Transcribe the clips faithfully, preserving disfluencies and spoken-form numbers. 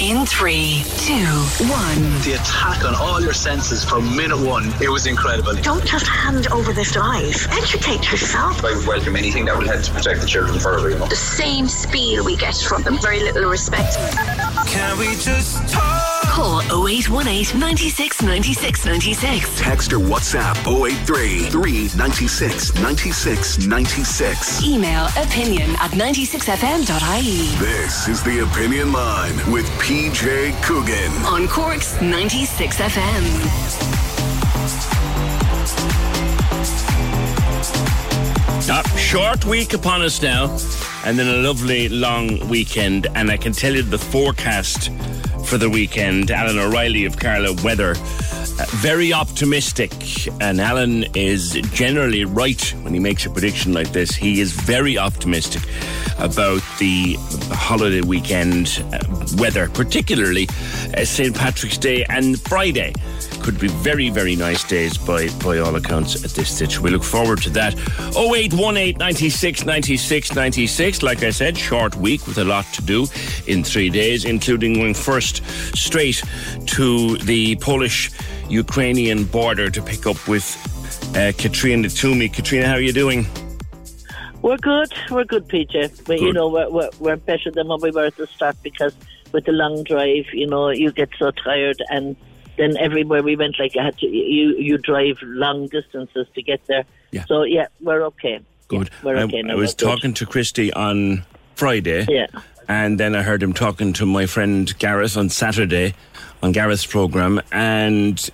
In three, two, one. The attack on all your senses from minute one, it was incredible. Don't just hand over this life. Educate yourself. I welcome anything that will help to protect the children further, you know. The same spiel we get from them. Very little respect. Can we just talk? Call oh eight one eight, nine six, nine six, nine six. Text or WhatsApp oh eight three, three nine six, nine six nine six. Email opinion at ninety-six f m dot i e. This is The Opinion Line with P J Coogan on Cork's ninety-six F M. Not short week upon us now, and then a lovely long weekend, and I can tell you the forecast for the weekend. Alan O'Reilly of Carla Weather, uh, very optimistic, and Alan is generally right when he makes a prediction like this. He is very optimistic about the holiday weekend uh, weather, particularly uh, Saint Patrick's Day and Friday. Could be very, very nice days by, by all accounts at this stage. We look forward to that. oh eight one eight, nine six, nine six, nine six. Like I said, short week with a lot to do in three days, including going first straight to the Polish-Ukrainian border to pick up with uh, Katrina Tumi. Katrina, how are you doing? We're good. We're good, P J. But, good. You know, we're, we're, we're better than what we were at the start, because with the long drive, you know, you get so tired, and then everywhere we went, like, I had to, you, you drive long distances to get there. Yeah. So, yeah, we're okay. Good. Yeah, we're okay. I, no, I was talking good. to Christy on Friday, yeah, and then I heard him talking to my friend Gareth on Saturday on Gareth's programme, and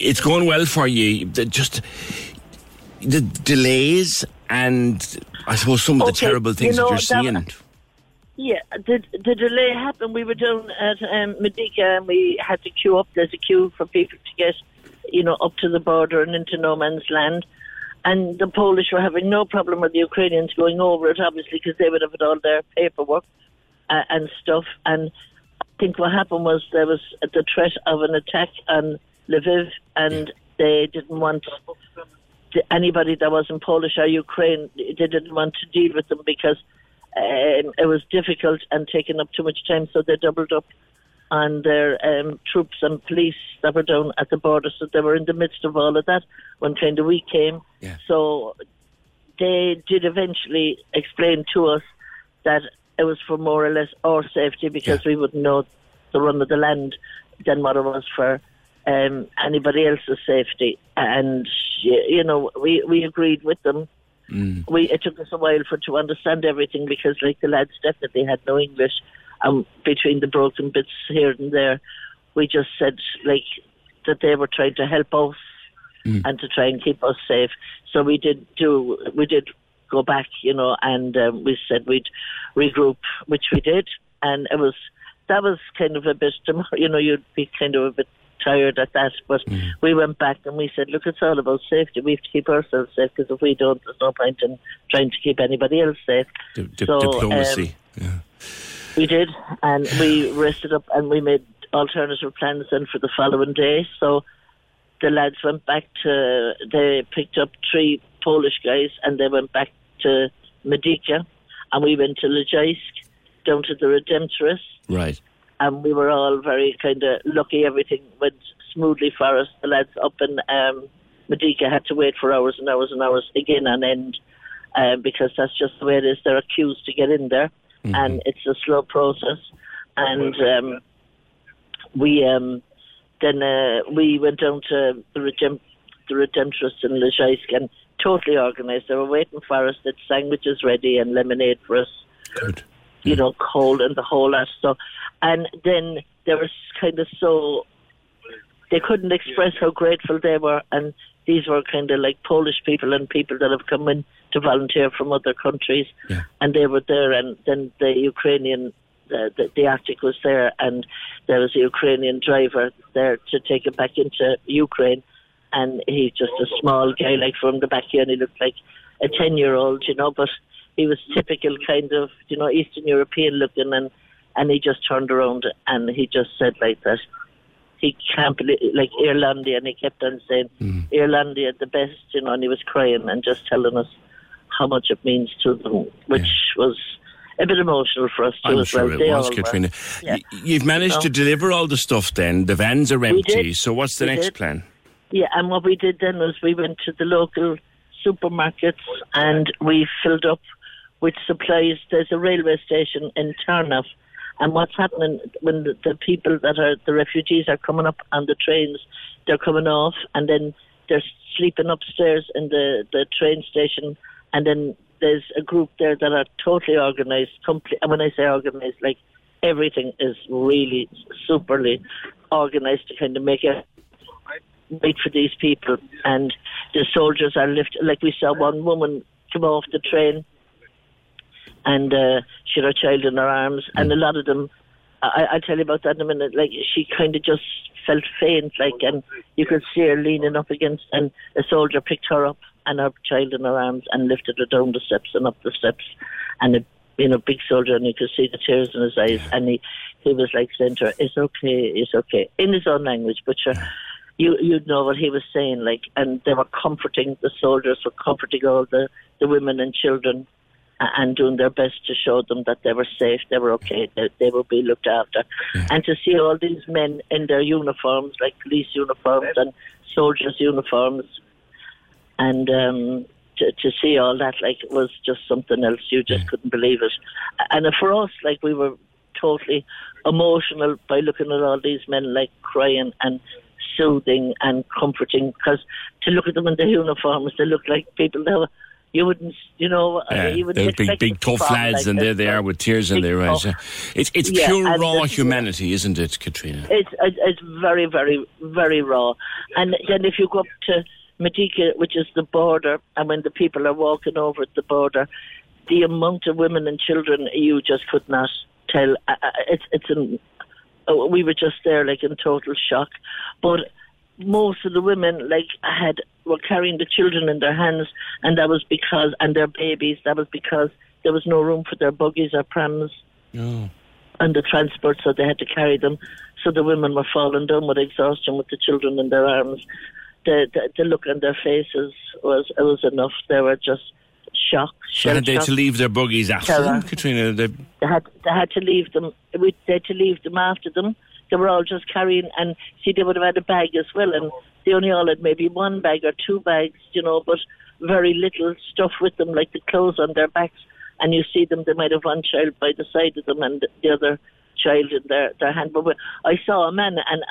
it's going well for you. The, just the delays and, I suppose, some of okay. the terrible things you know, that you're that, seeing. Yeah, the, the delay happened. We were down at um, Medica, and we had to queue up. There's a queue for people to get, you know, up to the border and into no man's land. And the Polish were having no problem with the Ukrainians going over it, obviously, because they would have had all their paperwork uh, and stuff. And I think what happened was there was the threat of an attack on Lviv, and they didn't want anybody that wasn't Polish or Ukraine, they didn't want to deal with them because Um, it was difficult and taking up too much time, so they doubled up on their um, troops and police that were down at the border. So they were in the midst of all of that when kind of we came. Yeah. So they did eventually explain to us that it was for more or less our safety, because yeah. we wouldn't know the run of the land than what it was for um, anybody else's safety. And, you know, we, we agreed with them. Mm. We it took us a while for to understand everything, because like the lads definitely had no English, and um, between the broken bits here and there, we just said like that they were trying to help us mm. and to try and keep us safe. So we did do we did go back, you know, and um, we said we'd regroup, which we did, and it was that was kind of a bit, you know, you'd be kind of a bit tired at that, but mm. we went back and we said, look, it's all about safety. We have to keep ourselves safe, because if we don't, there's no point in trying to keep anybody else safe. D- d- so, diplomacy. Um, yeah. We did, and we rested up and we made alternative plans then for the following day. So the lads went back to, they picked up three Polish guys and they went back to Medica, and we went to Leżajsk, down to the Redemptorist. Right. And we were all very kind of lucky. Everything went smoothly for us. The lads up in um, Medica had to wait for hours and hours and hours again on end, uh, because that's just the way it is. They're accused to get in there, mm-hmm. and it's a slow process. And um, we um, then uh, we went down to the, Redempt- the Redemptorist in Leżajsk and totally organised. They were waiting for us, that sandwiches ready and lemonade for us. Good. You know, cold and the whole lot of stuff. And then they were kind of so, they couldn't express how grateful they were. And these were kind of like Polish people and people that have come in to volunteer from other countries. Yeah. And they were there. And then the Ukrainian, uh, the, the Arctic was there. And there was a Ukrainian driver there to take it back into Ukraine. And he's just a small guy, like from the back here. And he looked like a ten-year-old, you know, but he was typical kind of, you know, Eastern European looking, and, and he just turned around and he just said like that. He can't believe, like Irlandia, and he kept on saying, mm. Irlandia the best, you know, and he was crying and just telling us how much it means to them, which yeah. was a bit emotional for us too. I'm as sure well. It they was, Katrina. Were, yeah. y- you've managed so, to deliver all the stuff then, the vans are empty, so what's the we next did. plan? Yeah, and what we did then was we went to the local supermarkets and we filled up with supplies. There's a railway station in Tarnów, and what's happening when the, the people that are, the refugees are coming up on the trains, they're coming off and then they're sleeping upstairs in the, the train station, and then there's a group there that are totally organised, complete, and when I say organised, like everything is really superly organised to kind of make it wait for these people, and the soldiers are lifted, like we saw one woman come off the train and uh, she had her child in her arms, and a lot of them, I, I'll tell you about that in a minute, like she kind of just felt faint, like, and you could see her leaning up against, and a soldier picked her up and her child in her arms and lifted her down the steps and up the steps, and a, you know, big soldier, and you could see the tears in his eyes, and he, he was like saying to her, it's okay, it's okay, in his own language, but sure, you, you'd know what he was saying, like, and they were comforting, the soldiers were comforting all the, the women and children, and doing their best to show them that they were safe, they were okay, they, they would be looked after. Yeah. And to see all these men in their uniforms, like police uniforms and soldiers' uniforms, and um, to, to see all that, like, was just something else. You just yeah. couldn't believe it. And for us, like, we were totally emotional by looking at all these men, like, crying and soothing and comforting, because to look at them in their uniforms, they look like people that were, You wouldn't, you know, yeah, you wouldn't big, big tough lads, like, and there they are with tears in their eyes. It's it's yeah, pure raw humanity, isn't it, Katrina? It's it's very, very, very raw. And then if you go up to Medica, which is the border, and when the people are walking over at the border, the amount of women and children you just could not tell. It's it's an, we were just there like in total shock, but most of the women, like, had were carrying the children in their hands, and that was because, and their babies, that was because there was no room for their buggies or prams no. and the transport, so they had to carry them. So the women were falling down with exhaustion with the children in their arms. The, the, the look on their faces was, it was enough. They were just shocked. So had they shocked. to leave their buggies after Terror. them, Katrina? They... They, had, they had to leave them. We, they had to leave them after them. They were all just carrying, and see, they would have had a bag as well, and they only all had maybe one bag or two bags, you know, but very little stuff with them, like the clothes on their backs, and you see them, they might have one child by the side of them and the other child in their, their hand. But I saw a man, and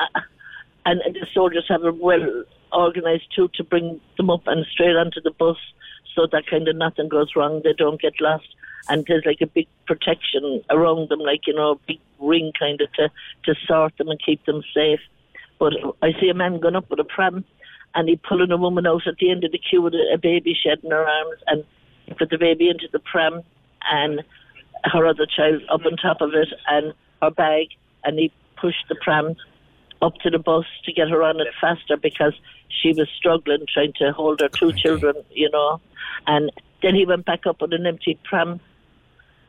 and the soldiers have it well organised too to bring them up and straight onto the bus, so that kind of nothing goes wrong, they don't get lost. And there's like a big protection around them, like, you know, a big ring kind of to, to sort them and keep them safe. But I see a man going up with a pram, and he pulling a woman out at the end of the queue with a, a baby shed in her arms, and he put the baby into the pram and her other child up on top of it and her bag, and he pushed the pram up to the bus to get her on it faster because she was struggling trying to hold her two okay. children, you know. And then he went back up on an empty pram.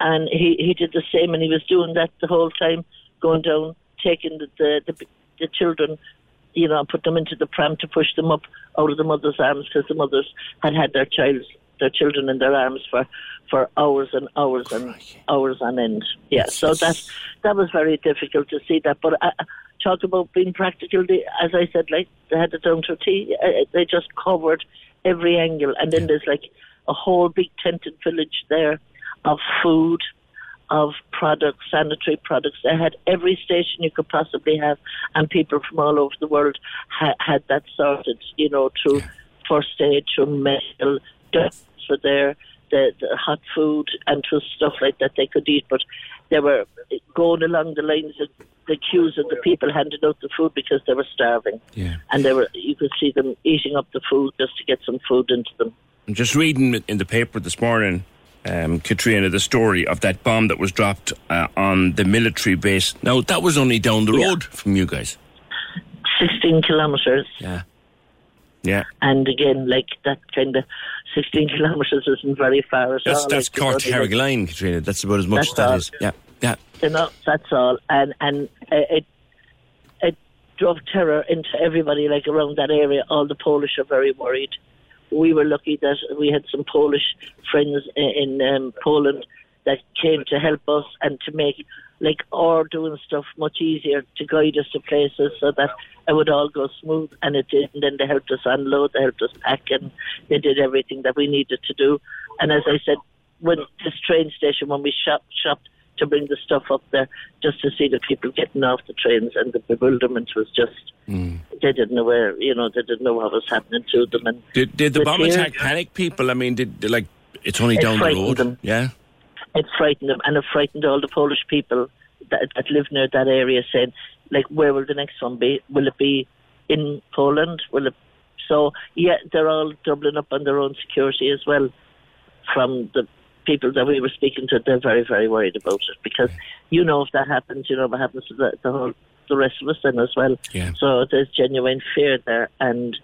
And he, he did the same, and he was doing that the whole time, going down, taking the the, the, the children, you know, put them into the pram to push them up out of the mother's arms, because the mothers had had their child, their children in their arms for, for hours and hours and hours on end. Yeah, so that that was very difficult to see that. But I, talked about being practical. They, as I said, like they had it down to a T. Uh, they just covered every angle, and then yeah. there's like a whole big tented village there of food, of products, sanitary products. They had every station you could possibly have, and people from all over the world ha- had that sorted, you know, through yeah. first aid, through medical, doctors were there, the, the hot food, and through stuff like that they could eat. But they were going along the lines of the queues of the people handed out the food because they were starving. Yeah. And they were, you could see them eating up the food just to get some food into them. I'm just reading in the paper this morning, Um, Katrina, the story of that bomb that was dropped uh, on the military base. Now, that was only down the road yeah. from you guys. sixteen kilometres. Yeah. Yeah. And again, like that kind of sixteen kilometres isn't very far at that's, all. That's like, Cork's Harrogate Line, Katrina. That's about as much as that all. Is. Yeah. Yeah. You know, that's all. And, and uh, it it drove terror into everybody, like around that area. All the Polish are very worried. We were lucky that we had some Polish friends in, in um, Poland that came to help us and to make, like, our doing stuff much easier, to guide us to places so that it would all go smooth, and it did. And then they helped us unload, they helped us pack, and they did everything that we needed to do. And as I said, when this train station, when we shopped, shopped to bring the stuff up there, just to see the people getting off the trains, and the bewilderment was just... Mm. They didn't know where, you know, they didn't know what was happening to them. And did, did the bomb attack panic people? I mean, did like it's only down the road? Them. Yeah, it frightened them, and it frightened all the Polish people that, that live near that area. Said, like, where will the next one be? Will it be in Poland? Will it? So yeah, they're all doubling up on their own security as well. From the people that we were speaking to, they're very, very worried about it because you know if that happens, you know what happens to the, the whole. The rest of us then as well. Yeah. So there's genuine fear there, and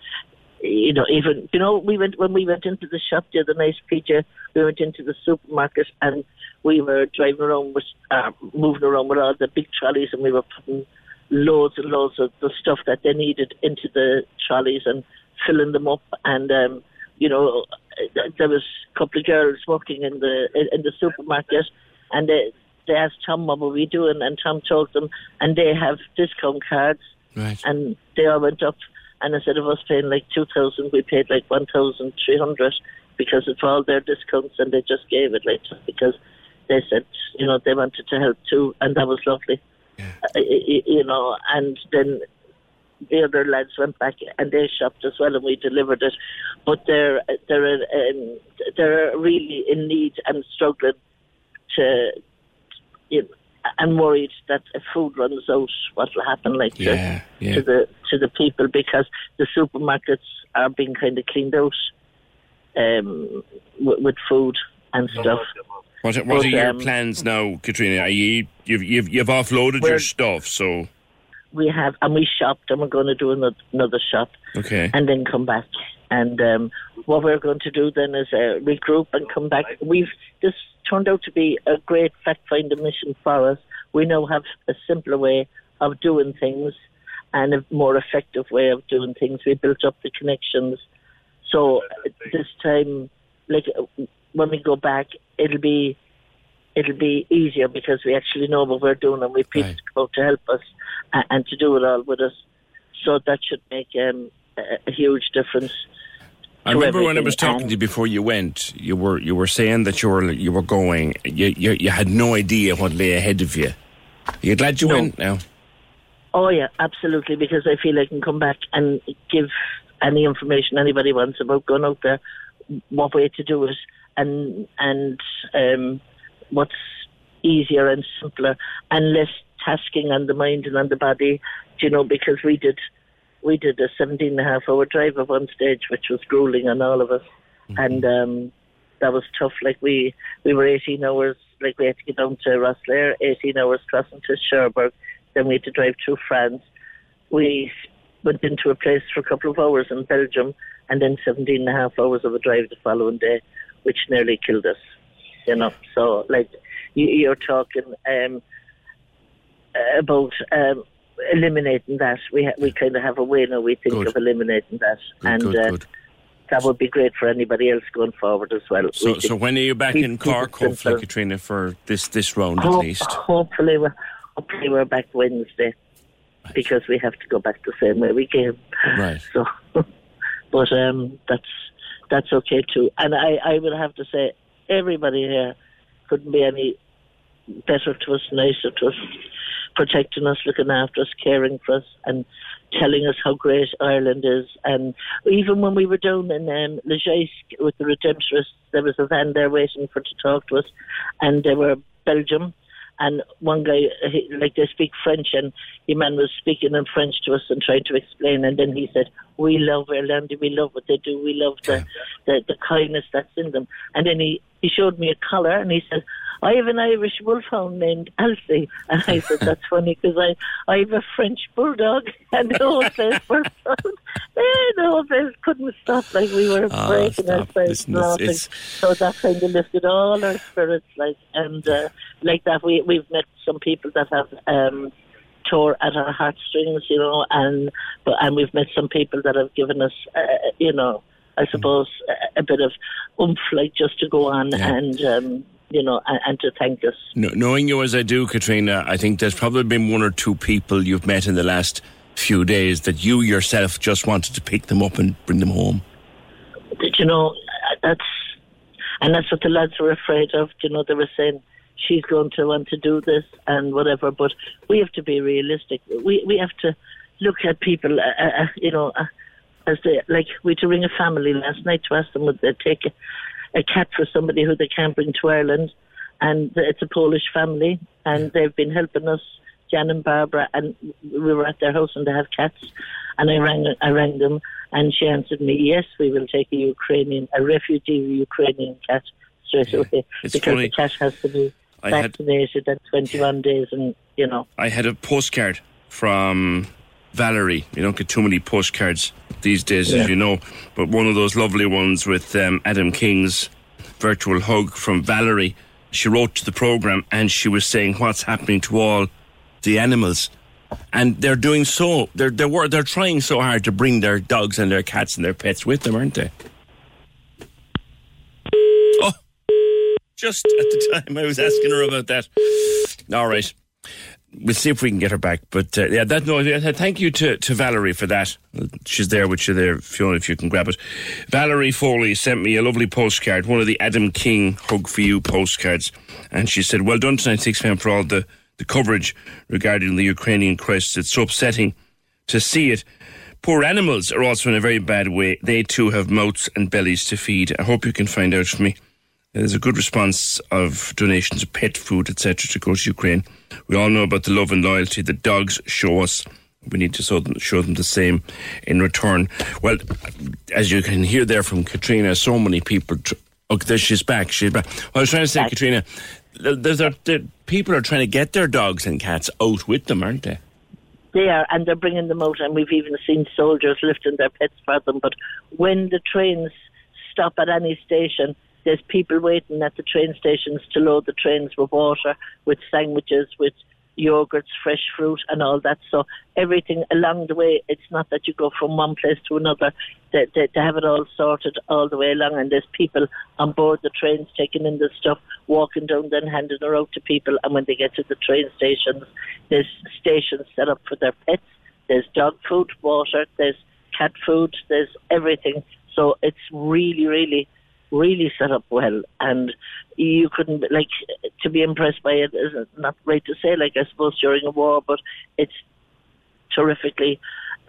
you know, even you know, we went when we went into the shop the other night, P J. We went into the supermarket and we were driving around with, uh, moving around with all the big trolleys, and we were putting loads and loads of the stuff that they needed into the trolleys and filling them up. And um, you know, there was a couple of girls working in the in the supermarket, and they. They asked Tom what were we doing, and Tom told them, and they have discount cards, right. And they all went up, and instead of us paying like two thousand, we paid like one thousand three hundred because of all their discounts, and they just gave it like because they said, you know, they wanted to help too, and that was lovely, yeah. uh, you know. And then the other lads went back and they shopped as well, and we delivered it. But they're they're um, they're really in need and struggling to. You know, I'm worried that if food runs out, what will happen like yeah, to, yeah. to the to the people because the supermarkets are being kind of cleaned out um, with, with food and stuff. What, what but, are your um, plans now, Katrina? Are you you've you've, you've offloaded your stuff, so we have and we shopped, and we're going to do another, another shop, okay, and then come back. And um, what we're going to do then is uh, regroup and come back. We've this. Turned out to be a great fact-finder mission for us. We now have a simpler way of doing things and a more effective way of doing things. We built up the connections. So this time, like when we go back, it'll be it'll be easier because we actually know what we're doing and we people right. about to help us and, and to do it all with us. So that should make um, a, a huge difference. I remember when I was talking to you before you went, you were you were saying that you were you were going. You you, you had no idea what lay ahead of you. Are you glad you no. went now? Oh yeah, absolutely. Because I feel I can come back and give any information anybody wants about going out there, what way to do it, and and um, what's easier and simpler and less tasking on the mind and on the body. Do you know? Because we did. We did a seventeen and a half hour drive at one stage, which was grueling on all of us. Mm-hmm. And um, that was tough. Like, we, we were eighteen hours, like, we had to get down to Rosslare, eighteen hours crossing to Cherbourg. Then we had to drive through France. We went into a place for a couple of hours in Belgium, and then seventeen and a half hours of a drive the following day, which nearly killed us, you know. So, like, you, you're talking um, about... Um, eliminating that. We ha- we kind of have a way now we think good. Of eliminating that. Good, and good, uh, good. That would be great for anybody else going forward as well. So we so when are you back in Cork, hopefully, Katrina, for this, this round Ho- at least? Hopefully we're, hopefully we're back Wednesday. because we have to go back the same way we came. Right. So, but um, that's that's okay too. And I, I will have to say, everybody here couldn't be any better to us, nicer to us, protecting us, looking after us, caring for us, and telling us how great Ireland is. And even when we were down in um, Leżajsk with the Redemptorists, there was a van there waiting for to talk to us, and they were Belgium. And one guy, he, like they speak French, and the man was speaking in French to us and trying to explain. And then he said, "We love Ireland, we love what they do, we love the, yeah. the, the kindness that's in them." And then he, he showed me a collar, and he said, "I have an Irish wolfhound named Elsie." And I said, "That's funny, because I, I have a French bulldog," and the whole place the whole place couldn't stop, like we were oh, breaking ourselves laughing. It's... So that kind of lifted all our spirits, like, and uh, like that we, we've met some people that have um, tore at our heartstrings, you know, and but and we've met some people that have given us, uh, you know, I suppose, mm. a, a bit of oomph, like, just to go on yeah. and... Um, you know, and, and to thank us. No, knowing you as I do, Katrina, I think there's probably been one or two people you've met in the last few days that you yourself just wanted to pick them up and bring them home. Did you know, that's, and that's what the lads were afraid of. You know, they were saying, she's going to want to do this and whatever, but we have to be realistic. We we have to look at people, uh, uh, you know, uh, as they, like, we had to ring a family last night to ask them would they take a, a cat for somebody who they can't bring to Ireland, and it's a Polish family, and they've been helping us, Jan and Barbara, and we were at their house and they have cats, and I rang I rang them, and she answered me, yes, we will take a Ukrainian, a refugee Ukrainian cat straight away, yeah, because funny. The cat has to be I vaccinated had, at twenty-one days, and you know. I had a postcard from Valerie. You don't get too many postcards these days, yeah. as you know, but one of those lovely ones with um, Adam King's virtual hug from Valerie. She wrote to the programme and she was saying what's happening to all the animals, and they're doing so they're they were they're trying so hard to bring their dogs and their cats and their pets with them, aren't they? Oh, just at the time I was asking her about that. All right. We'll see if we can get her back. But uh, yeah, that no. Thank you to, to Valerie for that. She's there with you there, Fiona, if you can grab it. Valerie Foley sent me a lovely postcard, one of the Adam King Hug for You postcards. And she said, well done tonight, six P M, for all the, the coverage regarding the Ukrainian crisis. It's so upsetting to see it. Poor animals are also in a very bad way. They too have mouths and bellies to feed. I hope you can find out for me. There's a good response of donations of pet food, et cetera, to go to Ukraine. We all know about the love and loyalty that dogs show us. We need to show them, show them the same in return. Well, as you can hear there from Katrina, so many people... Tr- oh, there she's back. She's back. Well, I was trying to say, back. Katrina, there's a, there, people are trying to get their dogs and cats out with them, aren't they? They are, and they're bringing them out, and we've even seen soldiers lifting their pets for them. But when the trains stop at any station... There's people waiting at the train stations to load the trains with water, with sandwiches, with yogurts, fresh fruit and all that. So everything along the way, it's not that you go from one place to another. They, they, they have it all sorted all the way along, and there's people on board the trains taking in the stuff, walking down then handing it out to people. And when they get to the train stations, there's stations set up for their pets. There's dog food, water, there's cat food, there's everything. So it's really, really... really set up well, and you couldn't, like, to be impressed by it is not right to say, like, I suppose during a war, but it's terrifically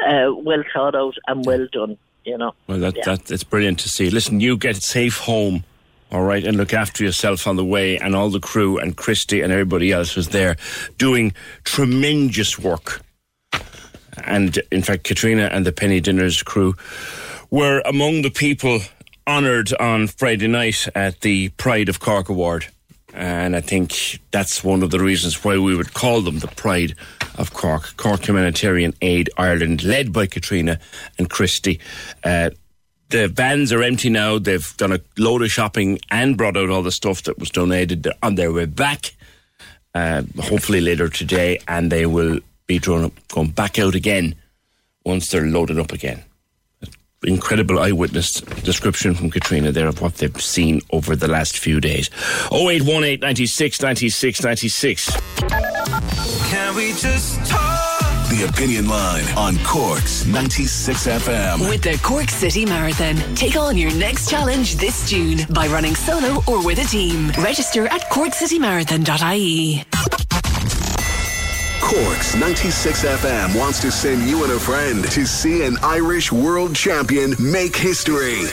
uh, well thought out and well done, you know. Well, that, yeah. that it's brilliant to see. Listen, you get safe home, all right, and look after yourself on the way, and all the crew and Christy and everybody else was there doing tremendous work. And in fact, Katrina and the Penny Dinners crew were among the people honoured on Friday night at the Pride of Cork Award, and I think that's one of the reasons why we would call them the Pride of Cork. Cork Humanitarian Aid Ireland, led by Katrina and Christy. Uh, the vans are empty now. They've done a load of shopping and brought out all the stuff that was donated. They're on their way back, uh, hopefully later today, and they will be drawn up, going back out again once they're loaded up again. Incredible eyewitness description from Katrina there of what they've seen over the last few days. oh eight one eight, nine six, nine six, nine six. Can we just talk? The The Opinion Line on Cork's ninety-six F M. With the Cork City Marathon, take on your next challenge this June by running solo or with a team. Register at cork city marathon dot I E. Cork's ninety-six F M wants to send you and a friend to see an Irish world champion make history.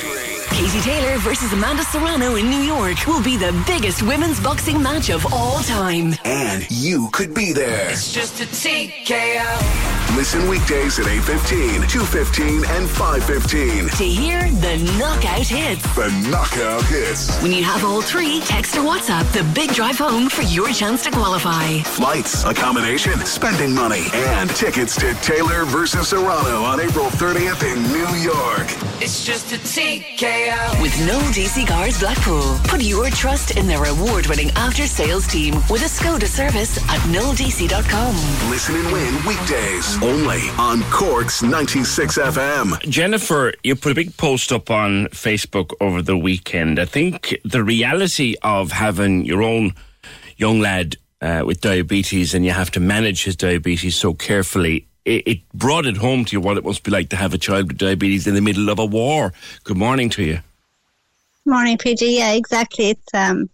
Katie Taylor versus Amanda Serrano in New York will be the biggest women's boxing match of all time. And you could be there. It's just a T K O. Listen weekdays at eight fifteen, two fifteen and five fifteen to hear the knockout hits. The knockout hits. When you have all three, text or WhatsApp the big drive home for your chance to qualify. Flights, accommodation, spending money and tickets to Taylor versus Serrano on April thirtieth in New York. It's just a T K O. With no D C Cars Blackpool. Put your trust in their award-winning after-sales team with a Skoda service at no D C dot com. Listen and win weekdays only on Cork's ninety-six F M. Jennifer, you put a big post up on Facebook over the weekend. I think the reality of having your own young lad uh, with diabetes and you have to manage his diabetes so carefully, it brought it home to you what it must be like to have a child with diabetes in the middle of a war. Good morning to you. Morning, P G. Yeah, exactly. It's um,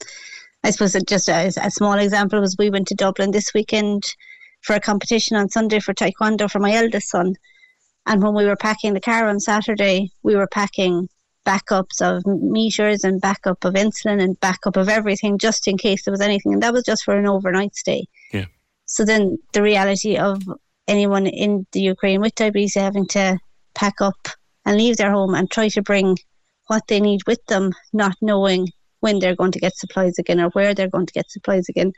I suppose it just a, a small example was we went to Dublin this weekend for a competition on Sunday for taekwondo for my eldest son. And when we were packing the car on Saturday, we were packing backups of meters and backup of insulin and backup of everything just in case there was anything. And that was just for an overnight stay. Yeah. So then the reality of anyone in the Ukraine with diabetes having to pack up and leave their home and try to bring what they need with them, not knowing when they're going to get supplies again or where they're going to get supplies again.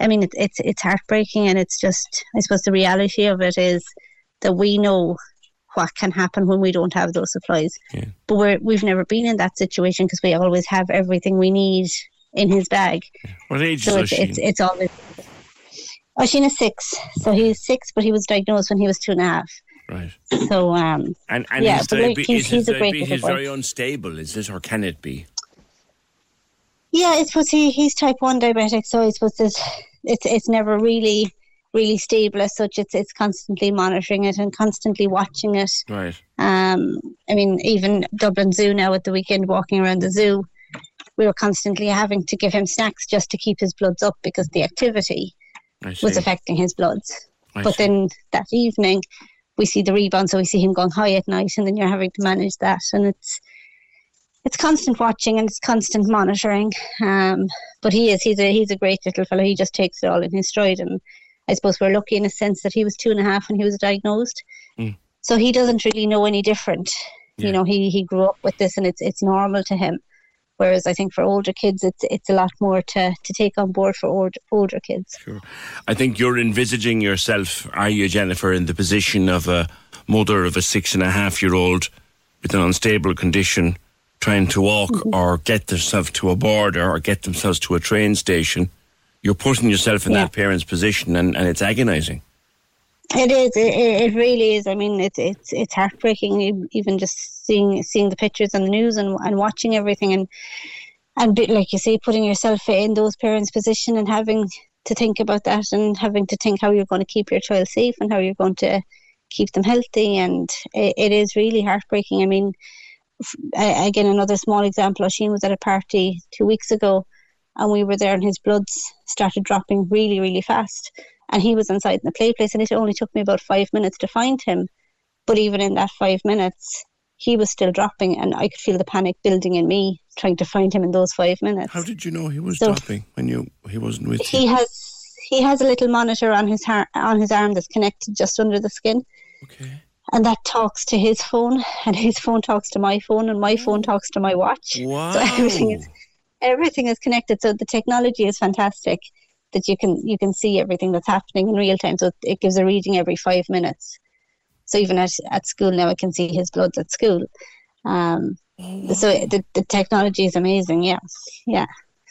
I mean, it, it's it's heartbreaking, and it's just, I suppose the reality of it is that we know what can happen when we don't have those supplies. Yeah. But we're, we've never been in that situation because we always have everything we need in his bag. What age so is it's, it's, it's always... Oisin is six, so he's six, but he was diagnosed when he was two and a half. Right. So, um, and and yeah, his diabetes, he's, he's his diabetes is very unstable, is it, or can it be? Yeah, I suppose he, he's type one diabetic, so I suppose it's it's, it's never really really stable as such. It's it's constantly monitoring it and constantly watching it. Right. Um, I mean, even Dublin Zoo now at the weekend, walking around the zoo, we were constantly having to give him snacks just to keep his bloods up because the activity was affecting his bloods. I but see. Then that evening we see the rebound, so we see him going high at night, and then you're having to manage that, and it's it's constant watching and it's constant monitoring. Um, but he is he's a he's a great little fellow. He just takes it all in his stride, and I suppose we're lucky in a sense that he was two and a half when he was diagnosed. Mm. So he doesn't really know any different. Yeah. You know, he, he grew up with this, and it's it's normal to him. Whereas I think for older kids, it's it's a lot more to, to take on board for old, older kids. Sure. I think you're envisaging yourself, are you, Jennifer, in the position of a mother of a six and a half year old with an unstable condition trying to walk mm-hmm. or get themselves to a border or get themselves to a train station. You're putting yourself in yeah. that parent's position, and, and it's agonising. It is. It, it really is. I mean, it's it's it's heartbreaking. Even just seeing seeing the pictures on the news and and watching everything, and and like you say, putting yourself in those parents' position and having to think about that, and having to think how you're going to keep your child safe and how you're going to keep them healthy, and it, it is really heartbreaking. I mean, again, another small example. Oisin was at a party two weeks ago, and we were there, and his bloods started dropping really, really fast. And he was inside in the play place, and it only took me about five minutes to find him. But even in that five minutes, he was still dropping, and I could feel the panic building in me trying to find him in those five minutes. How did you know he was so dropping when you he wasn't with he you? He has he has a little monitor on his har- on his arm that's connected just under the skin. Okay. And that talks to his phone, and his phone talks to my phone, and my phone talks to my watch. Wow. So everything is everything is connected. So the technology is fantastic, that you can you can see everything that's happening in real time. So it gives a reading every five minutes. So even at, at school now, I can see his bloods at school. Um, so the, the technology is amazing, yeah. Yeah.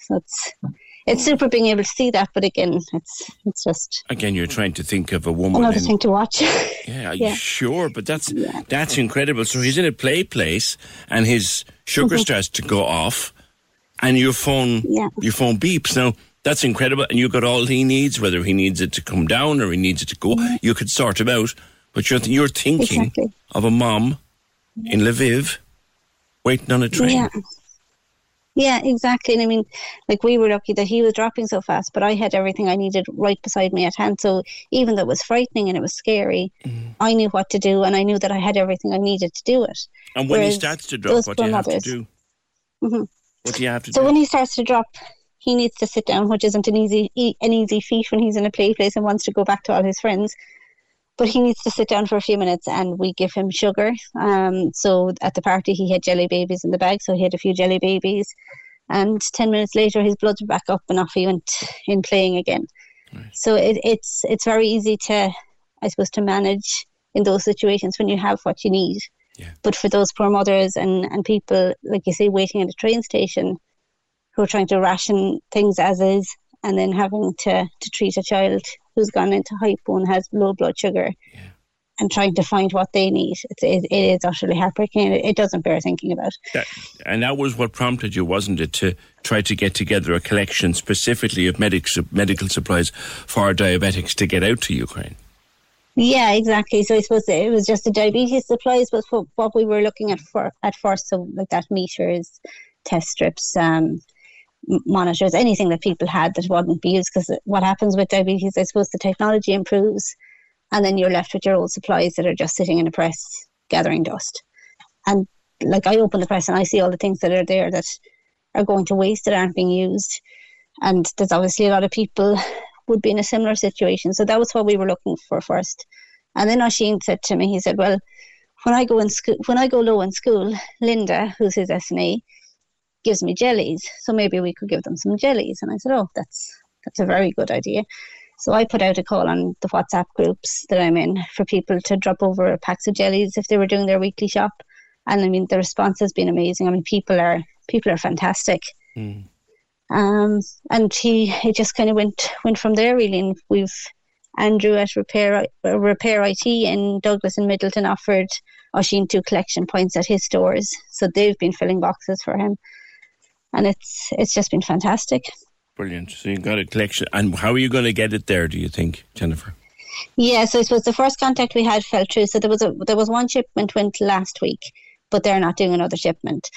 So it's it's super being able to see that, but again, it's it's just... Again, you're trying to think of a woman... Another in, thing to watch. Yeah, yeah, sure, but that's yeah. that's incredible. So he's in a play place, and his sugar mm-hmm. starts to go off, and your phone yeah. your phone beeps. Now, That's incredible. And you got all he needs, whether he needs it to come down or he needs it to go. Mm-hmm. You could sort him out. But you're, you're thinking exactly. of a mom in Lviv waiting on a train. Yeah. Yeah, exactly. And I mean, like, we were lucky that he was dropping so fast, but I had everything I needed right beside me at hand. So even though it was frightening and it was scary, mm. I knew what to do, and I knew that I had everything I needed to do it. And when Whereas he starts to drop, what do you have to do? Mm-hmm. What do you have to so do? So when he starts to drop, he needs to sit down, which isn't an easy an easy feat when he's in a play place and wants to go back to all his friends. But he needs to sit down for a few minutes, and we give him sugar. Um, so at the party, he had jelly babies in the bag, so he had a few jelly babies. And ten minutes later, his bloods were back up, and off he went in playing again. Right. So it, it's it's very easy to, I suppose, to manage in those situations when you have what you need. Yeah. But for those poor mothers and, and people, like you say, waiting at a train station, who are trying to ration things as is, and then having to, to treat a child who's gone into hypo and has low blood sugar, yeah. and trying to find what they need. It's, it, it is utterly heartbreaking. It, it doesn't bear thinking about. That, and that was what prompted you, wasn't it, to try to get together a collection specifically of medic, medical supplies for diabetics to get out to Ukraine? Yeah, exactly. So I suppose it was just the diabetes supplies, but for what we were looking at for, at first, so like that meters, test strips, um, monitors, anything that people had that wouldn't be used, because what happens with diabetes, I suppose the technology improves, and then you're left with your old supplies that are just sitting in a press gathering dust. And like, I open the press and I see all the things that are there that are going to waste, that aren't being used, and there's obviously a lot of people would be in a similar situation. So that was what we were looking for first. And then Oisin said to me, he said, well, when I go in school, when I go low in school, Linda, who's his S N A, gives me jellies, so maybe we could give them some jellies. And I said, oh, that's that's a very good idea. So I put out a call on the WhatsApp groups that I'm in for people to drop over packs of jellies if they were doing their weekly shop. And I mean, the response has been amazing. I mean, people are people are fantastic. Mm. Um, and he he just kind of went went from there really. And we've Andrew at Repair Repair I T in Douglas and Middleton offered Oisin two collection points at his stores, so they've been filling boxes for him. And it's it's just been fantastic. Brilliant. So you've got a collection. And how are you going to get it there, do you think, Jennifer? Yeah, so I suppose the first contact we had fell through. So there was a, there was one shipment went last week, but they're not doing another shipment.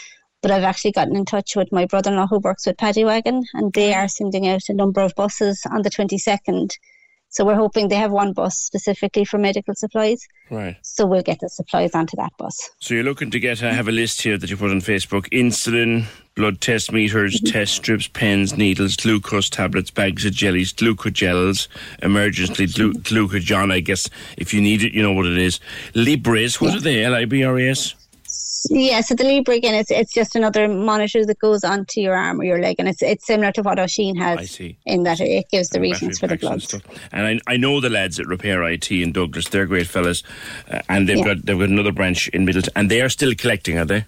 But I've actually gotten in touch with my brother-in-law who works with Paddy Wagon, and they are sending out a number of buses on the twenty-second. So we're hoping they have one bus specifically for medical supplies. Right. So we'll get the supplies onto that bus. So you're looking to get, I have a list here that you put on Facebook, insulin, blood test meters, mm-hmm. test strips, pens, needles, glucose tablets, bags of jellies, glucogels, emergency glu- glucagon, I guess, if you need it, you know what it is. Libres, what yeah. are they, L I B R E S? Yeah, so the Libre, again, it's, it's just another monitor that goes onto your arm or your leg, and it's it's similar to what Oisin has in that it gives the, the readings for the blood. And, and I I know the lads at Repair I T in Douglas, they're great fellas, uh, and they've yeah. got they've got another branch in Middleton, and they are still collecting, are they?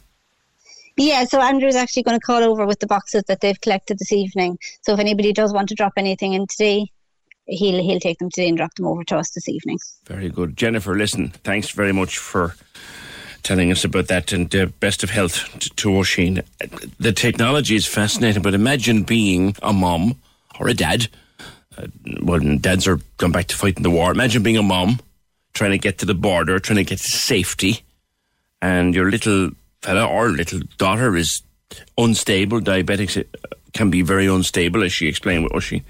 Yeah, so Andrew's actually going to call over with the boxes that they've collected this evening. So if anybody does want to drop anything in today, he'll he'll take them today and drop them over to us this evening. Very good. Jennifer, listen, thanks very much for telling us about that, and uh, best of health to, to Oisin. The technology is fascinating, but imagine being a mum or a dad. Uh, well, dads are going back to fighting the war. Imagine being a mum, trying to get to the border, trying to get to safety, and your little fella or little daughter is unstable. Diabetics can be very unstable, as she explained with Oisin.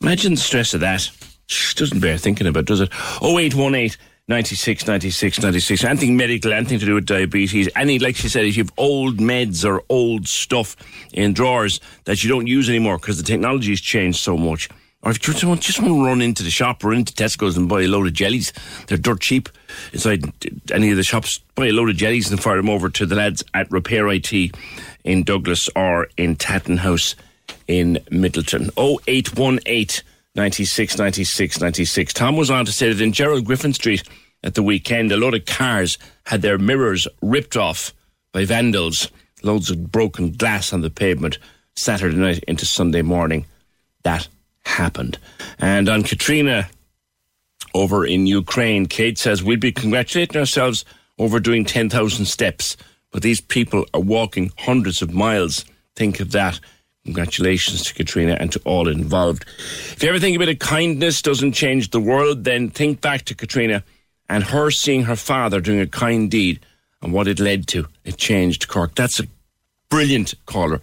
Imagine the stress of that. She doesn't bear thinking about, does it? oh eight one eight ninety-six, ninety-six, ninety-six. Anything medical, anything to do with diabetes. Any, like she said, if you have old meds or old stuff in drawers that you don't use anymore because the technology has changed so much. Or if you just want, just want to run into the shop or into Tesco's and buy a load of jellies. They're dirt cheap inside any of the shops. Buy a load of jellies and fire them over to the lads at Repair I T in Douglas or in Tattenhouse in Middleton. oh eight one eight ninety-six, ninety-six, ninety-six. Tom was on to say that in Gerald Griffin Street at the weekend, a lot of cars had their mirrors ripped off by vandals. Loads of broken glass on the pavement Saturday night into Sunday morning. That happened. And on Katrina over in Ukraine, Kate says, we'd be congratulating ourselves over doing ten thousand steps, but these people are walking hundreds of miles. Think of that. Congratulations to Katrina and to all involved. If you ever think a bit of kindness doesn't change the world, then think back to Katrina and her seeing her father doing a kind deed and what it led to. It changed Cork. That's a brilliant caller.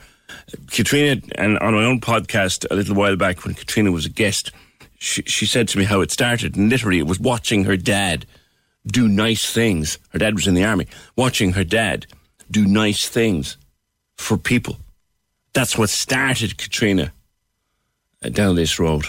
Katrina, and on my own podcast a little while back when Katrina was a guest, she, she said to me how it started, and literally it was watching her dad do nice things. Her dad was in the army. Watching her dad do nice things for people. That's what started Katrina down this road.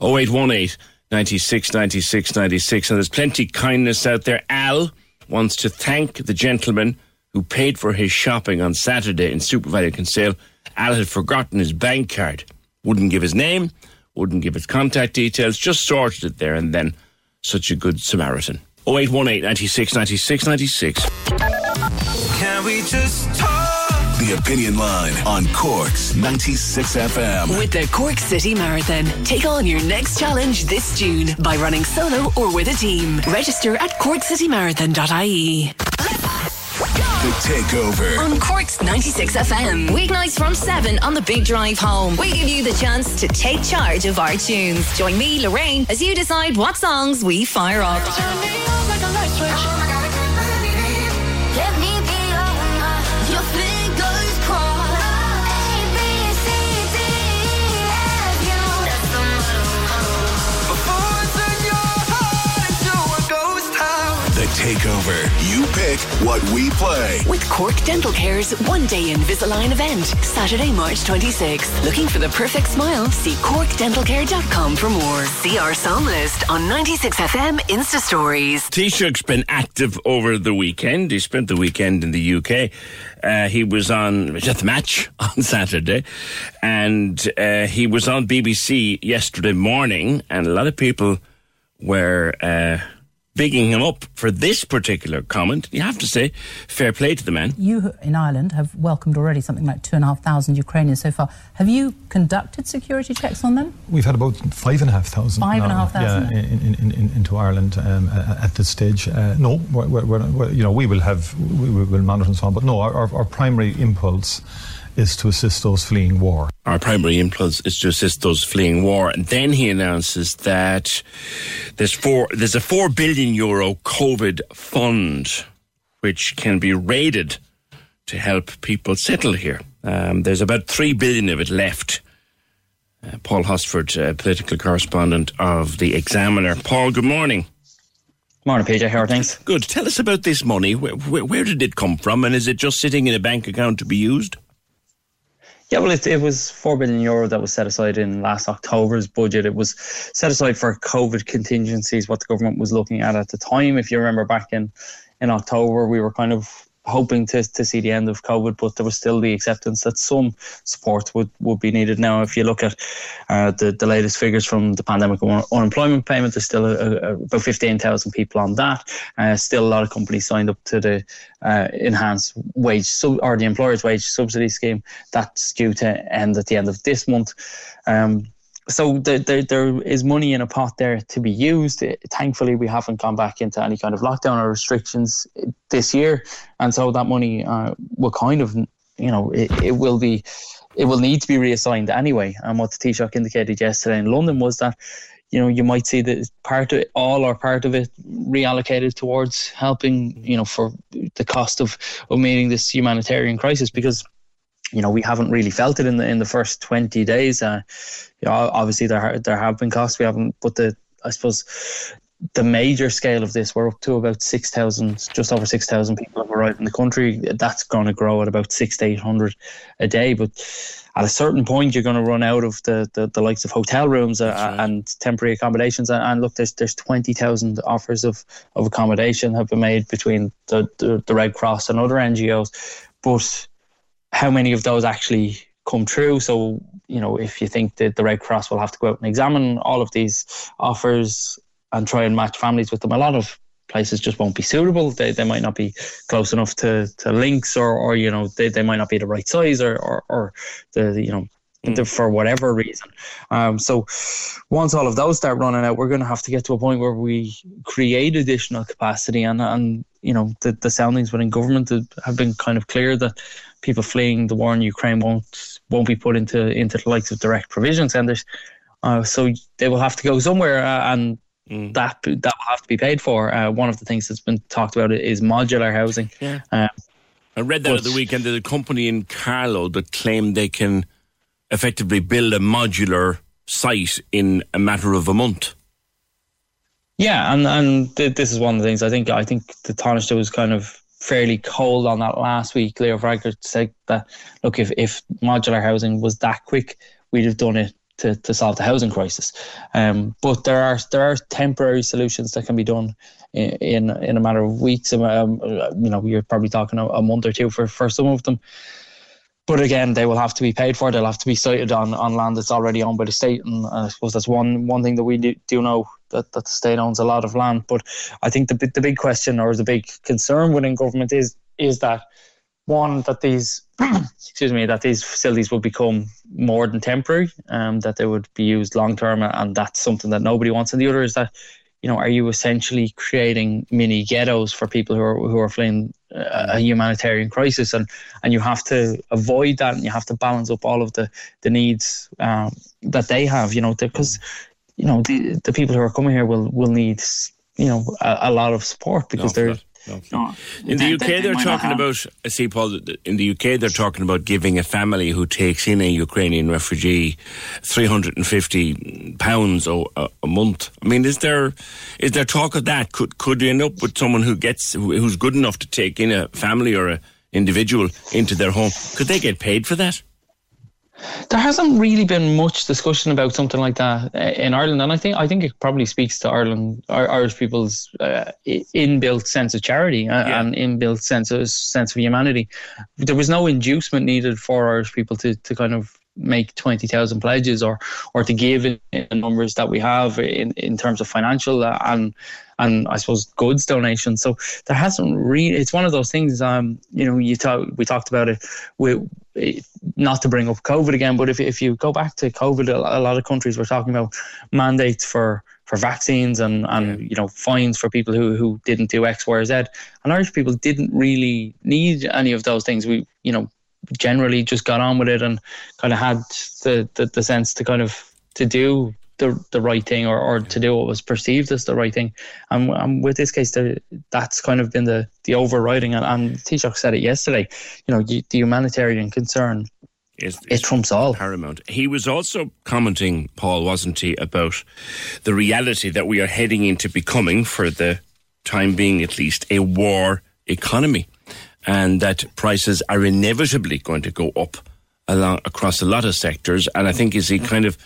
oh eight one eight, nine six, nine six, nine six. And there's plenty of kindness out there. Al wants to thank the gentleman who paid for his shopping on Saturday in Super Value Kinsale. Al had forgotten his bank card. Wouldn't give his name, wouldn't give his contact details, just sorted it there and then. Such a good Samaritan. oh eight one eight, nine six, nine six, nine six. Can we just talk? The Opinion Line on Cork's ninety-six F M. With the Cork City Marathon. Take on your next challenge this June by running solo or with a team. Register at cork city marathon dot I E. The Takeover on Cork's ninety-six F M. Weeknights from seven on the Big Drive home. We give you the chance to take charge of our tunes. Join me, Lorraine, as you decide what songs we fire up. Turn me up like a light switch. Oh my God, I can't believe. Let me be all night. Your fingers crossed. A, B, C, D, F, U. That's the motto. Before I turn your heart into a ghost town. The Takeover. You pick what we play. With Cork Dental Care's one-day Invisalign event, Saturday, March twenty-sixth. Looking for the perfect smile? See cork dental care dot com for more. See our song list on ninety-six F M Insta Stories. Taoiseach's been active over the weekend. He spent the weekend in the U K. Uh, he was on at the match on Saturday. And uh, he was on B B C yesterday morning. And a lot of people were... Uh, bigging him up for this particular comment. You have to say, fair play to the man. You in Ireland have welcomed already something like two and a half thousand Ukrainians so far. Have you conducted security checks on them? We've had about five and a half thousand. Five now, and a half thousand? Yeah, in, in, in, into Ireland um, at this stage. Uh, no, we're, we're, we're, you know, we will have, we will monitor and so on, but no, our, our primary impulse is to assist those fleeing war. Our primary impulse is to assist those fleeing war. And then he announces that there's four, there's a four billion euro COVID fund which can be raided to help people settle here. Um, there's about three billion of it left. Uh, Paul Hosford, uh, political correspondent of The Examiner. Paul, good morning. Morning, P J. How are things? Good. Tell us about this money. Where, where, where did it come from? And is it just sitting in a bank account to be used? Yeah, well, it, it was four billion euro Euro that was set aside in last October's budget. It was set aside for COVID contingencies, what the government was looking at at the time. If you remember back in, in October, we were kind of hoping to, to see the end of COVID, but there was still the acceptance that some support would, would be needed. Now, if you look at uh, the, the latest figures from the pandemic un- unemployment payment, there's still a, a, about fifteen thousand people on that. Uh, still a lot of companies signed up to the uh, enhanced wage, sub- or the employer's wage subsidy scheme. That's due to end at the end of this month. Um, So there, there, there is money in a pot there to be used. Thankfully, we haven't gone back into any kind of lockdown or restrictions this year, and so that money uh, will kind of, you know, it, it will be, it will need to be reassigned anyway. And what the Taoiseach indicated yesterday in London was that, you know, you might see that part of it, all or part of it, reallocated towards helping, you know, for the cost of, of meeting this humanitarian crisis, because, you know, we haven't really felt it in the in the first twenty days. Uh, you know, obviously there ha- there have been costs. We haven't, but the I suppose the major scale of this, we're up to about six thousand, just over six thousand people have arrived in the country. That's going to grow at about six to eight hundred a day. But at a certain point, you're going to run out of the, the, the likes of hotel rooms uh, right. and temporary accommodations. And, and look, there's there's twenty thousand offers of, of accommodation have been made between the, the the Red Cross and other N G Os, but how many of those actually come true? So, you know, if you think that the Red Cross will have to go out and examine all of these offers and try and match families with them, a lot of places just won't be suitable. They they might not be close enough to, to links, or, or you know, they, they might not be the right size, or, or, or the, the, you know, mm. for whatever reason. Um, so once all of those start running out, we're going to have to get to a point where we create additional capacity. And, and you know, the, the soundings within government have been kind of clear that people fleeing the war in Ukraine won't won't be put into, into the likes of direct provision centres. Uh, so they will have to go somewhere, uh, and mm. that that will have to be paid for. Uh, one of the things that's been talked about is modular housing. Yeah. Uh, I read that at the weekend. There's a company in Carlow that claimed they can effectively build a modular site in a matter of a month. Yeah, and and th- this is one of the things I think. I think the Taoiseach was kind of fairly cold on that last week. Leo Varadkar said that look, if if modular housing was that quick, we'd have done it to, to solve the housing crisis. Um, but there are there are temporary solutions that can be done in in a matter of weeks. Um, you know, you're probably talking a month or two for, for some of them. But again, they will have to be paid for. They'll have to be sited on, on land that's already owned by the state. And I suppose that's one one thing that we do, do know, that, that the state owns a lot of land. But I think the the big question or the big concern within government is is that, one, that these excuse me, that these facilities will become more than temporary, um, that they would be used long term, and that's something that nobody wants. And the other is that, you know, are you essentially creating mini ghettos for people who are who are fleeing a humanitarian crisis? And, and you have to avoid that, and you have to balance up all of the the needs um, that they have, you know, because you know the the people who are coming here will will need you know a, a lot of support because no, they're. No. No, in the U K, they, they're they talking about. I see, Paul. In the U K, they're talking about giving a family who takes in a Ukrainian refugee three hundred and fifty pounds a, a month. I mean, is there is there talk of that? Could could you end up with someone who gets who's good enough to take in a family or an individual into their home? Could they get paid for that? There hasn't really been much discussion about something like that in Ireland, and I think I think it probably speaks to Ireland, Irish people's uh, inbuilt sense of charity yeah. and inbuilt sense of sense of humanity. There was no inducement needed for Irish people to, to kind of make twenty thousand pledges or or to give in, in the numbers that we have in, in terms of financial and and I suppose goods donations. So there hasn't really. It's one of those things. Um, you know, you talk, we talked about it with. Not to bring up COVID again, but if if you go back to COVID, a lot of countries were talking about mandates for, for vaccines and, and you know fines for people who, who didn't do X, Y, or Z. And Irish people didn't really need any of those things. We you know generally just got on with it and kind of had the, the, the sense to kind of to do the the right thing or, or to do what was perceived as the right thing. And, and with this case, the, that's kind of been the, the overriding. And, and Taoiseach said it yesterday, you know, the humanitarian concern, is, is it trumps all. Paramount. He was also commenting, Paul, wasn't he, about the reality that we are heading into becoming, for the time being at least, a war economy, and that prices are inevitably going to go up along, across a lot of sectors. And I think is he kind of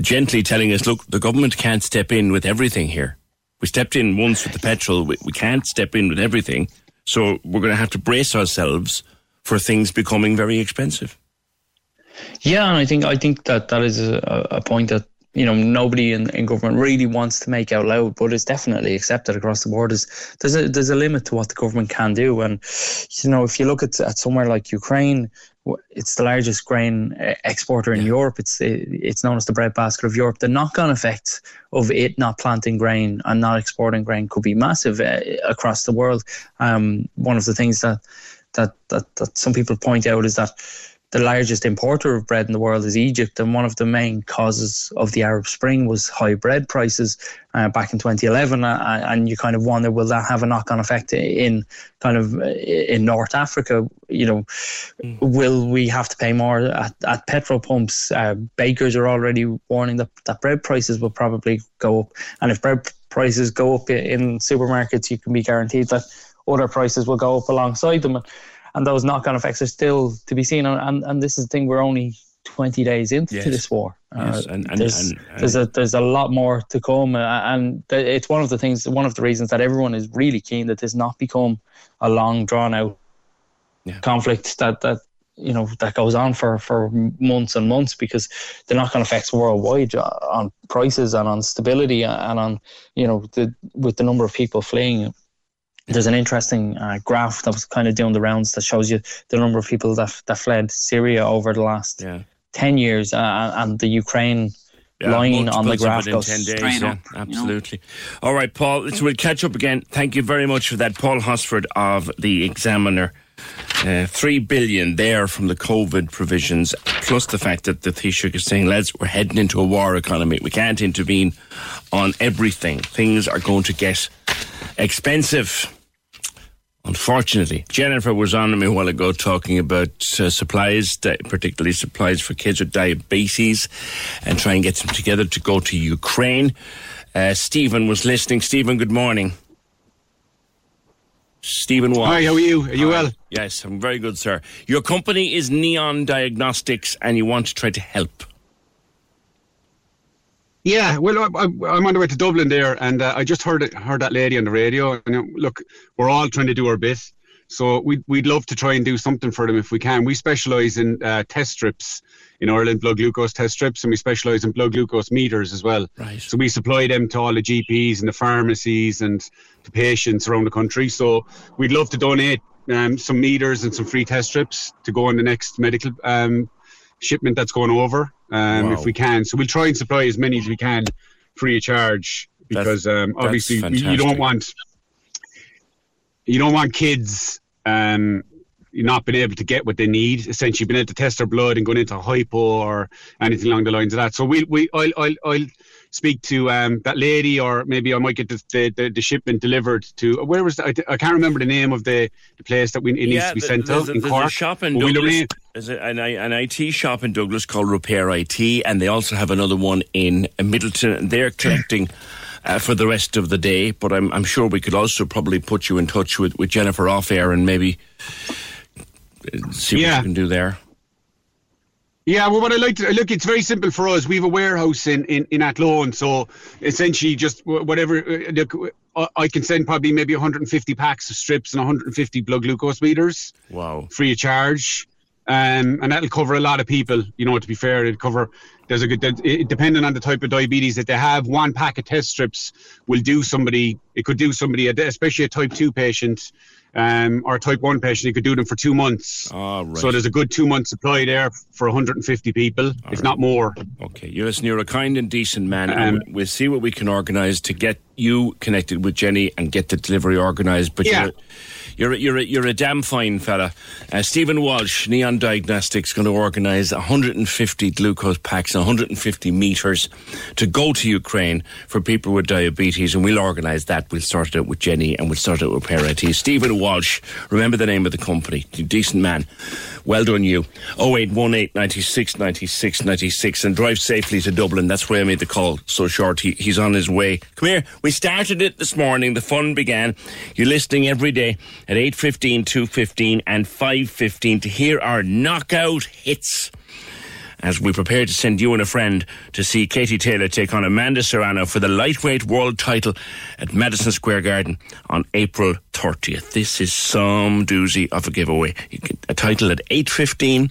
gently telling us, look, the government can't step in with everything here. We stepped in once with the petrol. We, we can't step in with everything. So we're going to have to brace ourselves for things becoming very expensive. Yeah, and I think I think that that is a, a point that, you know, nobody in, in government really wants to make out loud, but it's definitely accepted across the board. Is there's a there's a limit to what the government can do. And, you know, if you look at, at somewhere like Ukraine, it's the largest grain exporter in yeah. Europe. It's it's known as the breadbasket of Europe. The knock-on effects of it not planting grain and not exporting grain could be massive uh, across the world. Um, one of the things that that, that that some people point out is that the largest importer of bread in the world is Egypt, and one of the main causes of the Arab Spring was high bread prices uh, back in twenty eleven. Uh, and you kind of wonder, will that have a knock-on effect in kind of in North Africa? You know, mm. will we have to pay more at, at petrol pumps? Uh, bakers are already warning that, that bread prices will probably go up, and if bread prices go up in supermarkets, you can be guaranteed that other prices will go up alongside them. And those knock-on effects are still to be seen. And, and, and this is the thing, we're only twenty days into yes. this war. Yes. Uh, and, and, there's and, and, there's, a, there's a lot more to come. And it's one of the things, one of the reasons that everyone is really keen that this not become a long, drawn-out yeah. conflict that, that you know that goes on for, for months and months, because the knock-on effects worldwide on prices and on stability and on, you know, the, with the number of people fleeing There's an interesting uh, graph that was kind of doing the rounds that shows you the number of people that that fled Syria over the last yeah. ten years uh, and the Ukraine yeah, line on the graph goes straight days, up. Yeah, absolutely. You know? All right, Paul, so we'll catch up again. Thank you very much for that. Paul Hosford of The Examiner. Uh, three billion there from the COVID provisions, plus the fact that the Taoiseach is saying, lads, we're heading into a war economy. We can't intervene on everything. Things are going to get expensive, unfortunately. Jennifer was on me a while ago talking about uh, supplies, particularly supplies for kids with diabetes, and try and get them together to go to Ukraine. Uh, Stephen was listening. Stephen, good morning. Stephen Walsh. Hi, how are you? Are you Hi. well? Yes, I'm very good, sir. Your company is Neon Diagnostics and you want to try to help. Yeah, well, I, I, I'm on the way to Dublin there and uh, I just heard it, heard that lady on the radio. And uh, look, we're all trying to do our bit. So we'd, we'd love to try and do something for them if we can. We specialise in uh, test strips in Ireland, blood glucose test strips, and we specialise in blood glucose meters as well. Right. So we supply them to all the G Ps and the pharmacies and to patients around the country. So we'd love to donate um, some meters and some free test strips to go on the next medical um, shipment that's going over, um, wow. if we can. So we'll try and supply as many as we can free of charge because um, obviously you don't want you don't want kids um, not being able to get what they need, essentially being able to test their blood and going into hypo or anything along the lines of that. So we, we, I'll, I'll, I'll speak to um, that lady, or maybe I might get the the, the, the shipment delivered to where was the, I, I can't remember the name of the, the place that we, it yeah, needs to be sent out in Cork. There's a shop in Douglas. We'll there's a, an, an I T shop in Douglas called Repair I T, and they also have another one in Middleton. And they're collecting. Uh, for the rest of the day, but I'm, I'm sure we could also probably put you in touch with, with Jennifer off air and maybe see what yeah. you can do there. Yeah, well, what I like to look, it's very simple for us. We have a warehouse in, in, in Athlone, so essentially just whatever. Look, I can send probably maybe one hundred fifty packs of strips and one hundred fifty blood glucose meters. Wow. Free of charge. Um, and that'll cover a lot of people, you know, to be fair. It'll cover, there's a good, it, depending on the type of diabetes that they have, one pack of test strips will do somebody, it could do somebody, especially a type two patient um, or a type one patient, you could do them for two months. Oh, right. So there's a good two month supply there for one hundred fifty people, All if right. not more. Okay, you listen, you're a kind and decent man, um, and we'll see what we can organise to get you connected with Jenny and get the delivery organised. But yeah. You're, You're a, you're a, you're a damn fine fella. Uh, Stephen Walsh, Neon Diagnostics, going to organise one hundred fifty glucose packs, one hundred fifty metres to go to Ukraine for people with diabetes, and we'll organise that. We'll start it out with Jenny and we'll start it out with Repair I T. Stephen Walsh, remember the name of the company. Decent man. Well done, you. oh eight one eight, nine six, nine six, nine six, and drive safely to Dublin. That's where I made the call so short. He, he's on his way. Come here. We started it this morning. The fun began. You're listening every day at eight fifteen, two fifteen and five fifteen to hear our knockout hits as we prepare to send you and a friend to see Katie Taylor take on Amanda Serrano for the lightweight world title at Madison Square Garden on April thirtieth. This is some doozy of a giveaway. You get a title at eight fifteen,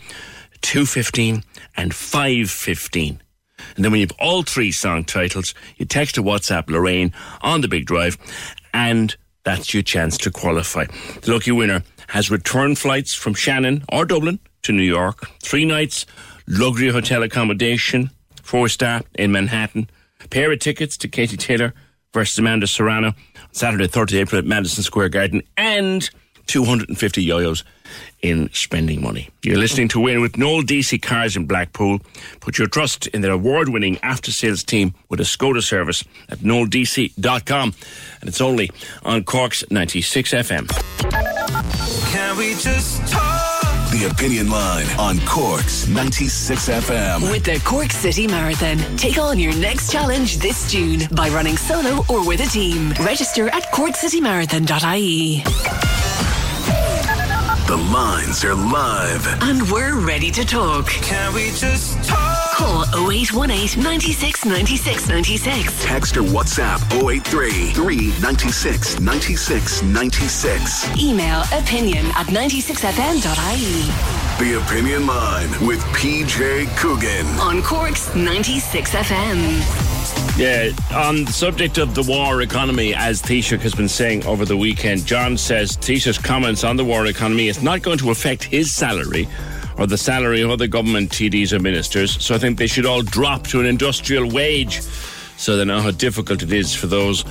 two fifteen and five fifteen. And then when you have all three song titles, you text to WhatsApp Lorraine on the big drive and that's your chance to qualify. The lucky winner has return flights from Shannon or Dublin to New York. Three nights, luxury hotel accommodation, four-star in Manhattan. A pair of tickets to Katie Taylor versus Amanda Serrano on Saturday, the thirtieth of April at Madison Square Garden, and two hundred fifty yo-yos in spending money. You're listening to Win with Noel D C Cars in Blackpool. Put your trust in their award-winning after-sales team with a Skoda service at noel d c dot com. And it's only on Cork's ninety-six F M. Can we just talk? The Opinion Line on Cork's ninety-six F M. With the Cork City Marathon. Take on your next challenge this June by running solo or with a team. Register at cork city marathon dot i e. The lines are live. And we're ready to talk. Can we just talk? Call oh eight one eight, nine six, nine six, nine six. Text or WhatsApp oh eight three, three nine six, nine six, nine six. Email opinion at ninety-six f m dot i e. The Opinion Line with P J Coogan. On Cork's ninety-six F M. Yeah, on the subject of the war economy, as Taoiseach has been saying over the weekend, John says Taoiseach's comments on the war economy is not going to affect his salary or the salary of other government T Ds or ministers, so I think they should all drop to an industrial wage so they know how difficult it is for those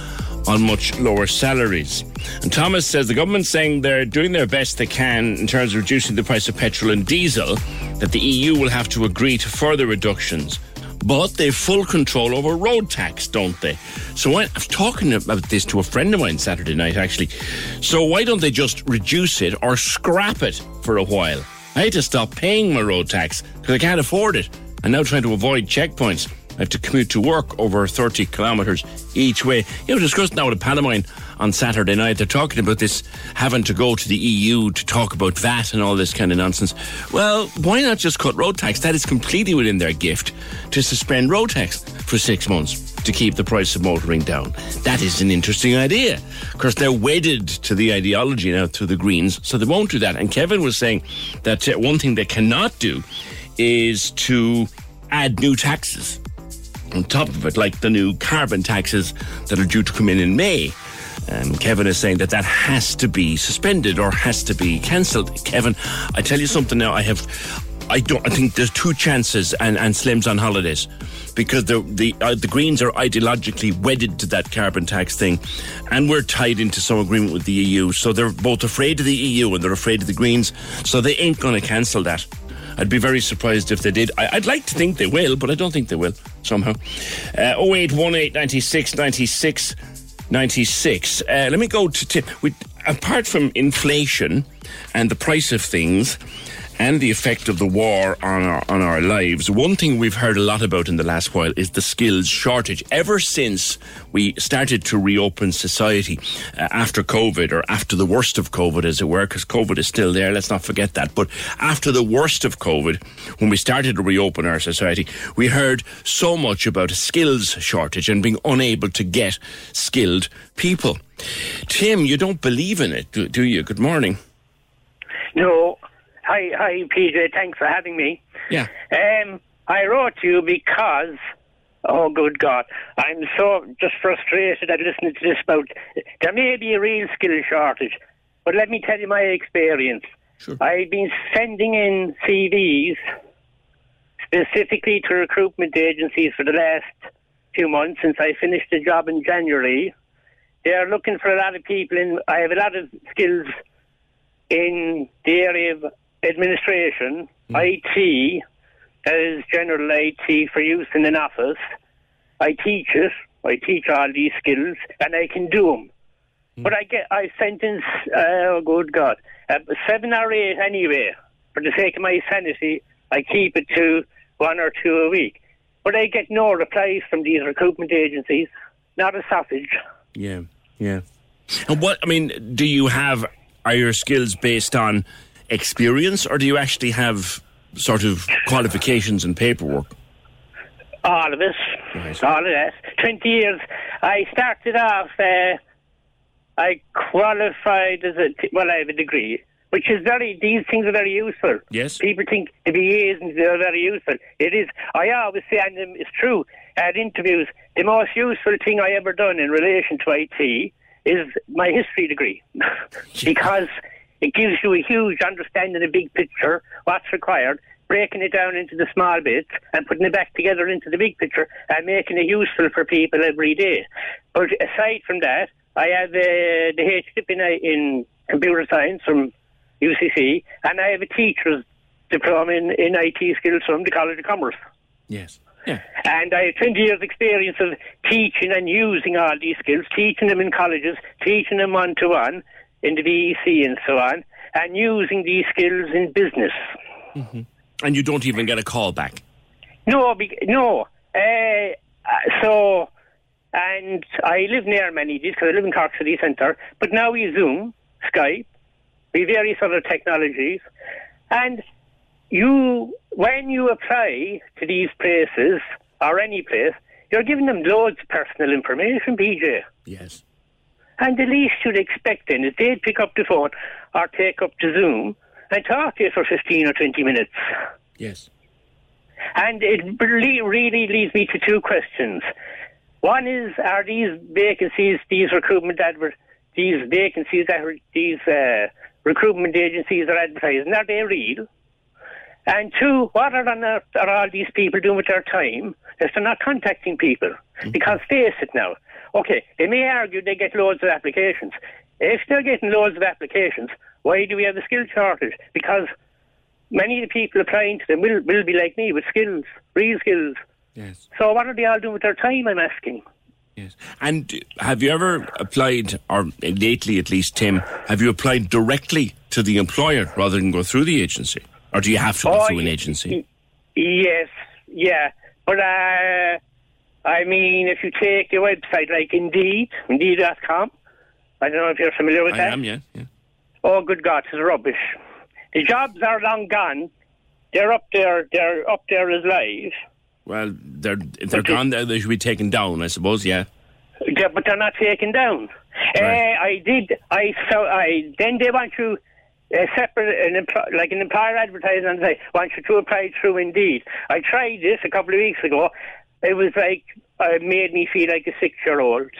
on much lower salaries. And Thomas says the government's saying they're doing their best they can in terms of reducing the price of petrol and diesel, that the E U will have to agree to further reductions. But they have full control over road tax, don't they? So I, I was talking about this to a friend of mine Saturday night, actually. So why don't they just reduce it or scrap it for a while? I had to stop paying my road tax because I can't afford it. I'm now trying to avoid checkpoints. I have to commute to work over thirty kilometres each way. You know, discussed now with a pal of mine on Saturday night. They're talking about this having to go to the E U to talk about V A T and all this kind of nonsense. Well, why not just cut road tax? That is completely within their gift, to suspend road tax for six months to keep the price of motoring down. That is an interesting idea. Of course, they're wedded to the ideology now, to the Greens, so they won't do that. And Kevin was saying that uh, one thing they cannot do is to add new taxes on top of it, like the new carbon taxes that are due to come in in May. Um, Kevin is saying that that has to be suspended or has to be cancelled. Kevin, I tell you something now, I have... I don't. I think there's two chances, and, and Slim's on holidays, because the the uh, the Greens are ideologically wedded to that carbon tax thing, and we're tied into some agreement with the E U. So they're both afraid of the E U and they're afraid of the Greens. So they ain't going to cancel that. I'd be very surprised if they did. I, I'd like to think they will, but I don't think they will somehow. Uh, oh eight one eight, nine six, nine six, nine six. Uh, let me go to tip. We, apart from inflation and the price of things and the effect of the war on our, on our lives, one thing we've heard a lot about in the last while is the skills shortage. Ever since we started to reopen society uh, after COVID, or after the worst of COVID, as it were, because COVID is still there, let's not forget that. But after the worst of COVID, when we started to reopen our society, we heard so much about a skills shortage and being unable to get skilled people. Tim, you don't believe in it, do, do you? Good morning. No. Hi, hi, P J. Thanks for having me. Yeah. Um, I wrote to you because, oh, good God, I'm so just frustrated at listening to this about, there may be a real skill shortage, but let me tell you my experience. Sure. I've been sending in C Vs specifically to recruitment agencies for the last few months since I finished the job in January. They're looking for a lot of people, and I have a lot of skills in the area of administration, mm. I T, that is general I T for use in an office. I teach it. I teach all these skills, and I can do them. Mm. But I get, I sentence, oh, good God, uh, seven or eight anyway. For the sake of my sanity, I keep it to one or two a week. But I get no replies from these recruitment agencies. Not a sausage. Yeah, yeah. And what, I mean, do you have, are your skills based on experience, or do you actually have sort of qualifications and paperwork? All of it. Right. All of that. twenty years. I started off, uh, I qualified as a, t- well, I have a degree, which is very, these things are very useful. Yes. People think the B As and they're very useful. It is. I always say, and it's true, at interviews, the most useful thing I ever done in relation to I T is my history degree. Because it gives you a huge understanding of the big picture, what's required, breaking it down into the small bits and putting it back together into the big picture and making it useful for people every day. But aside from that, I have uh, the H Dip in, in computer science from U C C, and I have a teacher's diploma in, in I T skills from the College of Commerce. Yes. Yeah. And I have twenty years' experience of teaching and using all these skills, teaching them in colleges, teaching them one-to-one in the V E C and so on, and using these skills in business. Mm-hmm. And you don't even get a call back? No, be- no. Uh, so, and I live near many of these because I live in Cork City Centre, but now we Zoom, Skype, we various other technologies, and you, when you apply to these places, or any place, you're giving them loads of personal information, P J. Yes. And the least you'd expect then is they'd pick up the phone or take up the Zoom and talk to you for fifteen or twenty minutes. Yes. And it really, really leads me to two questions. One is, are these vacancies, these recruitment advert, these vacancies that these uh, recruitment agencies are advertising, are they real? And two, what on earth are all these people doing with their time if they're not contacting people? Mm-hmm. Because face it now, okay, they may argue they get loads of applications. If they're getting loads of applications, why do we have a skill shortage? Because many of the people applying to them will, will be like me with skills, real skills. Yes. So what are they all doing with their time, I'm asking? Yes. And have you ever applied, or lately at least, Tim, have you applied directly to the employer rather than go through the agency? Or do you have to go oh, through an agency? Yes, yeah. But, uh, I mean, if you take a website like Indeed, Indeed dot com, I don't know if you're familiar with I that. I am, yeah, yeah. Oh, good God, it's rubbish. The jobs are long gone. They're up there. They're up there as live. Well, they're if they're but gone. They, they should be taken down, I suppose. Yeah. yeah but they're not taken down. Right. Uh, I did. I so I then they want you uh, separate an empl- like an employer advertising and they want you to apply through Indeed. I tried this a couple of weeks ago. It was like it uh, made me feel like a six-year-old.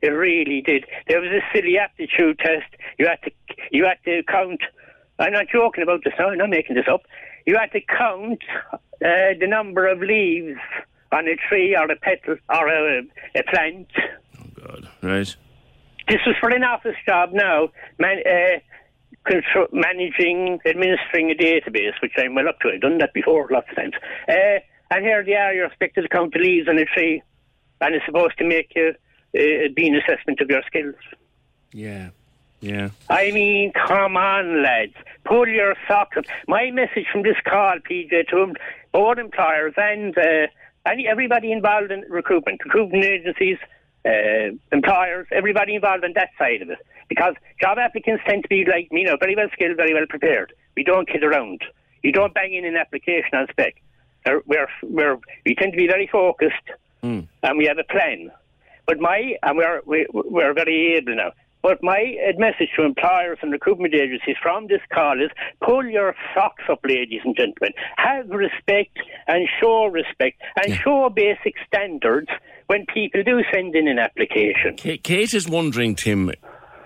It really did. There was a silly aptitude test. You had to you had to count. I'm not joking about this now, I'm not making this up. You had to count uh, the number of leaves on a tree or a petal or a, a plant. Oh, God. Right. This was for an office job now, man, uh, control, managing, administering a database, which I'm well up to. I've done that before lots of times. Uh, and here they are, you're expected to count the leaves on a tree, and it's supposed to make you uh, be an assessment of your skills. Yeah. Yeah. I mean, come on, lads. Pull your socks up. My message from this call, P J, to board employers and uh, any everybody involved in recruitment, recruitment agencies, uh, employers, everybody involved in that side of it. Because job applicants tend to be like me, you know, very well skilled, very well prepared. We don't kid around. You don't bang in an application on spec. We're, we're, we tend to be very focused mm. and we have a plan. But my, and we're, we, we're very able now. But my message to employers and recruitment agencies from this call is pull your socks up, ladies and gentlemen. Have respect and show respect and yeah. show basic standards when people do send in an application. Kate is wondering, Tim,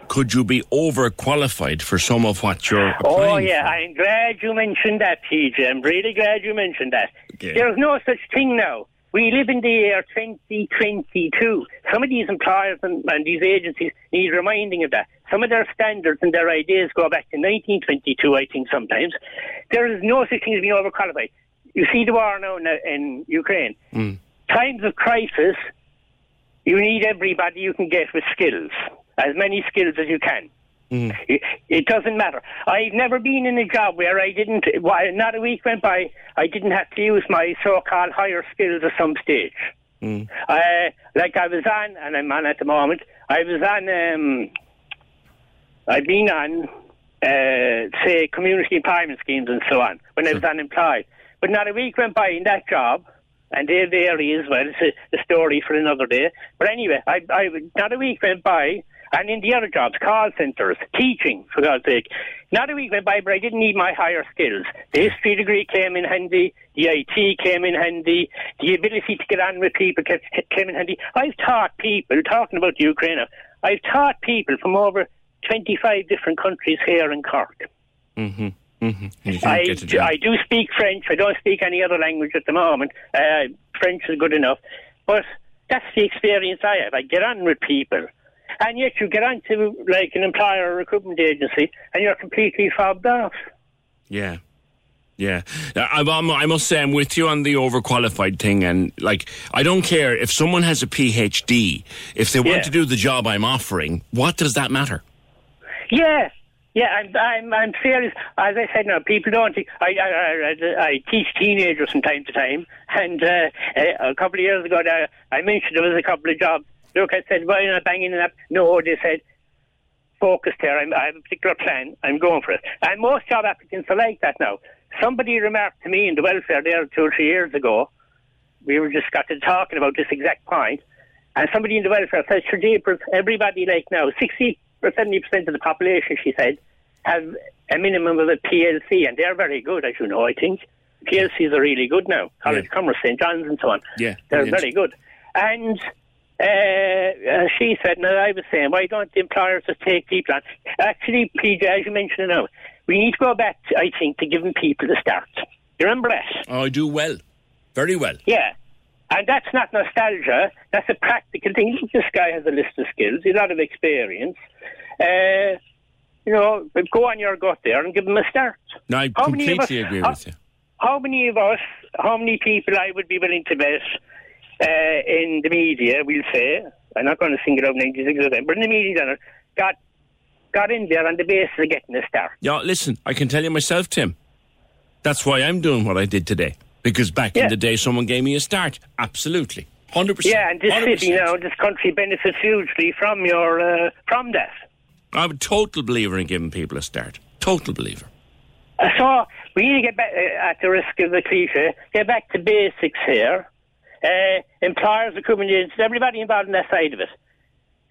could you be overqualified for some of what you're applying Oh, yeah, for? I'm glad you mentioned that, P J. I'm really glad you mentioned that. Okay. There's no such thing now. We live in the year twenty twenty-two. Some of these employers and, and these agencies need reminding of that. Some of their standards and their ideas go back to nineteen twenty-two, I think, sometimes. There is no such thing as being overqualified. You see the war now in, in Ukraine. Mm. Times of crisis, you need everybody you can get with skills, as many skills as you can. Mm. It, it doesn't matter. I've never been in a job where I didn't, well, not a week went by, I didn't have to use my so-called higher skills at some stage. Mm. Uh, like I was on, and I'm on at the moment, I was on, um, I've been on, uh, say, community employment schemes and so on, when sure. I was unemployed. But not a week went by in that job, and they vary as well, it's a, a story for another day. But anyway, I, I not a week went by, and in the other jobs, call centres, teaching, for God's sake. Not a week went by, but I didn't need my higher skills. The history degree came in handy. The I T came in handy. The ability to get on with people came in handy. I've taught people, talking about Ukraine, I've taught people from over twenty-five different countries here in Cork. Mm-hmm. Mm-hmm. I, do, I do speak French. I don't speak any other language at the moment. Uh, French is good enough. But that's the experience I have. I get on with people. And yet you get onto, like, an employer or recruitment agency and you're completely fobbed off. Yeah. Yeah. I, I must say I'm with you on the overqualified thing. And, like, I don't care if someone has a PhD. If they want yeah. to do the job I'm offering, what does that matter? Yeah. Yeah, I'm, I'm, I'm serious. As I said, now, people don't think... I, I, I, I teach teenagers from time to time. And uh, a couple of years ago, I mentioned there was a couple of jobs. Look, I said, why are you not banging it up? No, they said, focus there. I'm, I have a particular plan. I'm going for it. And most job applicants are like that now. Somebody remarked to me in the welfare there two or three years ago, we were just got to talking about this exact point, and somebody in the welfare said, sure, everybody like now, sixty or seventy percent of the population, she said, have a minimum of a P L C, and they're very good, as you know, I think. P L Cs are really good now. College yeah. Commerce, Saint John's and so on. Yeah, They're yeah. very good. And... Uh, uh, she said, and I was saying, why don't the employers just take people on? Actually, P J, as you mentioned now, we need to go back, to, I think, to giving people the start. You remember that? Oh, I do well. Very well. Yeah. And that's not nostalgia. That's a practical thing. This guy has a list of skills. He's a lot of experience. Uh, you know, go on your gut there and give them a start. No, I how completely us, agree how, with you. How many of us, how many people I would be willing to bet uh, in the media, we'll say, I'm not going to single out ninety-six of them, but in the media, got, got in there on the basis of getting a start. Yeah, listen, I can tell you myself, Tim. That's why I'm doing what I did today. Because back yeah. in the day, someone gave me a start. Absolutely. one hundred percent. Yeah, and this one hundred percent. City now, this country benefits hugely from your uh, from that. I'm a total believer in giving people a start. Total believer. Uh, so, we need to get back, uh, at the risk of the cliche, get back to basics here. Uh, employers, recruitment agents, everybody involved in that side of it.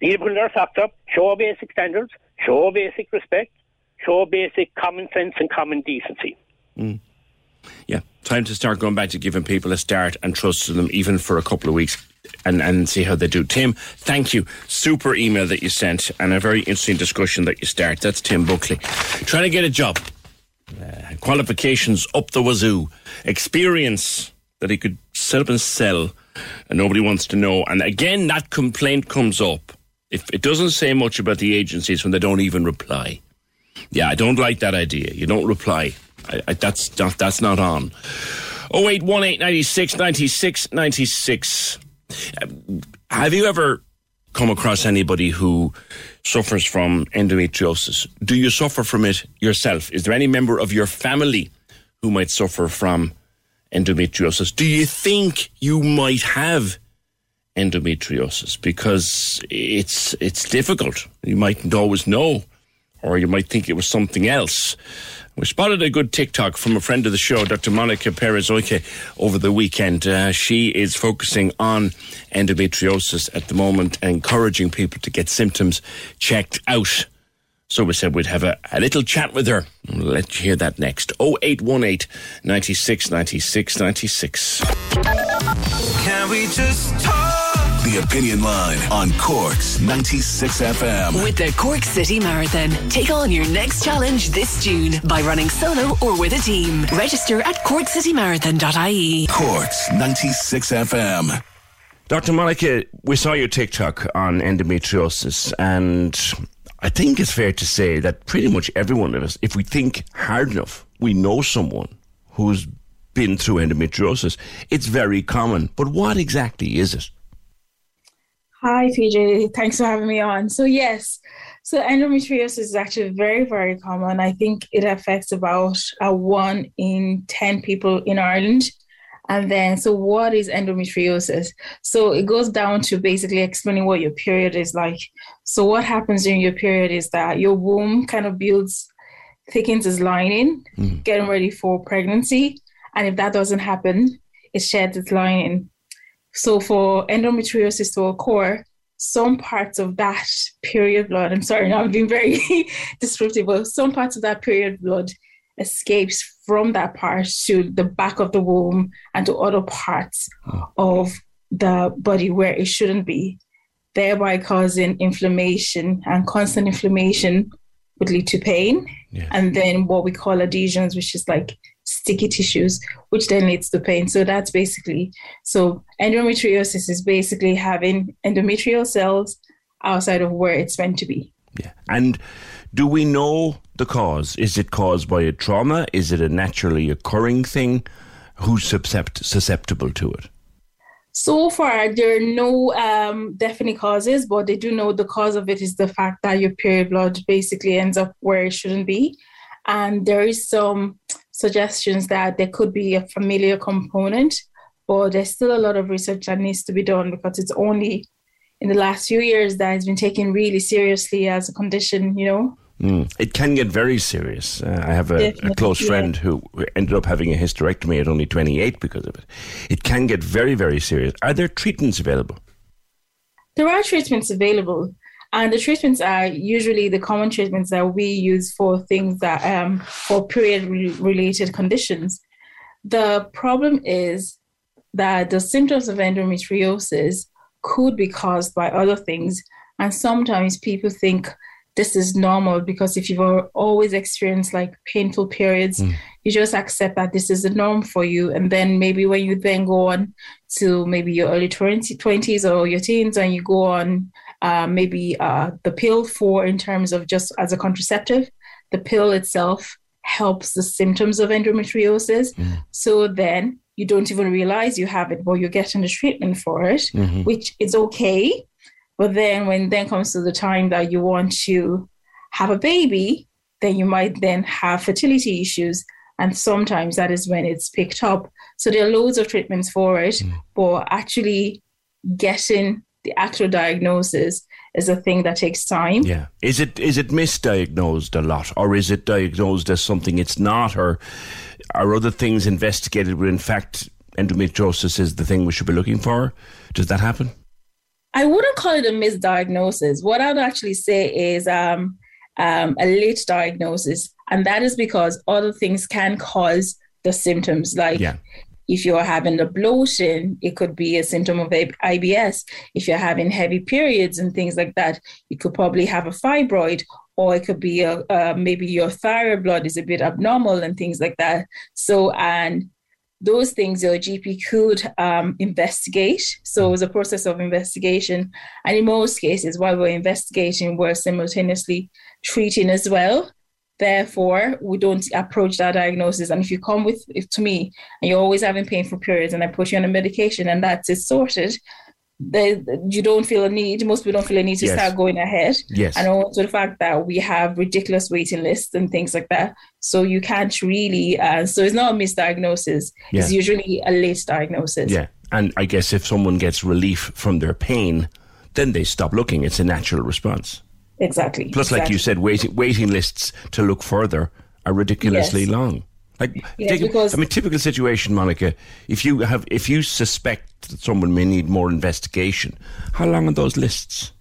You need to put their socks up, show basic standards, show basic respect, show basic common sense and common decency. Mm. Yeah, time to start going back to giving people a start and trusting them even for a couple of weeks and, and see how they do. Tim, thank you. Super email that you sent and a very interesting discussion that you start. That's Tim Buckley. Trying to get a job. Uh, qualifications up the wazoo. Experience that he could set up and sell and nobody wants to know. And again, that complaint comes up. If it doesn't say much about the agencies when they don't even reply. Yeah, I don't like that idea. You don't reply. I, I, that's not that's not on. Oh eight one eight ninety six ninety six ninety six. Have you ever come across anybody who suffers from endometriosis? Do you suffer from it yourself? Is there any member of your family who might suffer from endometriosis? Do you think you might have endometriosis? Because it's it's difficult. You mightn't always know, or you might think it was something else. We spotted a good TikTok from a friend of the show, Doctor Monica Perez-Oike, over the weekend. Uh, she is focusing on endometriosis at the moment, encouraging people to get symptoms checked out. So we said we'd have a, a little chat with her. We'll let you hear that next. oh eight one eight, nine six, nine six, nine six. Can we just talk? The Opinion Line on Cork's ninety-six F M. With the Cork City Marathon, take on your next challenge this June by running solo or with a team. Register at cork city marathon dot I E. Cork's ninety-six F M. Doctor Monica, we saw your TikTok on endometriosis, and I think it's fair to say that pretty much every one of us, if we think hard enough, we know someone who's been through endometriosis. It's very common, but what exactly is it? Hi, P J. Thanks for having me on. So, yes, so endometriosis is actually very, very common. I think it affects about a one in ten people in Ireland. And then, so what is endometriosis? So it goes down to basically explaining what your period is like. So what happens during your period is that your womb kind of builds, thickens its lining, mm. getting ready for pregnancy. And if that doesn't happen, it sheds its lining. So for endometriosis to occur, some parts of that period blood, I'm sorry, now I'm being very descriptive, but some parts of that period blood escapes from that part to the back of the womb and to other parts oh. of the body where it shouldn't be, thereby causing inflammation, and constant inflammation would lead to pain. Yeah. And then what we call adhesions, which is like sticky tissues, which then leads to pain. So that's basically, so endometriosis is basically having endometrial cells outside of where it's meant to be. Yeah. And do we know the cause? Is it caused by a trauma? Is it a naturally occurring thing? Who's susceptible to it? So far, there are no um, definite causes, but they do know the cause of it is the fact that your period blood basically ends up where it shouldn't be. And there is some suggestions that there could be a familial component, but there's still a lot of research that needs to be done because it's only in the last few years that it's been taken really seriously as a condition, you know. Mm. It can get very serious. Uh, I have a, a close yeah. friend who ended up having a hysterectomy at only twenty-eight because of it. It can get very, very serious. Are there treatments available? There are treatments available. And the treatments are usually the common treatments that we use for things that, um, for period-related conditions. The problem is that the symptoms of endometriosis could be caused by other things. And sometimes people think this is normal, because if you've always experienced like painful periods, mm. you just accept that this is the norm for you. And then maybe when you then go on to maybe your early twenties or your teens, and you go on uh, maybe uh, the pill for, in terms of just as a contraceptive, the pill itself helps the symptoms of endometriosis. Mm. So then you don't even realize you have it, but you're getting the treatment for it, mm-hmm. which is okay. But then when then comes to the time that you want to have a baby, then you might then have fertility issues. And sometimes that is when it's picked up. So there are loads of treatments for it, mm. but actually getting the actual diagnosis is a thing that takes time. Yeah. Is it is it misdiagnosed a lot, or is it diagnosed as something it's not, or are other things investigated where in fact endometriosis is the thing we should be looking for? Does that happen? I wouldn't call it a misdiagnosis. What I would actually say is um, um, a late diagnosis. And that is because other things can cause the symptoms. Like yeah. if you're having the bloating, it could be a symptom of I B S. If you're having heavy periods and things like that, you could probably have a fibroid, or it could be a, uh, maybe your thyroid blood is a bit abnormal and things like that. So, and those things your G P could um, investigate. So it was a process of investigation. And in most cases, while we're investigating, we're simultaneously treating as well. Therefore, we don't approach that diagnosis. And if you come with if to me and you're always having painful periods and I put you on a medication and that's it sorted, they, you don't feel a need, most people don't feel a need to yes. start going ahead. Yes. And also the fact that we have ridiculous waiting lists and things like that. So you can't really, uh, so it's not a misdiagnosis. Yeah. It's usually a late diagnosis. Yeah. And I guess if someone gets relief from their pain, then they stop looking. It's a natural response. Exactly. Plus, exactly. like you said, waiting, waiting lists to look further are ridiculously yes. long. Like, yes, take, because, I mean, typical situation, Monica, if you have, if you suspect that someone may need more investigation, how long are those lists?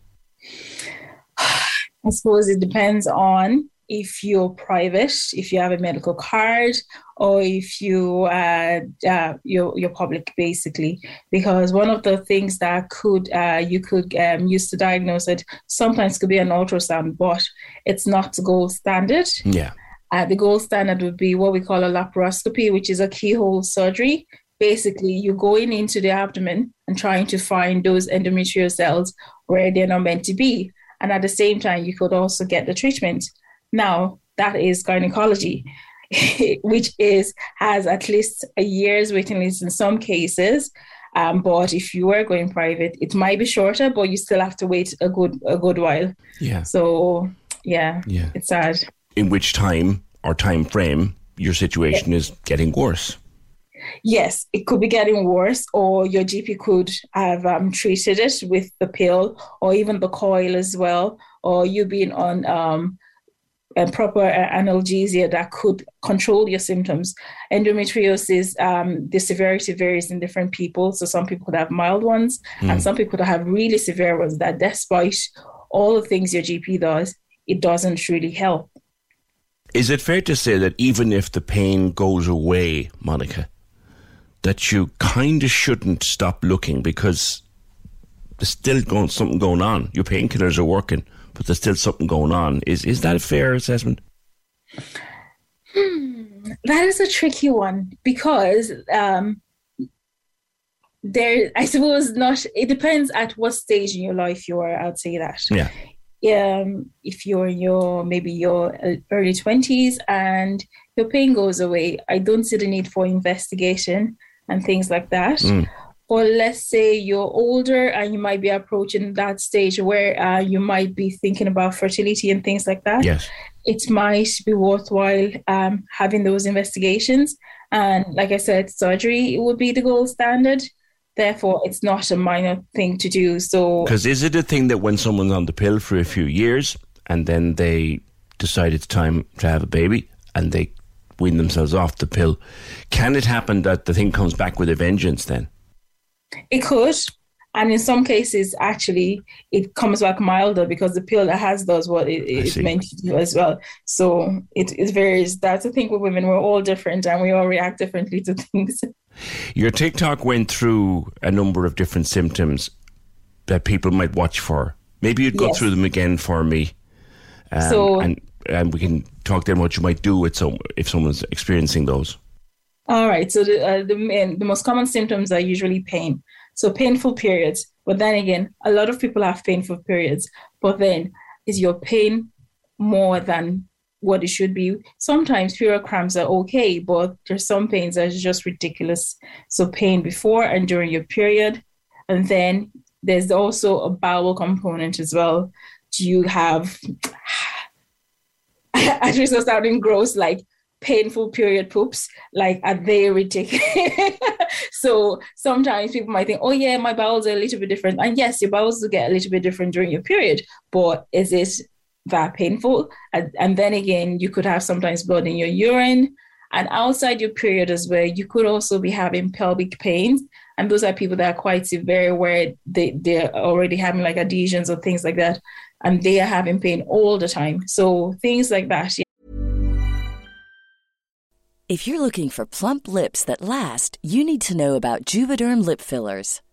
I suppose it depends on if you're private, if you have a medical card, or if you, uh, uh, you're, you're public, basically. Because one of the things that could uh, you could um, use to diagnose it sometimes could be an ultrasound, but it's not gold standard. Yeah. Uh, the gold standard would be what we call a laparoscopy, which is a keyhole surgery. Basically, you're going into the abdomen and trying to find those endometrial cells where they're not meant to be. And at the same time, you could also get the treatment. Now, that is gynecology, which is has at least a year's waiting list in some cases. Um, but if you were going private, it might be shorter, but you still have to wait a good a good while. Yeah. So, yeah, yeah. It's sad. In which time or time frame your situation is getting worse. Yes, it could be getting worse, or your G P could have um, treated it with the pill or even the coil as well, or you being on um, a proper analgesia that could control your symptoms. Endometriosis, um, the severity varies in different people. So some people could have mild ones mm. and some people could have really severe ones that despite all the things your G P does, it doesn't really help. Is it fair to say that even if the pain goes away, Monica, that you kind of shouldn't stop looking, because there's still going, something going on? Your painkillers are working, but there's still something going on. Is is that a fair assessment? Hmm, that is a tricky one, because um, there, I suppose not. It depends at what stage in your life you are. I'd say that. Yeah. Um, if you're in your maybe your early twenties and your pain goes away, I don't see the need for investigation and things like that. Mm. Or let's say you're older and you might be approaching that stage where uh, you might be thinking about fertility and things like that. Yes. It might be worthwhile um, having those investigations. And like I said, surgery would be the gold standard. Therefore, it's not a minor thing to do. So, because is it a thing that when someone's on the pill for a few years and then they decide it's time to have a baby and they wean themselves off the pill, can it happen that the thing comes back with a vengeance then? It could. And in some cases, actually, it comes back milder because the pill that has does what it, it's meant to do as well. So it, it varies. That's the thing with women. We're all different and we all react differently to things. Your TikTok went through a number of different symptoms. that people might watch for? Maybe you'd go yes. through them again for me. Um, so, and, and we can talk then what you might do with some, if someone's experiencing those. All right. So the, uh, the, main, the most common symptoms are usually pain. So painful periods. But then again, a lot of people have painful periods. But then is your pain more than what it should be? Sometimes period cramps are okay, but there's some pains that are just ridiculous. So pain before and during your period. And then there's also a bowel component as well. Do you have, I just was sounding gross, like painful period poops, like are they ridiculous? So sometimes people might think, oh yeah, my bowels are a little bit different. And yes, your bowels will get a little bit different during your period, but is it that painful? And, and then again, you could have sometimes blood in your urine, and outside your period as well, you could also be having pelvic pains. And those are people that are quite severe, where they, they're already having like adhesions or things like that, and they are having pain all the time. So things like that. Yeah. If you're looking for plump lips that last, you need to know about Juvederm lip fillers.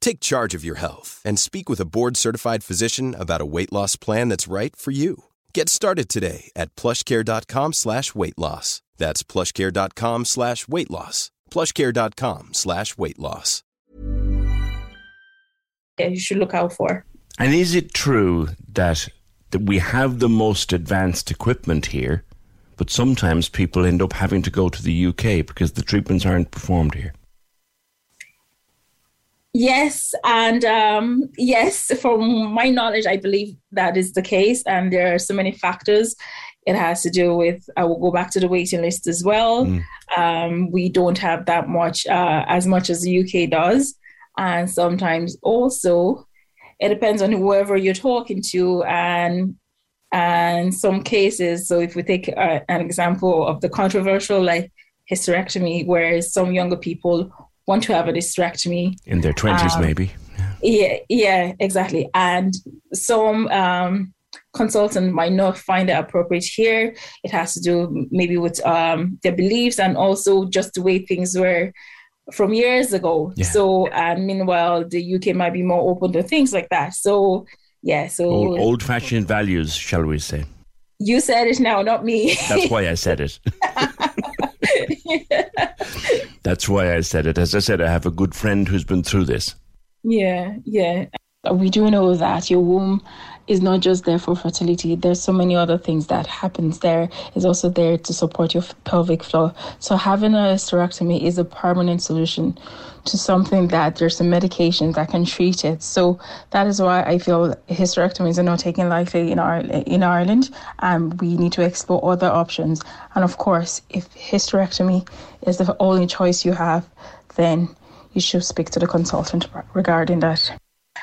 Take charge of your health and speak with a board-certified physician about a weight loss plan that's right for you. Get started today at plushcare.com slash weight loss. That's plushcare.com slash weight loss. Plushcare.com slash weight loss. Yeah, you should look out for. And is it true that, that we have the most advanced equipment here, but sometimes people end up having to go to the U K because the treatments aren't performed here? Yes, and um, yes, from my knowledge, I believe that is the case. And there are so many factors. It has to do with, I will go back to the waiting list as well. Mm. Um, we don't have that much, uh, as much as the U K does. And sometimes also, it depends on whoever you're talking to and and some cases. So if we take uh, an example of the controversial, like hysterectomy, where some younger people want to have a hysterectomy in their twenties, um, maybe. Yeah. yeah, yeah, exactly. And some um, consultant might not find it appropriate here. It has to do maybe with um, their beliefs and also just the way things were from years ago. Yeah. So, and meanwhile, the U K might be more open to things like that. So, yeah. So old, old-fashioned values, shall we say? You said it now, not me. That's why I said it. That's why I said it. As I said, I have a good friend who's been through this. Yeah, yeah. We do know that your womb is not just there for fertility. There's so many other things that happens there. It's also there to support your pelvic floor. So having a hysterectomy is a permanent solution to something that there's some medications that can treat it. So that is why I feel hysterectomies are not taken lightly in our in Ireland, and um, we need to explore other options. And of course, if hysterectomy is the only choice you have, then you should speak to the consultant regarding that.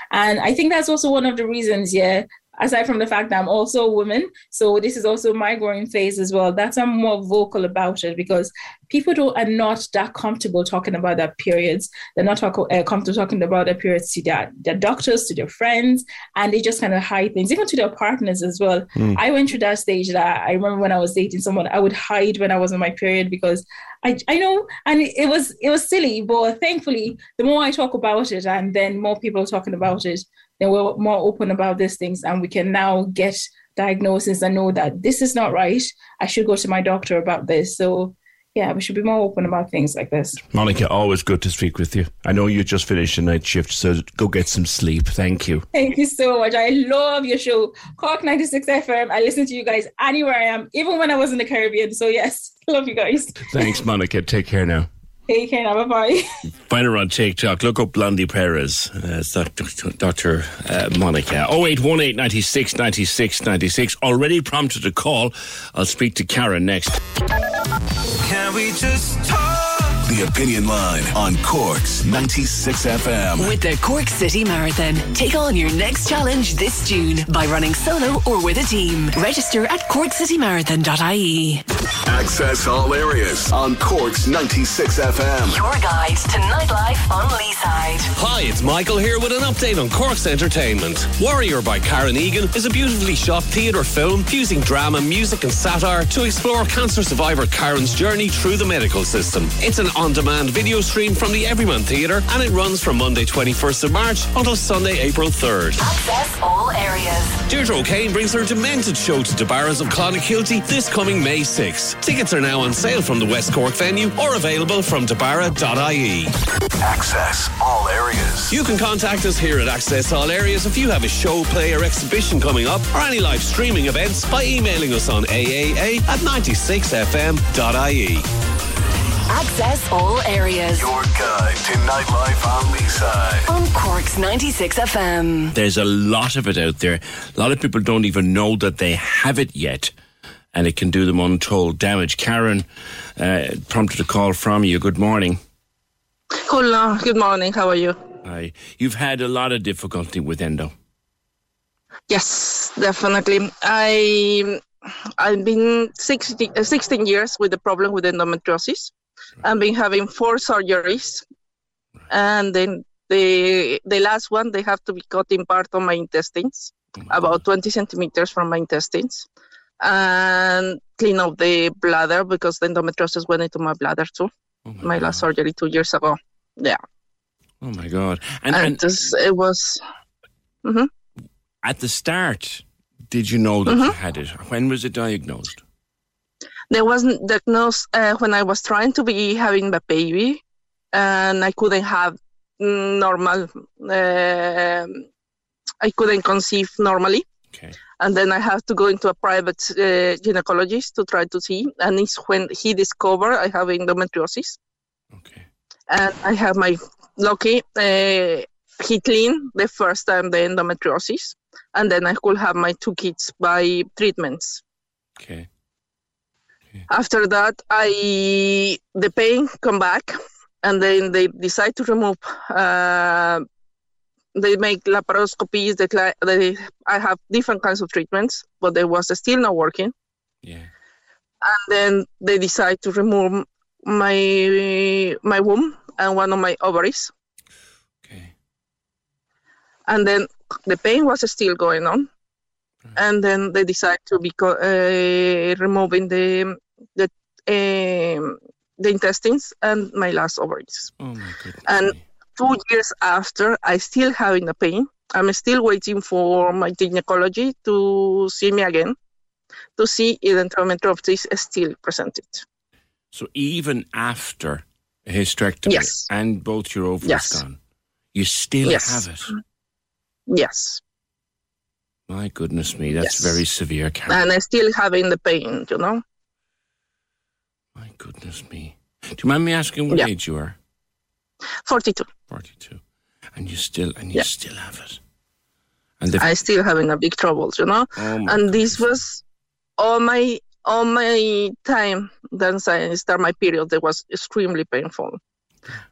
And I think that's also one of the reasons, yeah, aside from the fact that I'm also a woman, so this is also my growing phase as well, that I'm more vocal about it, because people don't, are not that comfortable talking about their periods. They're not talk, uh, comfortable talking about their periods to their, their doctors, to their friends, and they just kind of hide things, even to their partners as well. Mm. I went through that stage that I remember when I was dating someone, I would hide when I was on my period because I, I know, and it was it was silly, but thankfully, the more I talk about it and then more people are talking about it, then we're more open about these things and we can now get diagnosis and know that this is not right. I should go to my doctor about this. So yeah, we should be more open about things like this. Monica, always good to speak with you. I know you just finished a night shift, so go get some sleep. Thank you. Thank you so much. I love your show. Cork ninety-six F M. I listen to you guys anywhere I am, even when I was in the Caribbean. So yes, love you guys. Thanks, Monica. Take care now. Take care now. Bye-bye. Find her on TikTok. Look up Blondie Perez. Uh, it's Doctor Uh, Monica. oh eight one eight, nine six, nine six, nine six. Already prompted a call. I'll speak to Karen next. Can we just talk? The Opinion Line on Cork's ninety-six F M. With the Cork City Marathon. Take on your next challenge this June by running solo or with a team. Register at cork city marathon dot I E. Access all areas on Cork's ninety-six F M. Your guide to nightlife on Leaside. Hi, it's Michael here with an update on Cork's entertainment. Warrior by Karen Egan is a beautifully shot theatre film fusing drama, music and satire to explore cancer survivor Karen's journey through the medical system. It's an on-demand video stream from the Everyman Theatre, and it runs from Monday twenty-first of March until Sunday April third. Access all areas. Deirdre O'Kane brings her demented show to DeBarra's of Clonakilty this coming May sixth. Tickets are now on sale from the West Cork venue or available from debarra dot I E. Access all areas. You can contact us here at Access All Areas if you have a show, play or exhibition coming up or any live streaming events by emailing us on A A A at ninety-six F M dot I E. Access all areas. Your guide to nightlife on Leaside. On Cork's ninety-six F M. There's a lot of it out there. A lot of people don't even know that they have it yet, and it can do them untold damage. Karen uh, prompted a call from you. Good morning. Hola, good morning. How are you? Hi. You've had a lot of difficulty with endo. Yes, definitely. I, I've been sixteen, uh, sixteen years with the problem with endometriosis. I've been having four surgeries, and then the the last one, they have to be cut in part of my intestines, about twenty centimeters from my intestines, and clean up the bladder because the endometriosis went into my bladder too. Oh my, my last surgery two years ago. Yeah. Oh my God! And, and, and this, it was mm-hmm. at the start. Did you know that mm-hmm. you had it? When was it diagnosed? There wasn't diagnosed uh, when I was trying to be having a baby, and I couldn't have normal. Uh, I couldn't conceive normally, okay. And then I have to go into a private uh, gynecologist to try to see. And it's when he discovered I have endometriosis. Okay. And I have my lucky. Uh, he cleaned the first time the endometriosis, and then I could have my two kids by treatments. Okay. After that, I the pain come back, and then they decide to remove. Uh, they make laparoscopies. They, they, I have different kinds of treatments, but they was still not working. Yeah. And then they decide to remove my my womb and one of my ovaries. Okay. And then the pain was still going on. And then they decide to be uh, removing the the uh, the intestines and my last ovaries. Oh my goodness. And two years after, I still having the pain. I'm still waiting for my gynecology to see me again to see if endometriosis is still presented. So even after a hysterectomy yes. and both your ovaries yes. gone, you still yes. have it. Yes. My goodness me, that's yes. very severe, Karen. And I'm still having the pain, you know. My goodness me. Do you mind me asking what yeah. age you are? forty-two. forty-two. And you still and you yeah. still have it. And I'm still having a big troubles, you know. Oh my and goodness. This was all my all my time then I start my period. It was extremely painful.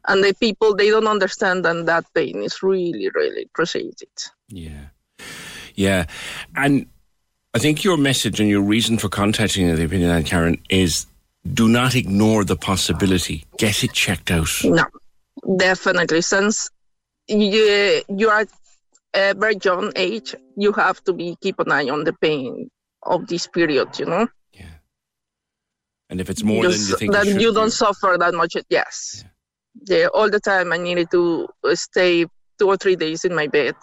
And the people, they don't understand, and that pain is really, really appreciated. Yeah. Yeah. And I think your message and your reason for contacting the Opinion Line, Karen, is do not ignore the possibility. Get it checked out. No, definitely. Since you, you are a very young age, you have to be keep an eye on the pain of this period, you know? Yeah. And if it's more you than you think then you, you don't do. Suffer that much. Yes. Yeah. Yeah, all the time I needed to stay two or three days in my bed,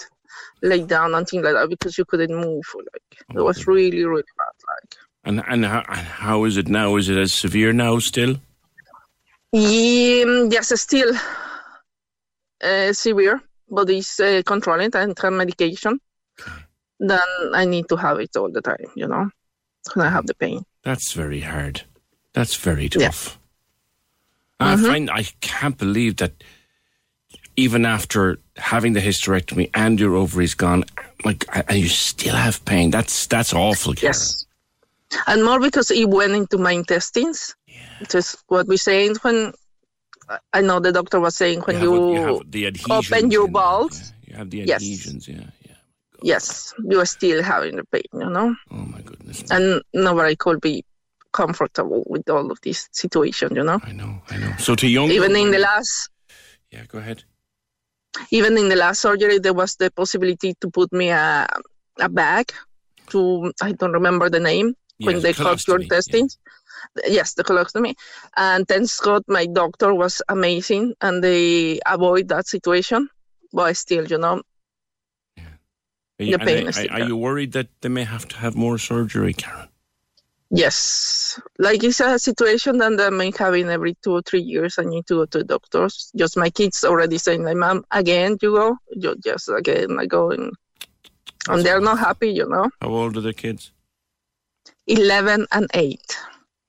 lay down and things like that because you couldn't move. Like oh, it was really, really bad. Like and and how, and how is it now? Is it as severe now still? Yeah, yes, still uh, severe, but it's uh, controlled and have medication. Then I need to have it all the time, you know, and I have the pain. That's very hard. That's very tough. Yeah. Mm-hmm. I find I can't believe that even after having the hysterectomy and your ovaries gone, like, and you still have pain. That's that's awful, Karen. Yes, and more because it went into my intestines. Yeah, just what we saying when I know the doctor was saying when you, you, a, you have the open your bowels, yeah. you have the adhesions. Yes. Yeah, yeah. God. Yes, you are still having the pain. You know. Oh my goodness. And nobody could be comfortable with all of this situation, you know. I know, I know. So to young even in the last, yeah, go ahead. Even in the last surgery, there was the possibility to put me a a bag to I don't remember the name yeah, when the they cut your intestines. Yeah. Yes, the colostomy. And thanks God, my doctor was amazing, and they avoid that situation. But still, you know, yeah. Are you, the pain. I, is I, are you worried that they may have to have more surgery, Karen? Yes, like it's a situation that I'm having every two or three years. I need to go to doctors. Just my kids already saying, like, Mom, again you go? You just again I go. And, and they're not happy, you know. How old are the kids? eleven and eight.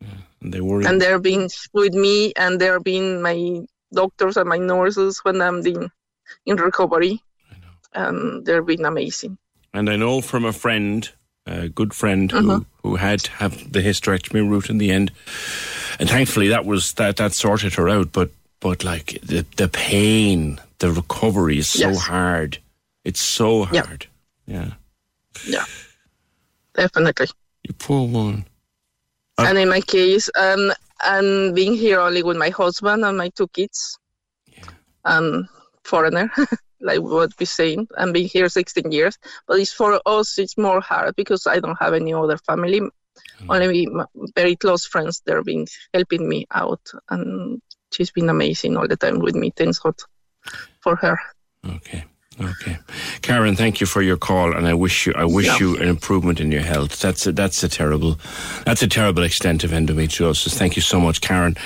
Yeah, and they worry. And they're being with me and they're being my doctors and my nurses when I'm in, in recovery. I know. And they're being amazing. And I know from a friend... a good friend who, uh-huh. who had to have the hysterectomy route in the end, and thankfully that was that, that sorted her out. But but like the the pain, the recovery is so yes. hard. It's so hard. Yeah, yeah, yeah. Definitely. You poor woman. I- and in my case, um, I'm being here only with my husband and my two kids. Yeah. Um, foreigner. Like what we're saying, I'm being here sixteen years, but it's for us, it's more hard because I don't have any other family, mm. only my very close friends, they're been helping me out, and she's been amazing all the time with me, thanks God for her. Okay, okay. Karen, thank you for your call, and I wish you I wish yeah. you an improvement in your health. That's a, that's a terrible, that's a terrible extent of endometriosis. Thank you so much, Karen.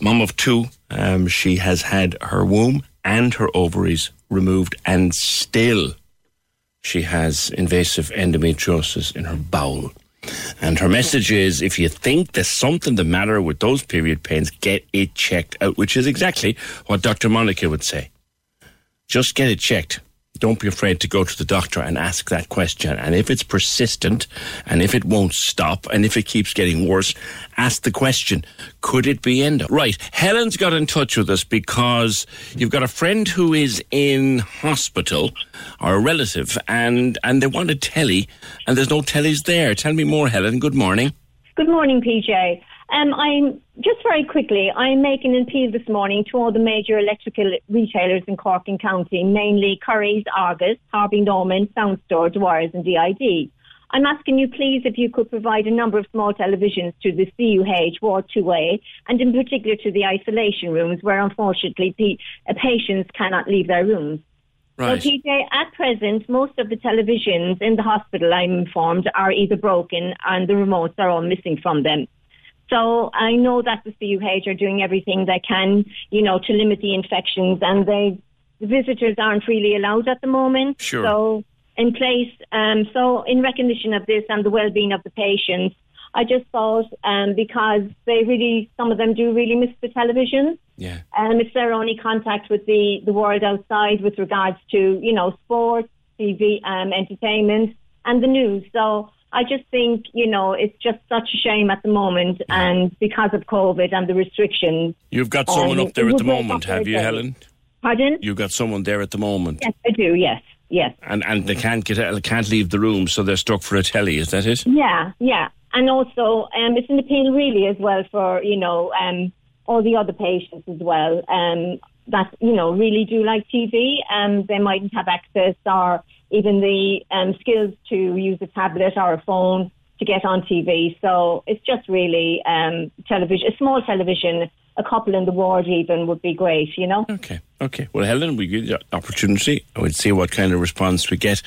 Mom of two, um, she has had her womb and her ovaries removed, and still she has invasive endometriosis in her bowel. And her message is, if you think there's something the matter with those period pains, get it checked out, which is exactly what Doctor Monica would say. Just get it checked. Don't be afraid to go to the doctor and ask that question. And if it's persistent, and if it won't stop, and if it keeps getting worse, ask the question, could it be endo? Right, Helen's got in touch with us because you've got a friend who is in hospital, or a relative, and, and they want a telly, and there's no tellies there. Tell me more, Helen. Good morning. Good morning, P J. Um, I'm just very quickly, I'm making an appeal this morning to all the major electrical retailers in Cork and County, mainly Currys, Argos, Harvey Norman, Soundstore, Dwyer's and D I D. I'm asking you, please, if you could provide a number of small televisions to the C U H, Ward two A, and in particular to the isolation rooms, where unfortunately the uh, patients cannot leave their rooms. Right. So, P J, at present, most of the televisions in the hospital, I'm informed, are either broken and the remotes are all missing from them. So I know that the C U H are doing everything they can, you know, to limit the infections, and they, the visitors aren't really allowed at the moment. Sure. So in place. Um, so in recognition of this and the well-being of the patients, I just thought, um, because they really, some of them do really miss the television. Yeah. Um, it's their only contact with the, the world outside with regards to, you know, sports, T V, um, entertainment and the news. So I just think, you know, it's just such a shame at the moment, yeah. and because of COVID and the restrictions. You've got someone um, up there at the moment, have you, Helen? Pardon? You've got someone there at the moment. Yes, I do, yes. Yes. And and they can't get can't leave the room, so they're stuck for a telly, is that it? Yeah, yeah. And also, um, it's an appeal really as well for, you know, um, all the other patients as well, um, that, you know, really do like T V and they mightn't have access or even the um, skills to use a tablet or a phone to get on T V. So it's just really um, television, a small television. A couple in the ward even would be great, you know? Okay, okay. Well, Helen, we give you the opportunity. We'll see what kind of response we get.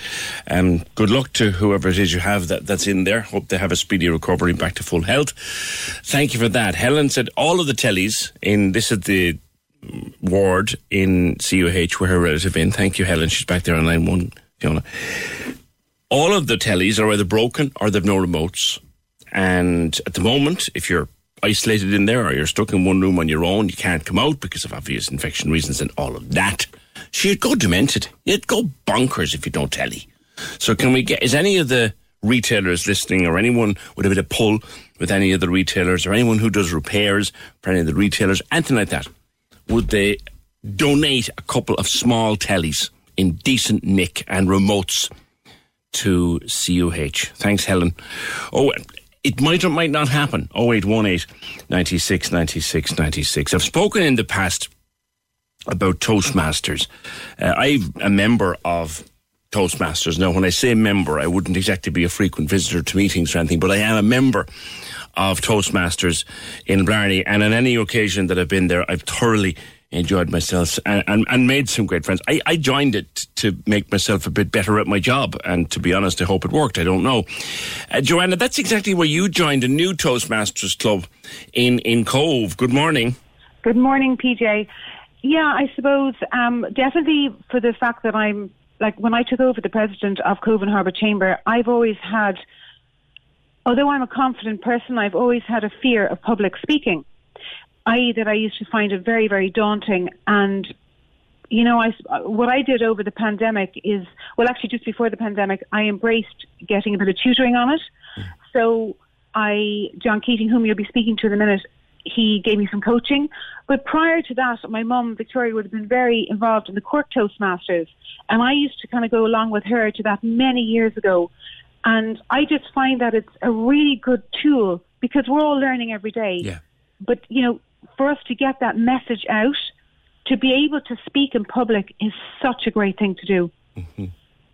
Um, good luck to whoever it is you have that, that's in there. Hope they have a speedy recovery back to full health. Thank you for that. Helen said all of the tellies in this at the ward in C U H were her relative in. Thank you, Helen. She's back there on line one, Fiona. All of the tellies are either broken or they've no remotes. And at the moment, if you're isolated in there or you're stuck in one room on your own, you can't come out because of obvious infection reasons and all of that, she'd go demented. You'd go bonkers if you don't telly. So can we get, is any of the retailers listening or anyone with a bit of pull with any of the retailers or anyone who does repairs for any of the retailers, anything like that, would they donate a couple of small tellies in decent nick and remotes to C U H? Thanks, Helen. Oh, it might or might not happen. oh eight one eight, nine six, nine six, nine six. I've spoken in the past about Toastmasters. Uh, I'm a member of Toastmasters. Now, when I say member, I wouldn't exactly be a frequent visitor to meetings or anything, but I am a member of Toastmasters in Blarney. And on any occasion that I've been there, I've thoroughly enjoyed myself and, and, and made some great friends. I, I joined it to make myself a bit better at my job. And to be honest, I hope it worked. I don't know. Uh, Joanna, that's exactly where you joined a new Toastmasters club in, in Cove. Good morning. Good morning, P J. Yeah, I suppose um, definitely for the fact that I'm, like when I took over the president of Cove and Harbour Chamber, I've always had, although I'm a confident person, I've always had a fear of public speaking. I that I used to find it very, very daunting. And, you know, I, what I did over the pandemic is, well, actually just before the pandemic, I embraced getting a bit of tutoring on it. Mm. So I, John Keating, whom you'll be speaking to in a minute, he gave me some coaching. But prior to that, my mum, Victoria, would have been very involved in the Cork Toastmasters. And I used to kind of go along with her to that many years ago. And I just find that it's a really good tool because we're all learning every day. Yeah. But, you know, for us to get that message out, to be able to speak in public is such a great thing to do. Mm-hmm.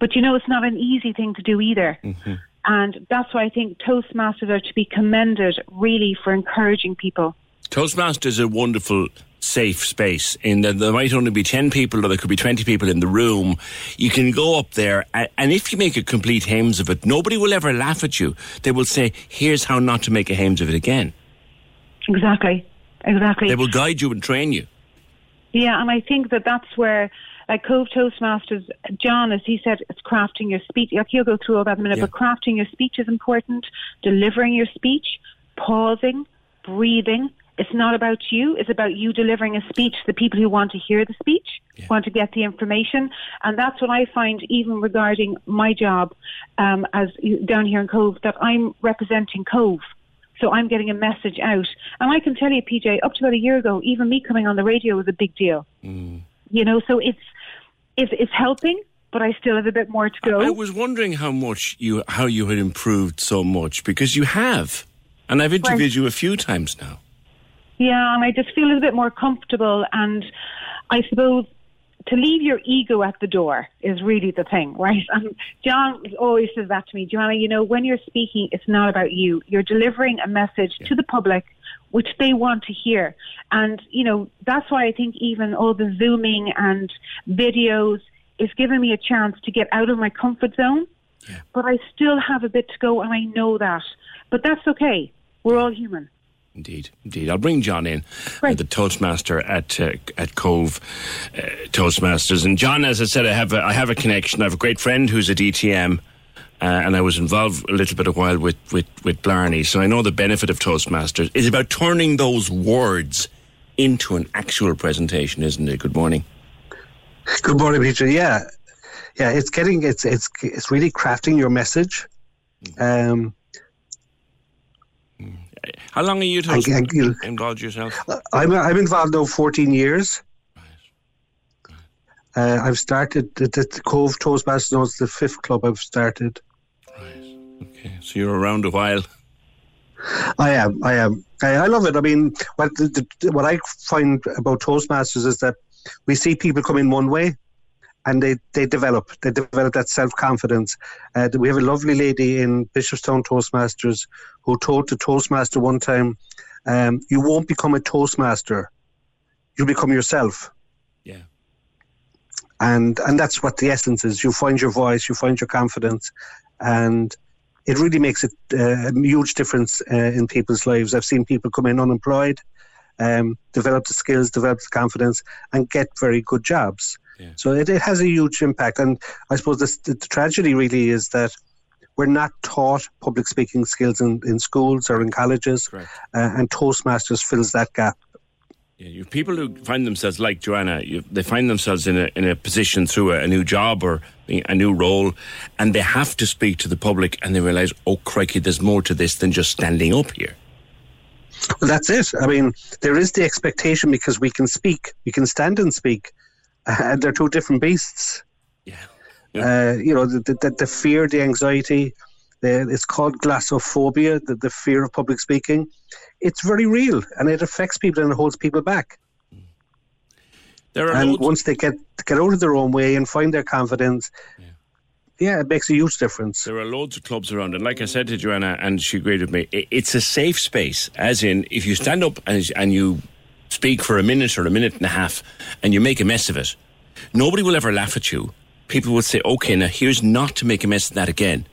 But you know, it's not an easy thing to do either. Mm-hmm. And that's why I think Toastmasters are to be commended really for encouraging people. Toastmasters is a wonderful safe space in that there might only be ten people or there could be twenty people in the room. You can go up there and, and if you make a complete hames of it, nobody will ever laugh at you. They will say, here's how not to make a hames of it again. Exactly. Exactly. They will guide you and train you. Yeah, and I think that that's where, like Cove Toastmasters, John, as he said, it's crafting your speech. Like he'll go through all that in a minute, yeah. But crafting your speech is important, delivering your speech, pausing, breathing. It's not about you. It's about you delivering a speech to the people who want to hear the speech, yeah. want to get the information. And that's what I find even regarding my job um, as down here in Cove, that I'm representing Cove. So I'm getting a message out. And I can tell you, P J, up to about a year ago, even me coming on the radio was a big deal. Mm. You know, so it's, it's it's helping, but I still have a bit more to go. I, I was wondering how much you how you had improved so much, because you have. And I've interviewed right. you a few times now. Yeah, and I just feel a bit more comfortable. And I suppose to leave your ego at the door is really the thing, right? And John always says that to me, Joanna, you know, when you're speaking, it's not about you. You're delivering a message yeah. to the public, which they want to hear. And, you know, that's why I think even all the Zooming and videos is giving me a chance to get out of my comfort zone. Yeah. But I still have a bit to go, and I know that. But that's okay. We're all human. Indeed, indeed. I'll bring John in, right. uh, the Toastmaster at uh, at Cove uh, Toastmasters. And John, as I said, I have a, I have a connection. I have a great friend who's at E T M, uh, and I was involved a little bit a while with, with, with Blarney. So I know the benefit of Toastmasters is about turning those words into an actual presentation, isn't it? Good morning. Good morning, Peter. Yeah, yeah. It's getting it's it's it's really crafting your message. Um. How long are you toast- I, I, involved yourself? I'm I'm involved now fourteen years. Right. Right. Uh, I've started at the, the Cove Toastmasters. No, it's the fifth club I've started. Right. Okay. So you're around a while. I am. I am. I, I love it. I mean, what the, the, what I find about Toastmasters is that we see people come in one way, and they, they develop. They develop that self-confidence. Uh, we have a lovely lady in Bishopstown Toastmasters who told the Toastmaster one time, um, you won't become a Toastmaster. You'll become yourself. Yeah. And and that's what the essence is. You find your voice, you find your confidence, and it really makes it, uh, a huge difference uh, in people's lives. I've seen people come in unemployed, um, develop the skills, develop the confidence, and get very good jobs. Yeah. So it, it has a huge impact. And I suppose this, the, the tragedy really is that we're not taught public speaking skills in, in schools or in colleges. Uh, and Toastmasters fills that gap. Yeah, you have people who find themselves, like Joanna, you, they find themselves in a in a position through a, a new job or a new role, and they have to speak to the public, and they realise, oh, crikey, there's more to this than just standing up here. Well, that's it. I mean, there is the expectation because we can speak, we can stand and speak, and they're two different beasts. Yeah. yeah. Uh, you know, the, the, the fear, the anxiety, the, it's called glossophobia, the, the fear of public speaking. It's very real, and it affects people and it holds people back. There are and once they get get out of their own way and find their confidence, yeah. yeah, it makes a huge difference. There are loads of clubs around, and like I said to Joanna, and she agreed with me, it's a safe space, as in if you stand up and and you speak for a minute or a minute and a half and you make a mess of it, nobody will ever laugh at you. People will say, okay, now here's not to make a mess of that again.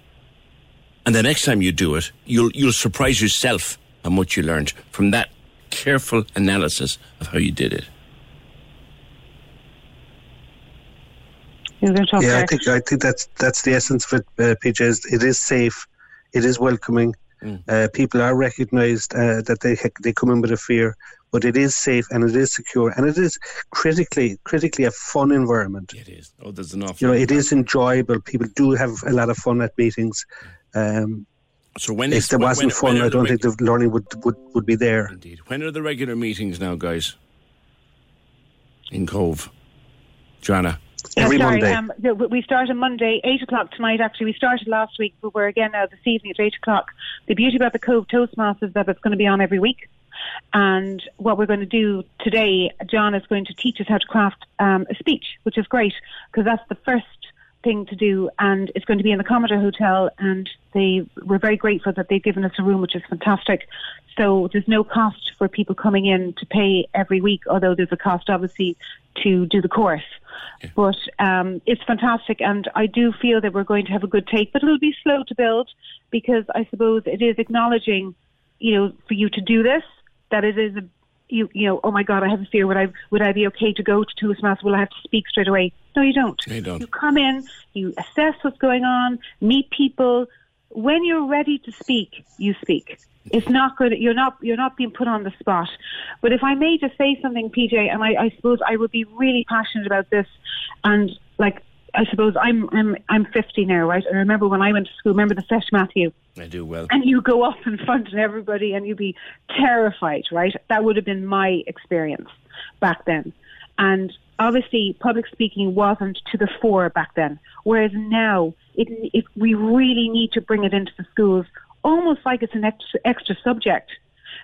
And the next time you do it, you'll you'll surprise yourself on what you learned from that careful analysis of how you did it. Yeah, I think, I think that's, that's the essence of it, uh, P J. It is safe. It is welcoming. Mm. Uh, people are recognised uh, that they they come in with a fear, but it is safe and it is secure and it is critically critically a fun environment. It is. Oh, there's an awful. You know, it is enjoyable. People do have a lot of fun at meetings. Um, so when if is, there when, wasn't when, fun, when I don't the regu- think the learning would, would, would be there. Indeed. When are the regular meetings now, guys? In Cove, Joanna. Every Sorry, Monday. Um, we start on Monday, eight o'clock tonight, actually. We started last week, but we're again now this evening at eight o'clock. The beauty about the Cove Toastmasters is that it's going to be on every week. And what we're going to do today, John is going to teach us how to craft um, a speech, which is great, because that's the first thing to do. And it's going to be in the Commodore Hotel, and they we're very grateful that they've given us a room, which is fantastic. So there's no cost for people coming in to pay every week, although there's a cost, obviously, to do the course. Yeah. But um, it's fantastic, and I do feel that we're going to have a good take, but it'll be slow to build because I suppose it is acknowledging, you know, for you to do this, that it is, a, you, you know, oh my God, I have a fear. Would I would I be okay to go to Toastmasters? Will I have to speak straight away? No, you don't. You don't. You come in, you assess what's going on, meet people. When you're ready to speak, you speak. It's not good. You're not. You're not being put on the spot. But if I may just say something, P J, and I, I suppose I would be really passionate about this. And like, I suppose I'm I'm I'm fifty now, right? I remember when I went to school. Remember the Sesh Matthew? I do well. And you go up in front of everybody, and you'd be terrified, right? That would have been my experience back then. And obviously, public speaking wasn't to the fore back then. Whereas now, it, it we really need to bring it into the schools. Almost like it's an extra, extra subject,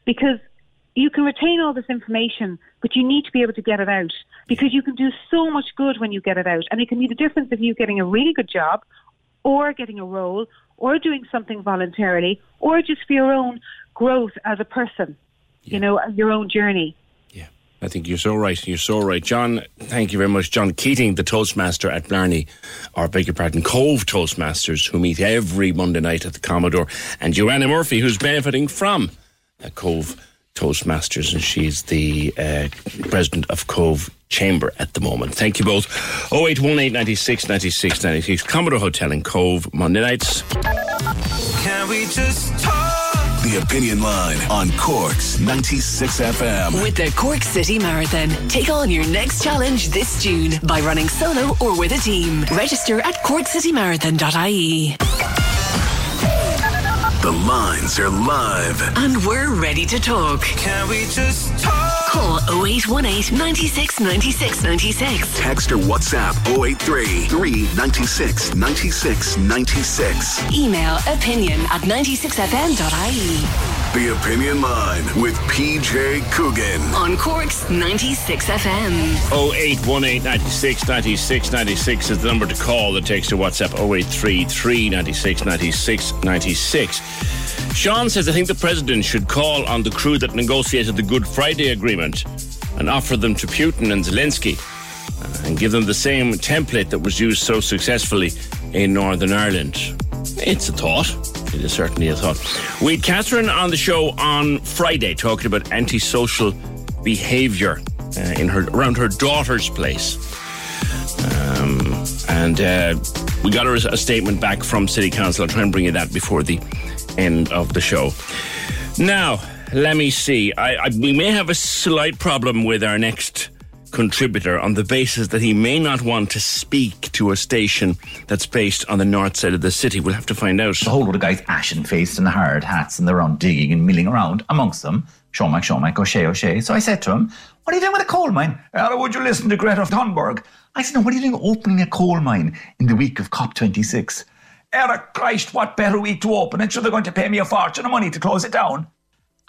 because you can retain all this information, but you need to be able to get it out, because you can do so much good when you get it out, and it can be the difference of you getting a really good job or getting a role or doing something voluntarily or just for your own growth as a person, yeah. you know, your own journey. Yeah, I think you're so right. You're so right. John, thank you very much. John Keating, the Toastmaster at Blarney, or beg your pardon, Cove Toastmasters, who meet every Monday night at the Commodore, and Joanna Murphy, who's benefiting from a Cove Toastmasters, and she's the uh, president of Cove Chamber at the moment. Thank you both. oh eight one eight, nine six, nine six, nine six. Commodore Hotel in Cove, Monday nights. Can we just talk? The Opinion Line on Cork's ninety-six F M. With the Cork City Marathon, take on your next challenge this June by running solo or with a team. Register at cork city marathon dot I E. The lines are live. And we're ready to talk. Can we just talk? Call oh eight one eight, nine six, nine six, nine six. Text or WhatsApp oh eight three, three nine six, nine six nine six. Email opinion at ninety-six F M dot I E. The Opinion Line with P J Coogan. On Cork's ninety-six F M. oh eight one eight, nine six, nine six, nine six is the number to call. The text or WhatsApp oh eight three, three nine six, nine six nine six. Sean says, I think the president should call on the crew that negotiated the Good Friday Agreement and offer them to Putin and Zelensky and give them the same template that was used so successfully in Northern Ireland. It's a thought. It is certainly a thought. We had Catherine on the show on Friday talking about antisocial behaviour uh, in her around her daughter's place. Um, and uh, we got her a statement back from City Council. I'll try and bring you that before the end of the show. Now, let me see. I, I, we may have a slight problem with our next contributor on the basis that he may not want to speak to a station that's based on the north side of the city. We'll have to find out. A whole lot of guys ashen-faced and hard hats, and they're on digging and milling around. Amongst them, Sean Mike, Sean Mike, O'Shea, O'Shea. So I said to him, what are you doing with a coal mine? How would you listen to Greta Thunberg? I said, no, what are you doing opening a coal mine in the week of COP twenty-six? Eric Christ, what better week to open it? Sure, they're going to pay me a fortune of money to close it down.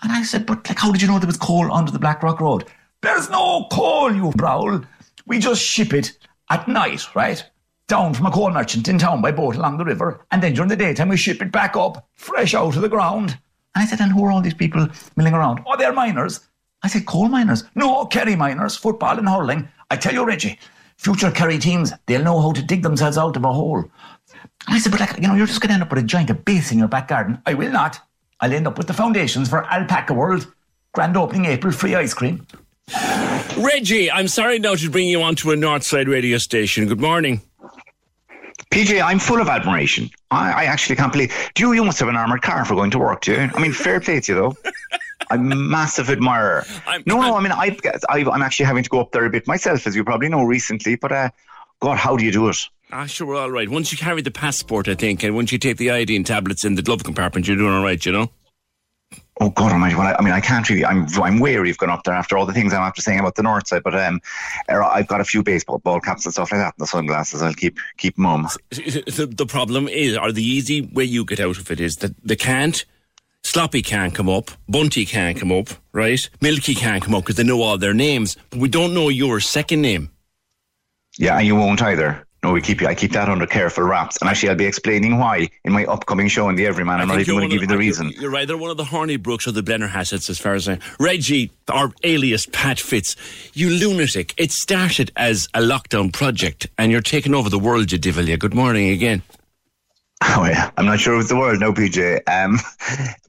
And I said, but like, how did you know there was coal under the Blackrock Road? There's no coal, you prowl. We just ship it at night, right? Down from a coal merchant in town by boat along the river. And then during the daytime, we ship it back up, fresh out of the ground. And I said, and who are all these people milling around? Oh, they're miners. I said, coal miners? No, Kerry miners, football and hurling. I tell you, Reggie, future Kerry teams, they'll know how to dig themselves out of a hole. I said, but like, you know, you're just going to end up with a giant abyss in your back garden. I will not. I'll end up with the foundations for Alpaca World. Grand opening April, free ice cream. Reggie, I'm sorry now to bring you on to a Northside radio station. Good morning. P J, I'm full of admiration. I, I actually can't believe... Do you, you must have an armoured car for going to work, do you? I mean, fair play to you, though. I'm a massive admirer. I'm, no, no, I mean, I've, I've, I'm actually having to go up there a bit myself, as you probably know, recently. But, uh, God, how do you do it? Ah, sure, we're all right. Once you carry the passport, I think, and once you take the I D and tablets in the glove compartment, you're doing all right, you know? Oh, God almighty. Well, I, I mean, I can't really... I'm I'm wary of going up there after all the things I'm after saying about the north side, but um, I've got a few baseball ball caps and stuff like that and the sunglasses. I'll keep keep mum. The, the problem is, or the easy way you get out of it is that they can't... Sloppy can't come up. Bunty can't come up, right? Milky can't come up because they know all their names, but we don't know your second name. Yeah, and you won't either. No, we keep I keep that under careful wraps, and actually I'll be explaining why in my upcoming show in the Everyman. I'm not even going to give you the reason. You're either one of the Horneybrooks or the Blennerhassetts, as far as I know. Reggie, our alias Pat Fitz, you lunatic! It started as a lockdown project, and you're taking over the world, you divillia. Good morning again. Oh yeah, I'm not sure it was the word, no, P J. Um,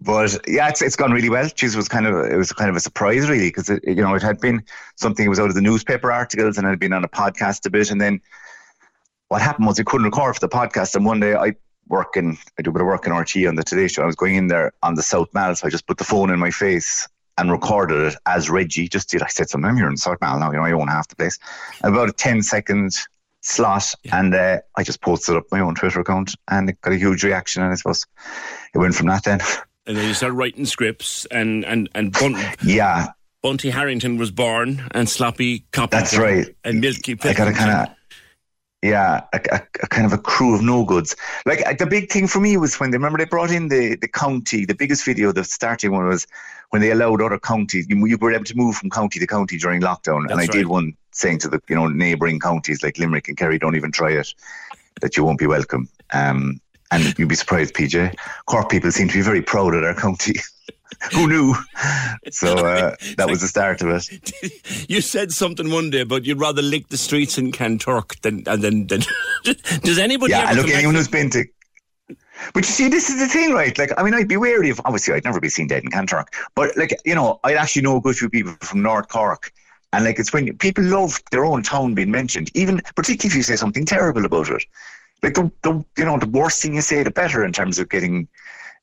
but yeah, it's it's gone really well. Jeez, it was kind of it was kind of a surprise really, because you know it had been something that was out of the newspaper articles and it had been on a podcast a bit, and then. What happened was I couldn't record for the podcast, and one day I work in, I do a bit of work in R T E on the Today Show. I was going in there on the South Mall, so I just put the phone in my face and recorded it as Reggie just did. I said something, I'm here in South Mall now, you know, I own half the place. About a ten second slot, yeah. and uh, I just posted up my own Twitter account, and it got a huge reaction, and I suppose it went from that then. And then you started writing scripts, and, and, and Bunty, yeah. Bunty Harrington was born, and Sloppy Copper. That's right. And Milky Pickham. I got a kind of... Yeah, a, a, a kind of a crew of no-goods. Like, a, the big thing for me was when they, remember they brought in the, the county, the biggest video, the starting one was when they allowed other counties, you, you were able to move from county to county during lockdown. That's and I right. did one saying to the, you know, neighbouring counties like Limerick and Kerry, don't even try it, that you won't be welcome. Um, and you'd be surprised, P J. Cork people seem to be very proud of their county. Who knew? So uh, that was the start of it. You said something one day about you'd rather lick the streets in Kanturk than and then. Does anybody? Yeah, ever look, anyone who's been to But you see, this is the thing, right? Like, I mean, I'd be wary of, obviously, I'd never be seen dead in Cantork. But, like, you know, I actually know a good few people from North Cork. And, like, it's when people love their own town being mentioned, even particularly if you say something terrible about it. Like, the, the you know, the worse thing you say, the better in terms of getting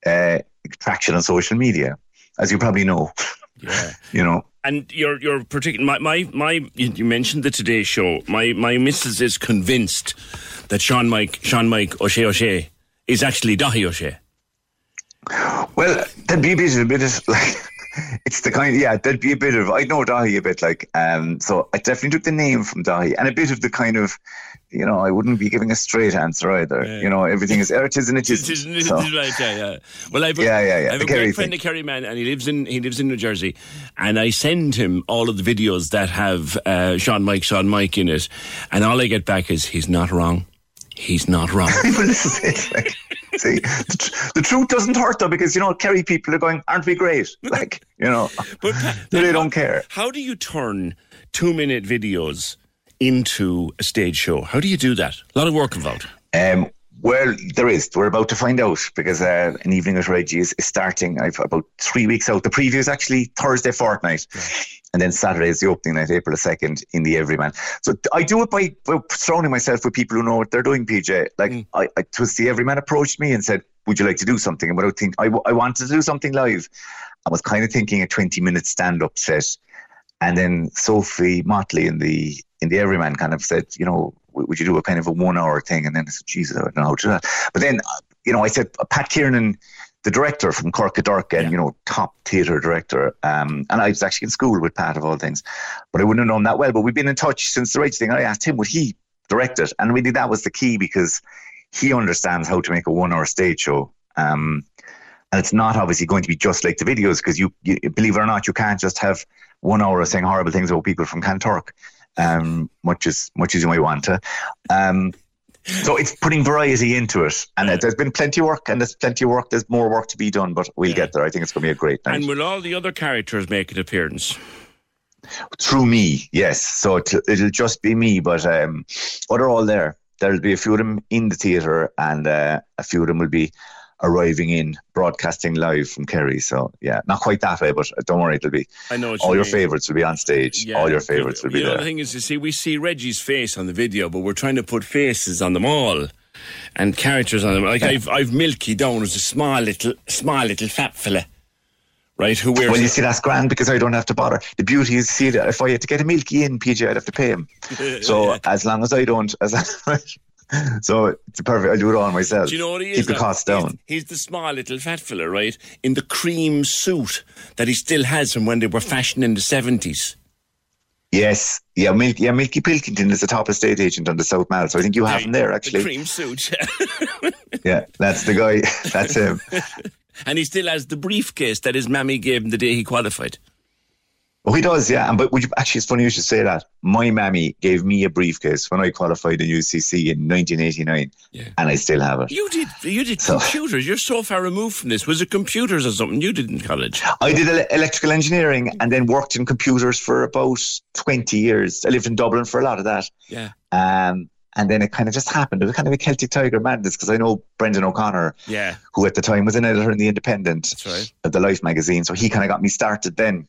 uh, traction on social media, as you probably know. Yeah. You know? And you're, you're particular, my, my, my, you mentioned the Today Show. My, my missus is convinced that Sean Mike, Sean Mike O'Shea O'Shea is actually Dahi O'Shea. Well, that'd be a bit of, a bit of like, it's the kind, yeah, that'd be a bit of, I know Dahi a bit, like, um, so I definitely took the name from Dahi, and a bit of the kind of, you know, I wouldn't be giving a straight answer either. Yeah. You know, everything is, it is and it is. It is, and it so. is right, yeah, yeah. Well, I've a, yeah, yeah, yeah. I have a great friend, a Kerry man, and he lives in he lives in New Jersey, and I send him all of the videos that have uh, Sean Mike, Sean Mike in it, and all I get back is, he's not wrong. He's not wrong. Well, this is it. Like, see, the, tr- the truth doesn't hurt, though, because, you know, Kerry people are going, aren't we great? Like, you know, but they don't how, care. How do you turn two-minute videos into a stage show? How do you do that? A lot of work involved. Um, well, there is. We're about to find out, because uh, an evening at Reggie is, is starting. I've about three weeks out. The preview is actually Thursday fortnight. Right. And then Saturday is the opening night, April the second, in the Everyman. So I do it by, by surrounding myself with people who know what they're doing, P J. Like, mm. I, I, it was the Everyman approached me and said, would you like to do something? And without thinking, I, I wanted to do something live. I was kind of thinking a twenty-minute stand-up set. And then Sophie Motley in the in the Everyman kind of said, you know, would you do a kind of a one-hour thing? And then I said, Jesus, I don't know how to do that. But then, you know, I said, Pat Kiernan, the director from Cork and Dork, and, yeah. you know, top theatre director. Um, and I was actually in school with Pat, of all things. But I wouldn't have known that well. But we've been in touch since the Rage thing. I asked him, would he direct it? And really, that was the key, because he understands how to make a one-hour stage show. Um, and it's not obviously going to be just like the videos, because, you, you believe it or not, you can't just have one hour of saying horrible things about people from Cantork, um, much as much as you might want to. Um So it's putting variety into it, and yeah. there's been plenty of work, and there's plenty of work. There's more work to be done, but we'll yeah. get there. I think it's going to be a great night. And will all the other characters make an appearance? Through me, yes. So it, it'll just be me, but um, oh, they're all there. There'll be a few of them in the theatre, and uh, a few of them will be arriving in, broadcasting live from Kerry. So, yeah, not quite that way, but don't worry, it'll be... I know all your favourites will be on stage. Yeah, all your favourites will be you know, there. The thing is, you see, we see Reggie's face on the video, but we're trying to put faces on them all and characters on them. Like, yeah. I've I've Milky down as a small little, small little fat fella, right, who wears... Well, you see, that's grand, because I don't have to bother. The beauty is, see, that if I had to get a Milky in, P J, I'd have to pay him. So, yeah. as long as I don't... as long as So it's perfect. I do it all myself. Do you know what he is? Keep the cost down. He's, he's the small little fat fella, right? In the cream suit that he still has from when they were fashioned in the seventies. Yes. Yeah, Mil- yeah Milky Pilkington is the top estate agent on the South Mall. So I think you have him there, actually. The cream suit. Yeah, that's the guy. That's him. And he still has the briefcase that his mammy gave him the day he qualified. Oh, he does, yeah. And but would you, actually, it's funny you should say that. My mammy gave me a briefcase when I qualified in U C C in nineteen eighty-nine, yeah. and I still have it. You did, you did so. Computers. You're so far removed from this. Was it computers or something you did in college? I did ele- electrical engineering, and then worked in computers for about twenty years. I lived in Dublin for a lot of that. Yeah. Um, and then it kind of just happened. It was kind of a Celtic Tiger madness, because I know Brendan O'Connor, yeah. who at the time was an editor in The Independent, That's right. of the Life magazine. So he kind of got me started then.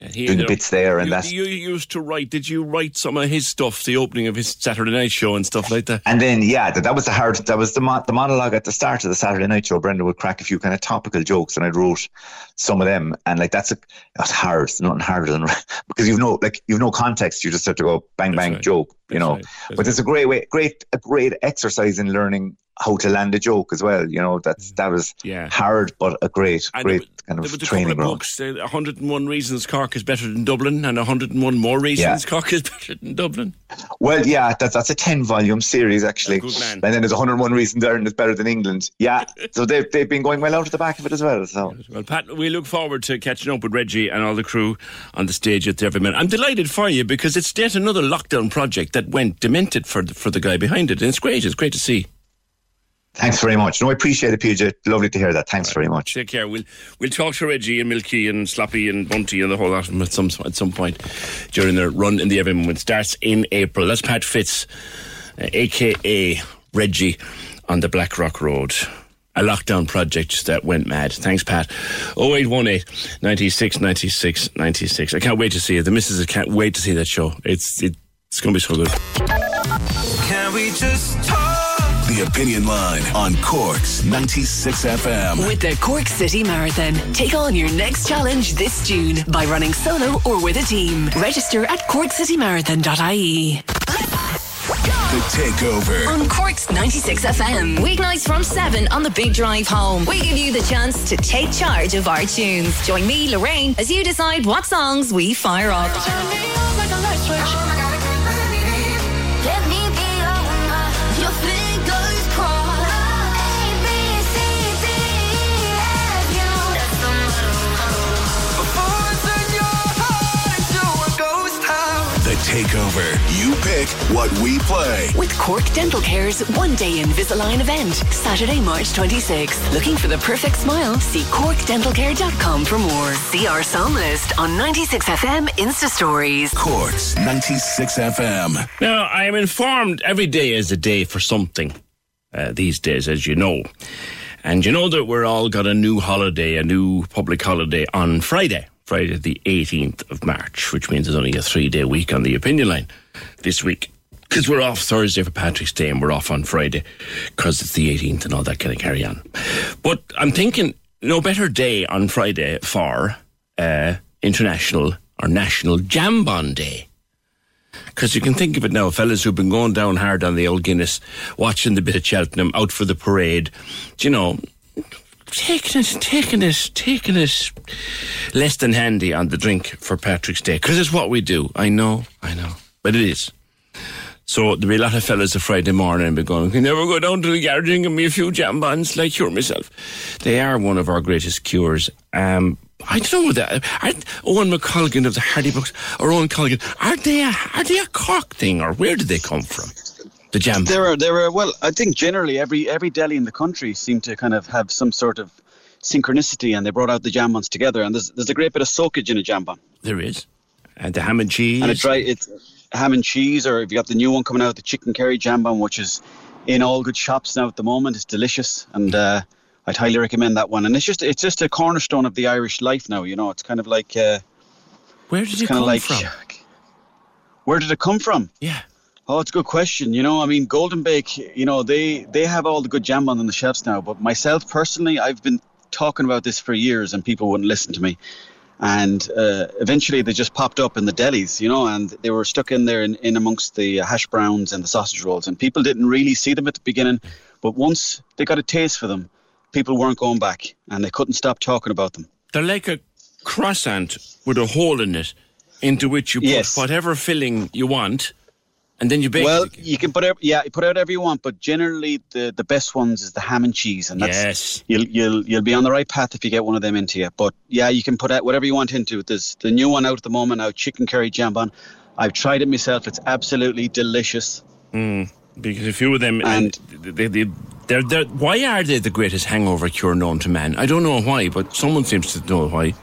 Yeah, he doing bits there and you, that. You used to write, did you write some of his stuff, the opening of his Saturday Night Show and stuff like that? And then, yeah, that, that was the hard, that was the, mo- the monologue at the start of the Saturday Night Show. Brendan would crack a few kind of topical jokes, and I'd wrote some of them. And like, that's a, that's hard. It's nothing harder than, because you've no, like, you've no context. You just have to go bang, that's bang, right. joke, you that's know. Right. But right. it's a great way, great, a great exercise in learning how to land a joke as well, you know. That's that was yeah. hard, but a great, and great it, kind of it training ground. Books, uh, one hundred and one Reasons Cork is Better Than Dublin, and one hundred and one More Reasons yeah. Cork is Better Than Dublin. Well, yeah, that's that's a ten-volume series, actually. Good man. And then there's one hundred and one Reasons Ireland is Better Than England. Yeah, so they've, they've been going well out of the back of it as well. So, well, Pat, we look forward to catching up with Reggie and all the crew on the stage at the Everyman. I'm delighted for you, because it's yet another lockdown project that went demented for the, for the guy behind it, and it's great, it's great to see. Thanks very much. No, I appreciate it, P J. Lovely to hear that. Thanks right. very much. Take care. We'll we'll talk to Reggie and Milky and Sloppy and Bunty and the whole lot of them at some, at some point during their run in the Everyman, when it starts in April. That's Pat Fitz, uh, a k a. Reggie, on the Blackrock Road. a lockdown project that went mad. Thanks, Pat. oh eight one eight, nine six, nine six, nine six. I can't wait to see it. The missus can't wait to see that show. It's it, it's going to be so good. Can we just talk? The Opinion Line on Cork's ninety-six F M. With the Cork City Marathon, take on your next challenge this June by running solo or with a team. Register at cork city marathon dot I E. The Takeover on Cork's ninety-six F M. Weeknights from seven on the Big Drive home. We give you the chance to take charge of our tunes. Join me, Lorraine, as you decide what songs we fire up. Turn me on like a light switch. Oh my God, I can't believe. Let me be on my, your fingers crossed. A, B, C, D, F, U. Before it's in your heart into a ghost house. The Takeover. You pick what we play. With Cork Dental Care's one-day Invisalign event, Saturday, March twenty-sixth. Looking for the perfect smile? See cork dental care dot com for more. See our song list on ninety-six F M Insta Stories. Cork's ninety-six F M. Now, I am informed every day is a day for something uh, these days, as you know. And you know that we're all got a new holiday, a new public holiday on Friday. Friday the eighteenth of March, which means there's only a three-day week on the Opinion Line this week, because we're off Thursday for Patrick's Day and we're off on Friday because it's the eighteenth and all that kind of carry on. But I'm thinking no better day on Friday for uh, International or National Jambon Day, because you can think of it now, fellas who've been going down hard on the old Guinness, watching the bit of Cheltenham, out for the parade, do you know, taking it, taking it, taking it less than handy on the drink for Patrick's Day, because it's what we do. I know, I know, but it is. So there'll be a lot of fellas a Friday morning be going, can never go down to the garage and give me a few jambons, like cure myself. They are one of our greatest cures. Um, I don't know that. Aren't Owen McColgan of the Hardy Books or Owen Colgan, are they a, are they a Cork thing, or where did they come from? The jam. There are, there are. Well, I think generally every every deli in the country seemed to kind of have some sort of synchronicity, and they brought out the jambons together. And there's there's a great bit of soakage in a jambon. There is, and the ham and cheese. And it's right, it's ham and cheese, or if you got the new one coming out, the chicken curry jambon, which is in all good shops now at the moment. It's delicious, and uh, I'd highly recommend that one. And it's just it's just a cornerstone of the Irish life now. You know, it's kind of like uh, where did it come like, from? Where did it come from? Yeah. Oh, it's a good question. You know, I mean, Golden Bake, you know, they, they have all the good jambon on the shelves now. But myself, personally, I've been talking about this for years and people wouldn't listen to me. And uh, eventually they just popped up in the delis, you know, and they were stuck in there in, in amongst the hash browns and the sausage rolls. And people didn't really see them at the beginning. But once they got a taste for them, people weren't going back and they couldn't stop talking about them. They're like a croissant with a hole in it into which you put yes. whatever filling you want. And then you bake well, it again. You can put out, yeah, you put out whatever you want, but generally the, the best ones is the ham and cheese, and that's yes. you'll you'll you'll be on the right path if you get one of them into you. But yeah, you can put out whatever you want into it. There's the new one out at the moment now, chicken curry jambon. I've tried it myself. It's absolutely delicious. Mm, because a few of them, and they, they, they, they're, they're, why are they the greatest hangover cure known to man? I don't know why, but someone seems to know why.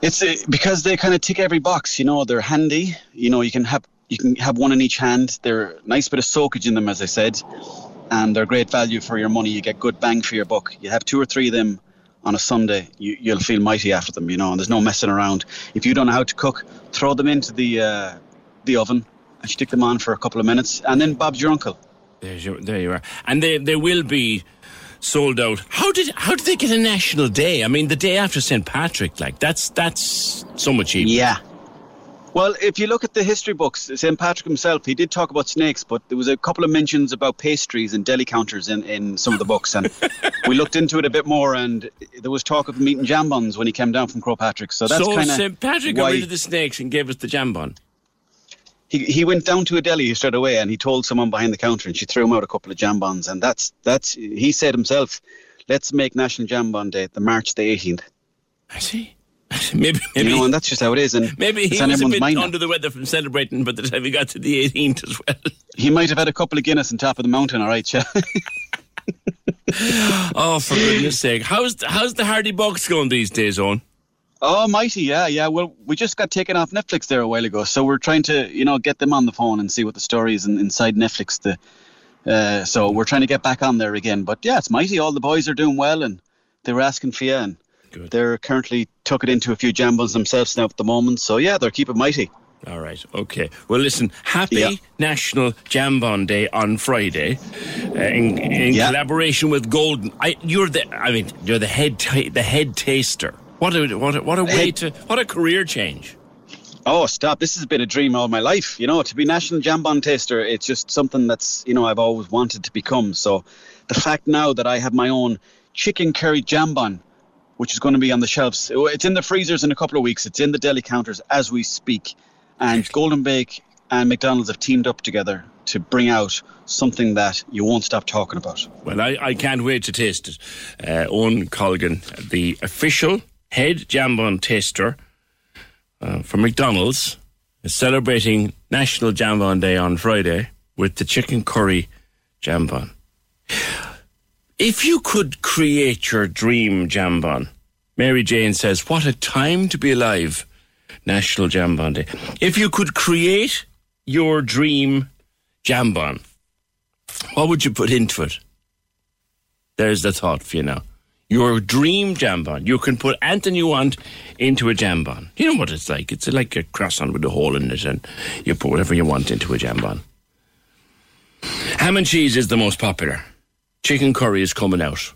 It's a, because they kind of tick every box. You know, they're handy. You know, you can have. You can have one in each hand. They're a nice bit of soakage in them, as I said, and they're great value for your money. You get good bang for your buck. You have two or three of them on a Sunday, you, you'll feel mighty after them, you know, and there's no messing around. If you don't know how to cook, throw them into the uh, the oven and stick them on for a couple of minutes, and then Bob's your uncle. There's your, there you are. And they, they will be sold out. How did how did they get a national day? I mean, the day after Saint Patrick, like, that's that's so much cheaper. Yeah. Well, if you look at the history books, Saint Patrick himself, he did talk about snakes, but there was a couple of mentions about pastries and deli counters in, in some of the books. And we looked into it a bit more, and there was talk of him eating jambons when he came down from Crowpatrick. So that's kind of So Saint Patrick got rid of the snakes and gave us the jambon. He he went down to a deli straight away, and he told someone behind the counter, and she threw him out a couple of jambons. And that's that's he said himself, let's make National Jambon Day the March the eighteenth. I see. Maybe, maybe you know, and that's just how it is. And maybe he was a bit mind under the weather from celebrating, but by the time he got to the eighteenth as well, he might have had a couple of Guinness on top of the mountain. All right, yeah. Oh, for goodness' sake! How's how's the Hardy Box going these days, Owen? Oh, mighty, yeah, yeah. Well, we just got taken off Netflix there a while ago, so we're trying to, you know, get them on the phone and see what the story is in, inside Netflix. The Uh, so we're trying to get back on there again. But yeah, it's mighty. All the boys are doing well, and they were asking for you, and good. They're currently took it into a few jambles themselves now at the moment. So yeah, they're keeping mighty. All right, okay. Well, listen, happy yeah. National Jambon Day on Friday, uh, in, in yeah. collaboration with Golden. I, you're the, I mean, you're the head, ta- the head taster. What a, what a, what a way to, what a career change. Oh, stop. This has been a dream all my life. You know, to be National Jambon Taster, it's just something that's, you know, I've always wanted to become. So the fact now that I have my own chicken curry jambon, which is going to be on the shelves. It's in the freezers in a couple of weeks. It's in the deli counters as we speak. And Golden Bake and McDonald's have teamed up together to bring out something that you won't stop talking about. Well, I, I can't wait to taste it. Uh, Owen Colgan, the official head jambon taster uh, for McDonald's, is celebrating National Jambon Day on Friday with the chicken curry jambon. If you could create your dream jambon, Mary Jane says, what a time to be alive. National Jambon Day. If you could create your dream jambon, what would you put into it? There's the thought for you now. Your dream jambon. You can put anything you want into a jambon. You know what it's like. It's like a croissant with a hole in it, and you put whatever you want into a jambon. Ham and cheese is the most popular. Chicken curry is coming out.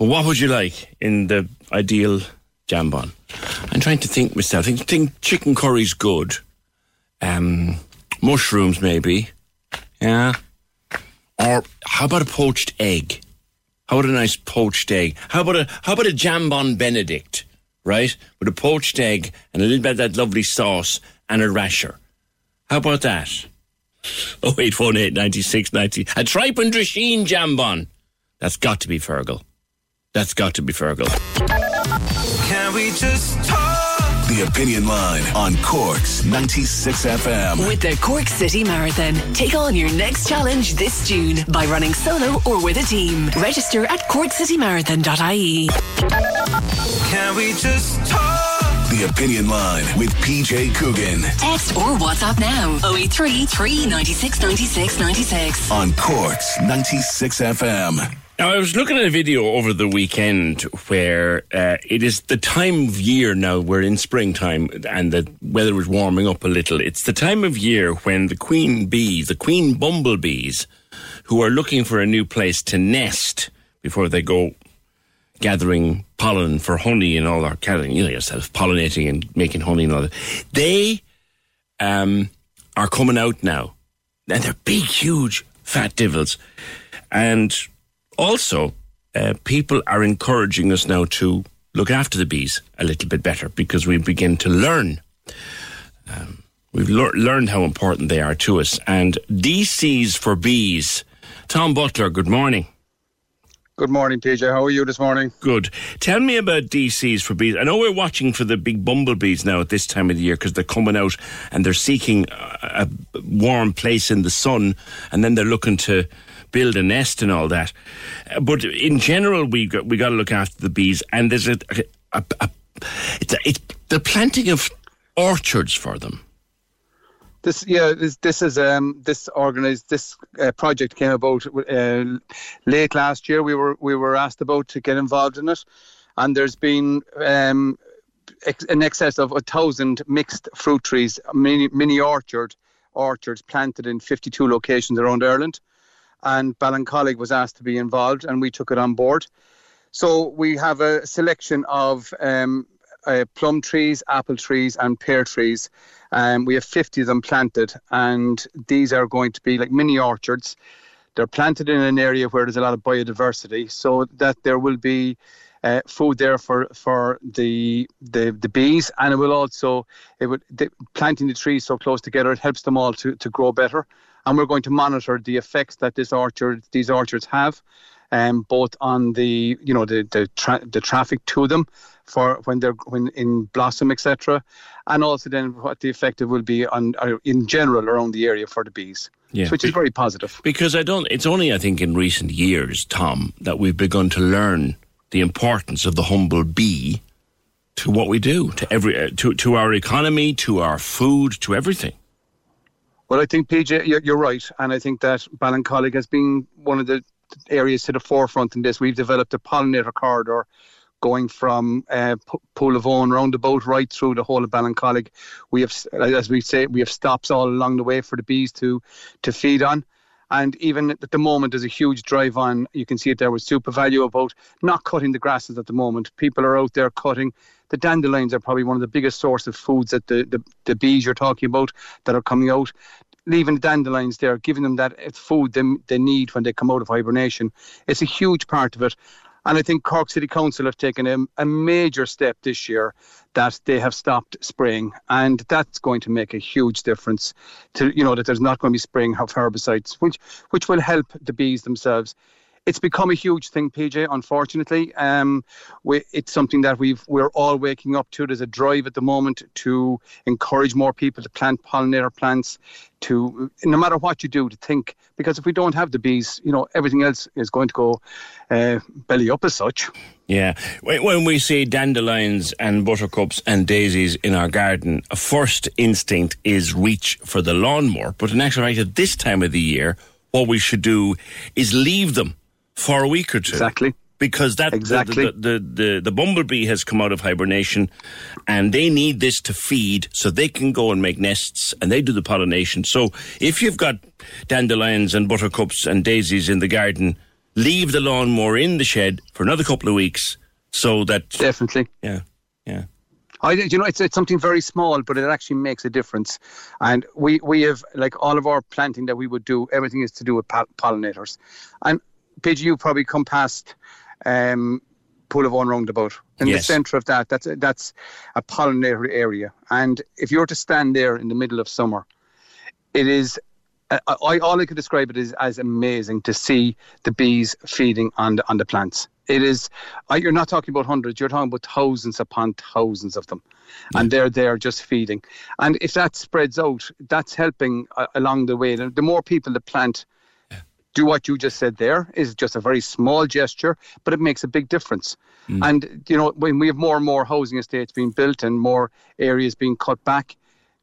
But what would you like in the ideal jambon? I'm trying to think myself. I think chicken curry's good. Um, mushrooms, maybe. Yeah. Or how about a poached egg? How about a nice poached egg? How about a how about a jambon Benedict, right? With a poached egg and a little bit of that lovely sauce and a rasher. How about that? Oh, eight one eight, nine six nine zero. A tripe and drasheen jambon. That's got to be Fergal. That's got to be Fergal. Can we just talk? The Opinion Line on Cork's ninety-six F M. With the Cork City Marathon, take on your next challenge this June by running solo or with a team. Register at cork city marathon dot I E. Can we just talk? The Opinion Line with P J Coogan. Text or WhatsApp now. oh eight three, three nine six, nine six nine six. On Cork's ninety-six F M. Now, I was looking at a video over the weekend where uh, it is the time of year now, we're in springtime and the weather is warming up a little. It's the time of year when the queen bees, the queen bumblebees, who are looking for a new place to nest before they go gathering pollen for honey and all that kind of, you know, yourself, pollinating and making honey and all that, they um, are coming out now. And they're big, huge, fat divils. And also, uh, people are encouraging us now to look after the bees a little bit better because we begin to learn. Um, we've le- learned how important they are to us. And D Cs for bees. Tom Butler, good morning. Good morning, P J. How are you this morning? Good. Tell me about D Cs for bees. I know we're watching for the big bumblebees now at this time of the year because they're coming out and they're seeking a, a warm place in the sun, and then they're looking to build a nest and all that. But in general, we got, we got to look after the bees. And there's a, a, a, it's a it's the planting of orchards for them. This yeah this this is um this organized this uh, project came about uh, late last year. We were we were asked about to get involved in it, and there's been um ex- in excess of a thousand mixed fruit trees, mini mini orchard orchards planted in fifty-two locations around Ireland. And Ballincollig was asked to be involved, and we took it on board. So we have a selection of um, uh, plum trees, apple trees and pear trees. Um, we have fifty of them planted, and these are going to be like mini orchards. They're planted in an area where there's a lot of biodiversity, so that there will be uh, food there for, for the, the the bees, and it will also, it would, the, planting the trees so close together, it helps them all to, to grow better. And we're going to monitor the effects that this orchard, these orchards have, um, both on the, you know, the the, tra- the traffic to them, for when they're when in blossom, et cetera, and also then what the effect it will be on uh, in general around the area for the bees, yeah. which is very positive. Because I don't, it's only I think in recent years, Tom, that we've begun to learn the importance of the humble bee to what we do, to every, uh, to to our economy, to our food, to everything. Well, I think, P J, you're, you're right. And I think that Ballincollig has been one of the areas to the forefront in this. We've developed a pollinator corridor going from uh, P- Pool of Own roundabout right through the whole of Ballincollig. We have, as we say, we have stops all along the way for the bees to, to feed on. And even at the moment, there's a huge drive on. You can see it there with SuperValu about not cutting the grasses at the moment. People are out there cutting. The dandelions are probably one of the biggest source of foods that the, the, the bees you're talking about that are coming out. Leaving the dandelions there, giving them that food they, they need when they come out of hibernation. It's a huge part of it. And I think Cork City Council have taken a, a major step this year that they have stopped spraying, and that's going to make a huge difference to, you know, that there's not going to be spraying of herbicides, which which will help the bees themselves. It's become a huge thing, P J, unfortunately. Um, we, it's something that we've, we're all waking up to. There's a drive at the moment to encourage more people to plant pollinator plants, to, no matter what you do, to think. Because if we don't have the bees, you know, everything else is going to go uh, belly up as such. Yeah. When we see dandelions and buttercups and daisies in our garden, a first instinct is reach for the lawnmower. But in actual fact, at this time of the year, what we should do is leave them for a week or two. Exactly. Because that exactly. the, the, the, the, the bumblebee has come out of hibernation and they need this to feed so they can go and make nests and they do the pollination. So if you've got dandelions and buttercups and daisies in the garden, leave the lawnmower in the shed for another couple of weeks so that... Definitely. Yeah, yeah. I, you know, it's it's something very small, but it actually makes a difference. And we, we have, like, all of our planting that we would do, everything is to do with pollinators. And P J, you probably come past um, Pool of Own roundabout. In yes. the centre of that, that's a, that's a pollinator area. And if you were to stand there in the middle of summer, it is, I, I, all I could describe it is as amazing to see the bees feeding on the, on the plants. It is, I, you're not talking about hundreds, you're talking about thousands upon thousands of them. Mm. And they're there just feeding. And if that spreads out, that's helping uh, along the way. The more people that plant, do what you just said there is just a very small gesture, but it makes a big difference. Mm. And, you know, when we have more and more housing estates being built and more areas being cut back,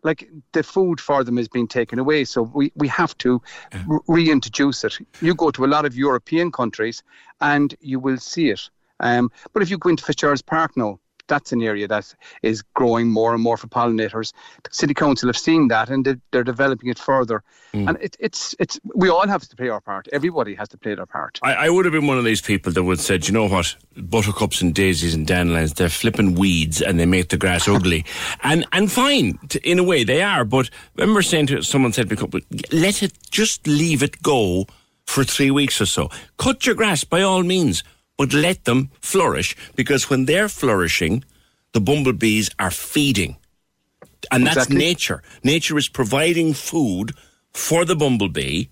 like the food for them is being taken away. So we, we have to yeah. re- reintroduce it. You go to a lot of European countries and you will see it. Um, but if you go into Fitzgerald's Park now, that's an area that is growing more and more for pollinators. The City Council have seen that and they're developing it further. Mm. And it, it's it's we all have to play our part. Everybody has to play their part. I, I would have been one of these people that would have said, you know what, buttercups and daisies and dandelions, they're flipping weeds and they make the grass ugly. And and fine, in a way they are. But I remember saying to someone said to me, let it, just leave it go for three weeks or so. Cut your grass by all means, but let them flourish, because when they're flourishing, the bumblebees are feeding. And that's exactly. nature. Nature is providing food for the bumblebee,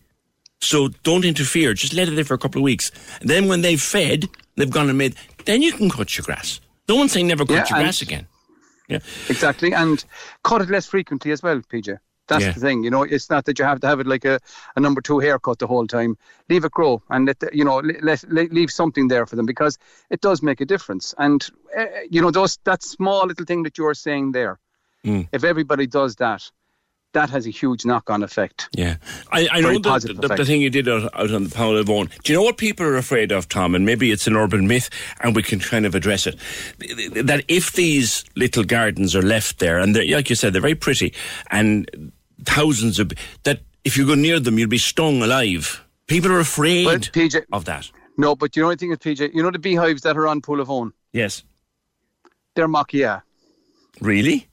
so don't interfere. Just let it there for a couple of weeks. And then when they've fed, they've gone and made, then you can cut your grass. No one's saying never cut yeah, your grass again. Yeah, exactly. And cut it less frequently as well, P J. That's yeah. the thing, you know, it's not that you have to have it like a, a number two haircut the whole time. Leave it grow and, let the, you know, let, let, leave something there for them, because it does make a difference. And, uh, you know, those, that small little thing that you're saying there, mm. if everybody does that, that has a huge knock-on effect. Yeah. I, I know the, the, the thing you did out, out on the Pool of Own. Do you know what people are afraid of, Tom? And maybe it's an urban myth and we can kind of address it. That if these little gardens are left there, and like you said, they're very pretty, and thousands of... That if you go near them, you'll be stung alive. People are afraid but, P J, of that. No, but you know the thing is, P J, you know the beehives that are on Pool of Own? Yes. They're Makia. Really?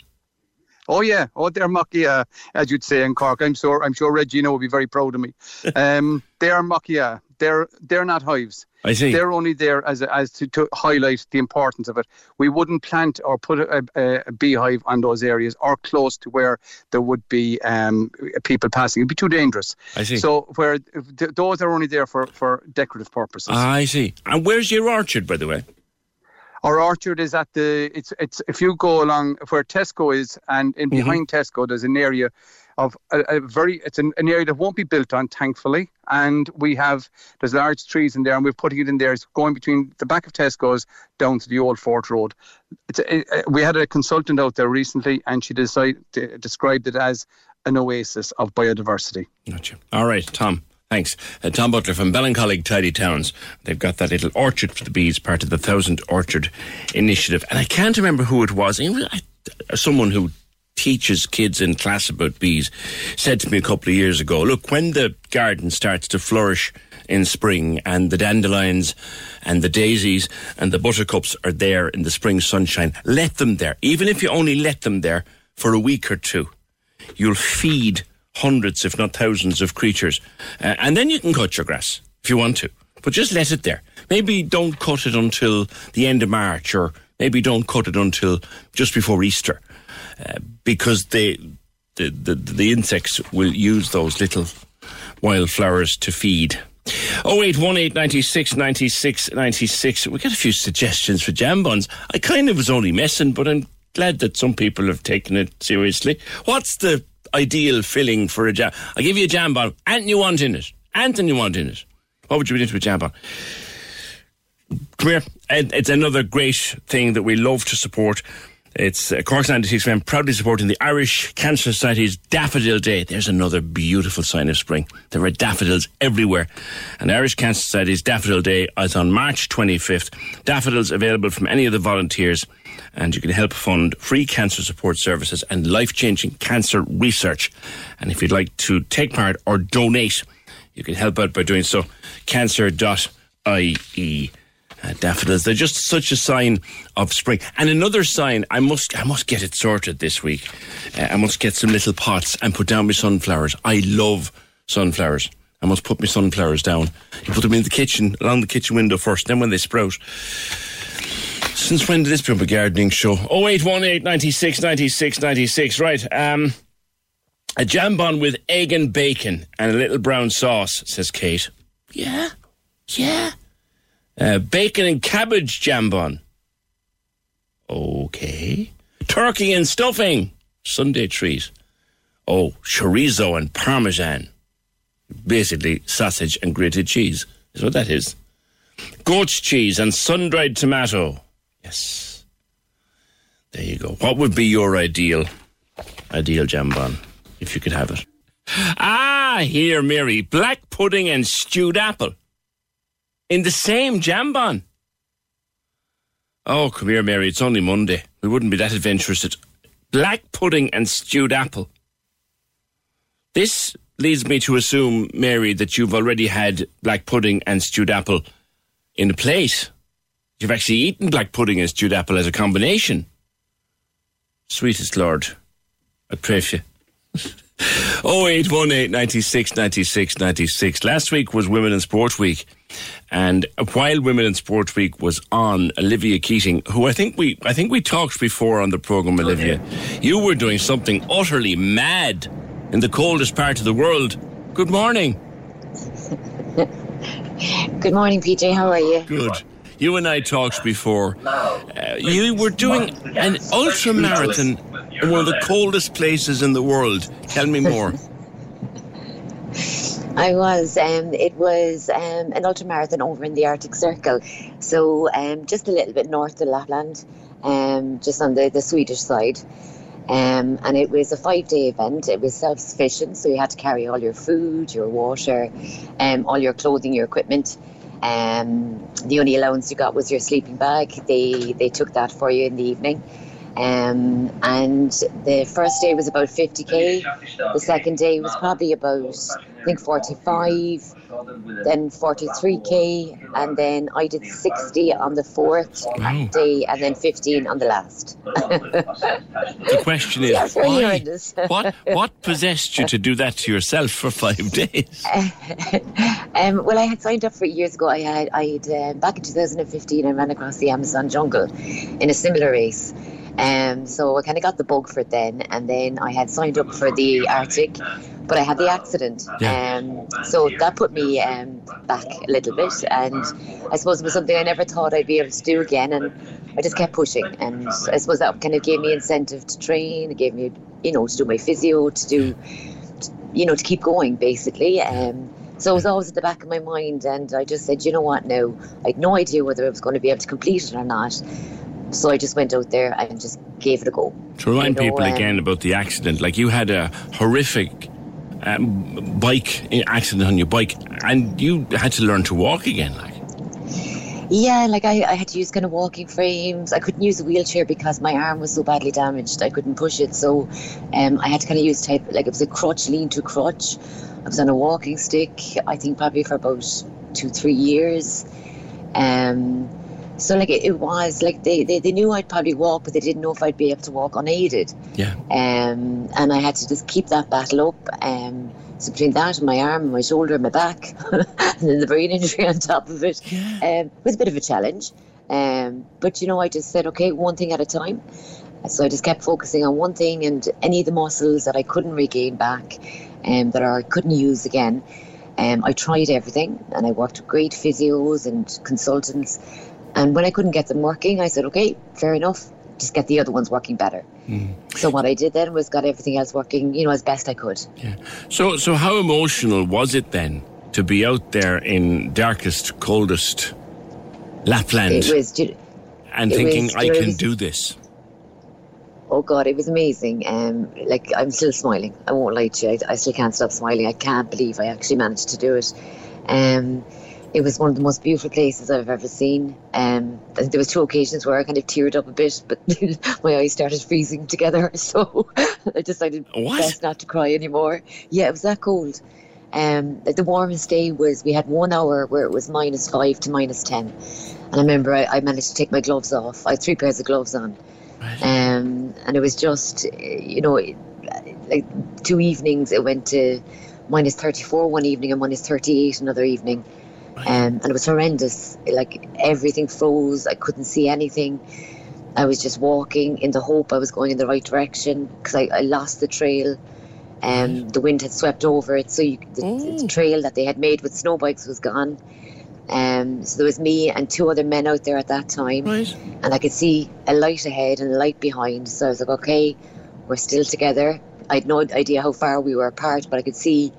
Oh yeah, oh they're Makia, as you'd say in Cork. I'm sure, I'm sure Reggie will be very proud of me. Um, they are Makia. They're they're not hives. I see. They're only there as a, as to, to highlight the importance of it. We wouldn't plant or put a, a, a beehive on those areas or close to where there would be um, people passing. It'd be too dangerous. I see. So where th- those are only there for, for decorative purposes. Ah, I see. And where's your orchard, by the way? Our orchard is at the, it's, it's, if you go along where Tesco is, and in behind mm-hmm. Tesco, there's an area of a, a very, it's an, an area that won't be built on, thankfully. And we have, there's large trees in there, and we're putting it in there. It's going between the back of Tesco's down to the Old Fort Road. It's, it, we had a consultant out there recently, and she decided, described it as an oasis of biodiversity. Gotcha. All right, Tom. Thanks. Uh, Tom Butler from Ballincollig Tidy Towns. They've got that little orchard for the bees, part of the Thousand Orchard Initiative. And I can't remember who it was. Someone who teaches kids in class about bees said to me a couple of years ago, look, when the garden starts to flourish in spring and the dandelions and the daisies and the buttercups are there in the spring sunshine, let them there. Even if you only let them there for a week or two, you'll feed hundreds, if not thousands, of creatures. Uh, and then you can cut your grass if you want to. But just let it there. Maybe don't cut it until the end of March, or maybe don't cut it until just before Easter, uh, because they, the, the, the insects will use those little wildflowers to feed. oh eight one eight, nine six, nine six, nine six. We got a few suggestions for jam buns. I kind of was only messing, but I'm glad that some people have taken it seriously. What's the ideal filling for a jam? I'll give you a jam bun. Anything you want in it. Anything you want in it. What would you put into a jam bun? Come here. It's another great thing that we love to support. It's uh, Cork's ninety-six F M proudly supporting the Irish Cancer Society's Daffodil Day. There's another beautiful sign of spring. There are daffodils everywhere. And the Irish Cancer Society's Daffodil Day is on March twenty-fifth. Daffodils available from any of the volunteers. And you can help fund free cancer support services and life-changing cancer research. And if you'd like to take part or donate, you can help out by doing so. cancer dot I E. Uh, daffodils, they're just such a sign of spring. And another sign, I must I must get it sorted this week. Uh, I must get some little pots and put down my sunflowers. I love sunflowers. I must put my sunflowers down. You put them in the kitchen, along the kitchen window first, then when they sprout. Since when did this become a gardening show? oh eight one eight, nine six, nine six, nine six. Right, um, a jambon with egg and bacon and a little brown sauce, says Kate. Yeah, yeah. Uh, bacon and cabbage jambon. Okay. Turkey and stuffing. Sunday treat. Oh, chorizo and parmesan. Basically, sausage and grated cheese is what that is. Goat's cheese and sun-dried tomato. Yes. There you go. What would be your ideal, ideal jambon, if you could have it? Ah, here, Mary. Black pudding and stewed apple. In the same jambon. Oh, come here, Mary. It's only Monday. We wouldn't be that adventurous. At black pudding and stewed apple. This leads me to assume, Mary, that you've already had black pudding and stewed apple in a plate. You've actually eaten black pudding and stewed apple as a combination. Sweetest Lord, I pray for you. oh eight one eight, nine six, nine six, nine six. Last week was Women in Sport Week, and while Women in Sport Week was on, Olivia Keating, who I think we I think we talked before on the programme, Olivia, you were doing something utterly mad in the coldest part of the world. Good morning. Good morning, P J. How are you? Good. You and I talked before. Uh, you were doing an ultra marathon in one of the coldest places in the world. Tell me more. I was. Um, it was um, an ultramarathon over in the Arctic Circle. So um, just a little bit north of Lapland, um, just on the, the Swedish side. Um, and it was a five-day event. It was self-sufficient, so you had to carry all your food, your water, um, all your clothing, your equipment. Um, the only allowance you got was your sleeping bag. They they took that for you in the evening. Um, and the first day was about fifty k. The second day was probably about, I think, forty-five, then forty-three k, and then I did sixty on the fourth wow. day, and then fifteen on the last. The question is, yes, why? what what possessed you to do that to yourself for five days? um, well, I had signed up for years ago. I had, I had uh, back in two thousand fifteen, I ran across the Amazon jungle in a similar race. Um, so I kind of got the bug for it then, and then I had signed up for the Arctic, but I had the accident. Yeah. Um, so that put me um, back a little bit, and I suppose it was something I never thought I'd be able to do again, and I just kept pushing, and I suppose that kind of gave me incentive to train. It gave me, you know, to do my physio, to do, to, you know, to keep going, basically. Um, so it was always at the back of my mind, and I just said, you know what, no, I had no idea whether I was going to be able to complete it or not. So I just went out there and just gave it a go. To remind you know, people again um, about the accident, like you had a horrific um, bike accident on your bike and you had to learn to walk again, like. Yeah, like I, I had to use kind of walking frames. I couldn't use a wheelchair because my arm was so badly damaged. I couldn't push it. So um, I had to kind of use type, like it was a crutch, lean to crutch. I was on a walking stick, I think probably for about two, three years. Um, so like it, it was like they, they, they knew I'd probably walk, but they didn't know if I'd be able to walk unaided. Yeah. Um, and I had to just keep that battle up. Um, So between that and my arm and my shoulder and my back and then the brain injury on top of it, yeah. um, was a bit of a challenge. Um, but, you know, I just said, okay, one thing at a time. So I just kept focusing on one thing, and any of the muscles that I couldn't regain back and um, that I couldn't use again, um, I tried everything, and I worked with great physios and consultants. And when I couldn't get them working, I said, okay, fair enough, just get the other ones working better. Mm. So what I did then was got everything else working, you know, as best I could. Yeah. So so how emotional was it then to be out there in darkest, coldest Lapland? It was, do, and it thinking, was, I can was, do this. Oh God, it was amazing. Um, like, I'm still smiling. I won't lie to you. I, I still can't stop smiling. I can't believe I actually managed to do it. Um, It was one of the most beautiful places I've ever seen. Um, I think there was two occasions where I kind of teared up a bit, but my eyes started freezing together, so I decided what? best not to cry anymore. Yeah, it was that cold. Um, the warmest day was, we had one hour where it was minus five to minus ten. And I remember I, I managed to take my gloves off. I had three pairs of gloves on. Right. Um, and it was just, you know, like two evenings it went to minus thirty-four one evening and minus thirty-eight another evening. Um, and it was horrendous. Like, everything froze. I couldn't see anything. I was just walking in the hope I was going in the right direction, because I, I lost the trail. Um, the wind had swept over it, so you, the, mm. the trail that they had made with snow bikes was gone. Um, so there was me and two other men out there at that time. Right. And I could see a light ahead and a light behind. So I was like, okay, we're still together. I had no idea how far we were apart, but I could see,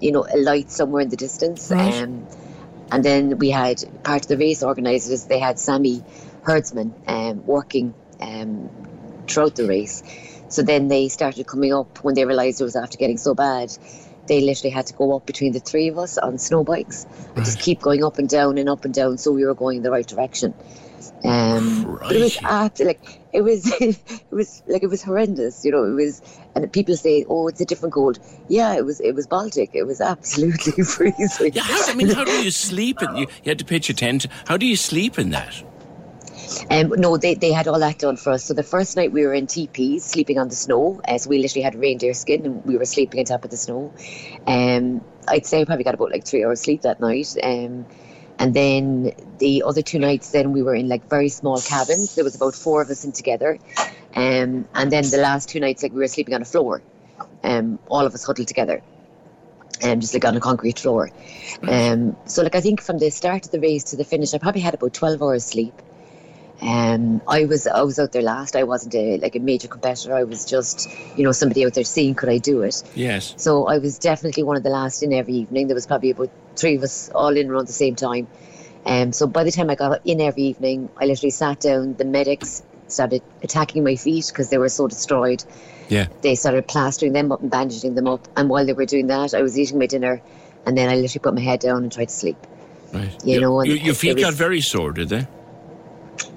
you know, a light somewhere in the distance. Right. Um, And then we had part of the race organisers, they had Sammy Herdsman um, working um, throughout the race. So then they started coming up when they realised it was after getting so bad. They literally had to go up between the three of us on snow bikes and right. just keep going up and down and up and down, so we were going in the right direction. Um, but it was after, like it was, it was like it was horrendous, you know. It was, and people say, "Oh, it's a different cold." Yeah, it was. It was Baltic. It was absolutely freezing. Yeah, I mean, how do you sleep? In, you, you had to pitch a tent. How do you sleep in that? Um, no, they they had all that done for us. So the first night we were in teepees, sleeping on the snow. Uh, so we literally had reindeer skin, and we were sleeping on top of the snow. Um, I'd say I probably got about like three hours sleep that night. Um. And then the other two nights, then we were in like very small cabins. There was about four of us in together. Um, and then the last two nights, like we were sleeping on a floor, um, all of us huddled together, um, just like on a concrete floor. Um, so like I think from the start of the race to the finish, I probably had about twelve hours sleep. Um, I was I was out there last. I wasn't a, like a major competitor. I was just, you know, somebody out there seeing could I do it. Yes. So I was definitely one of the last in every evening. There was probably about three of us all in around the same time. Um, so by the time I got in every evening, I literally sat down. The medics started attacking my feet because they were so destroyed. Yeah. They started plastering them up and bandaging them up. And while they were doing that, I was eating my dinner, and then I literally put my head down and tried to sleep. Right. You, you know, and your, your feet was, got very sore, did they?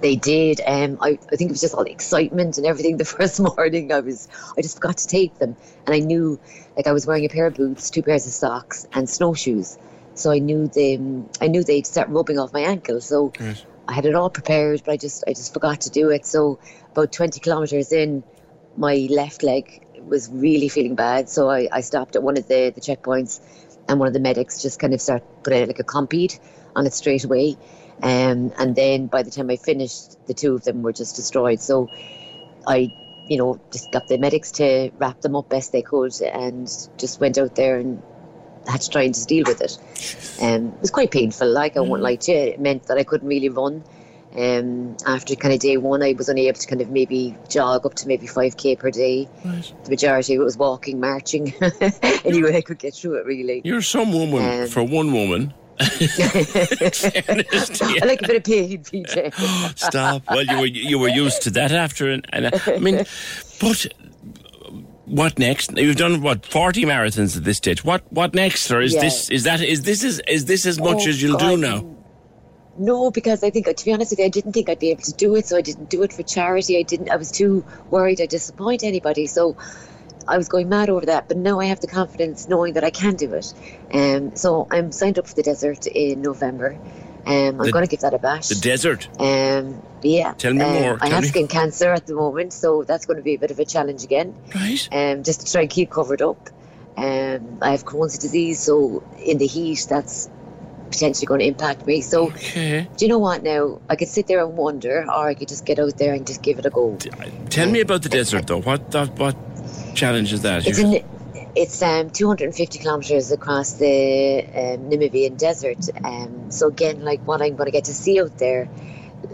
They did. Um, I, I think it was just all the excitement and everything. The first morning, I was I just forgot to tape them, and I knew, like I was wearing a pair of boots, two pairs of socks, and snowshoes. So I knew they I knew they'd start rubbing off my ankle. So right. I had it all prepared, but I just I just forgot to do it. So about twenty kilometres in, my left leg was really feeling bad. So I, I stopped at one of the, the checkpoints, and one of the medics just kind of started put out like a compede on it straight away. Um, and then by the time I finished, the two of them were just destroyed. So I, you know, just got the medics to wrap them up best they could, and just went out there and had to try and just deal with it. Um, it was quite painful, like, I mm. won't lie to you. It meant that I couldn't really run. Um, after kind of day one, I was only able to kind of maybe jog up to maybe five k per day. Right. The majority of it was walking, marching. Anyway, I could get through it, really. You're some woman, um, for one woman. I like a bit of pain, P J. Stop. Well, you were you were used to that after, and, and I mean, but what next? You've done what forty marathons at this stage. What what next? Or is yeah. this is that is this is is this as much oh, as you'll God. do now? No, because I think, to be honest with you, I didn't think I'd be able to do it, so I didn't do it for charity. I didn't. I was too worried I'd disappoint anybody, so I was going mad over that. But now I have the confidence knowing that I can do it. Um, so I'm signed up for the desert in November. Um, I'm going to give that a bash. The desert? Um, yeah. Tell me um, more. I Tell have me. skin cancer at the moment, so that's going to be a bit of a challenge again. Right. Um, just to try and keep covered up. Um, I have Crohn's disease, so in the heat, that's potentially going to impact me. So okay. do you know what now? I could sit there and wonder, or I could just get out there and just give it a go. Tell um, me about the desert, though. What that, what challenge is that? It's, in, it's um, two hundred fifty kilometres across the um, Namibian desert. Um, so again, like what I'm going to get to see out there,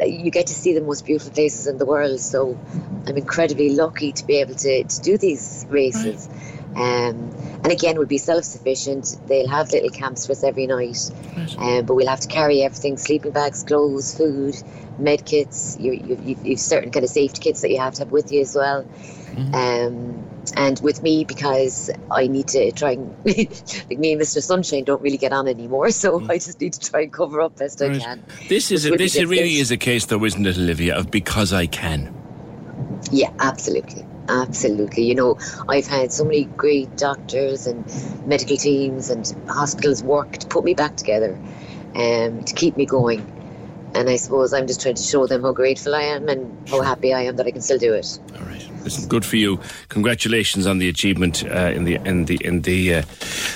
you get to see the most beautiful places in the world. So I'm incredibly lucky to be able to, to do these races. Right. Um, and again, we'll be self-sufficient. They'll have little camps for us every night, um, but we'll have to carry everything: sleeping bags, clothes, food, med kits. You, you, you've, you've certain kind of safety kits that you have to have with you as well. Mm-hmm. Um, and with me, because I need to try and like me and Mister Sunshine don't really get on anymore, so mm. I just need to try and cover up best right. I can. This is a, this really is a case, though, isn't it, Olivia? Of because I can. Yeah, absolutely. Absolutely. You know, I've had so many great doctors and medical teams and hospitals work to put me back together and um, to keep me going. And I suppose I'm just trying to show them how grateful I am and how happy I am that I can still do it. All right. Listen, good for you. Congratulations on the achievement uh, in the in the in the uh,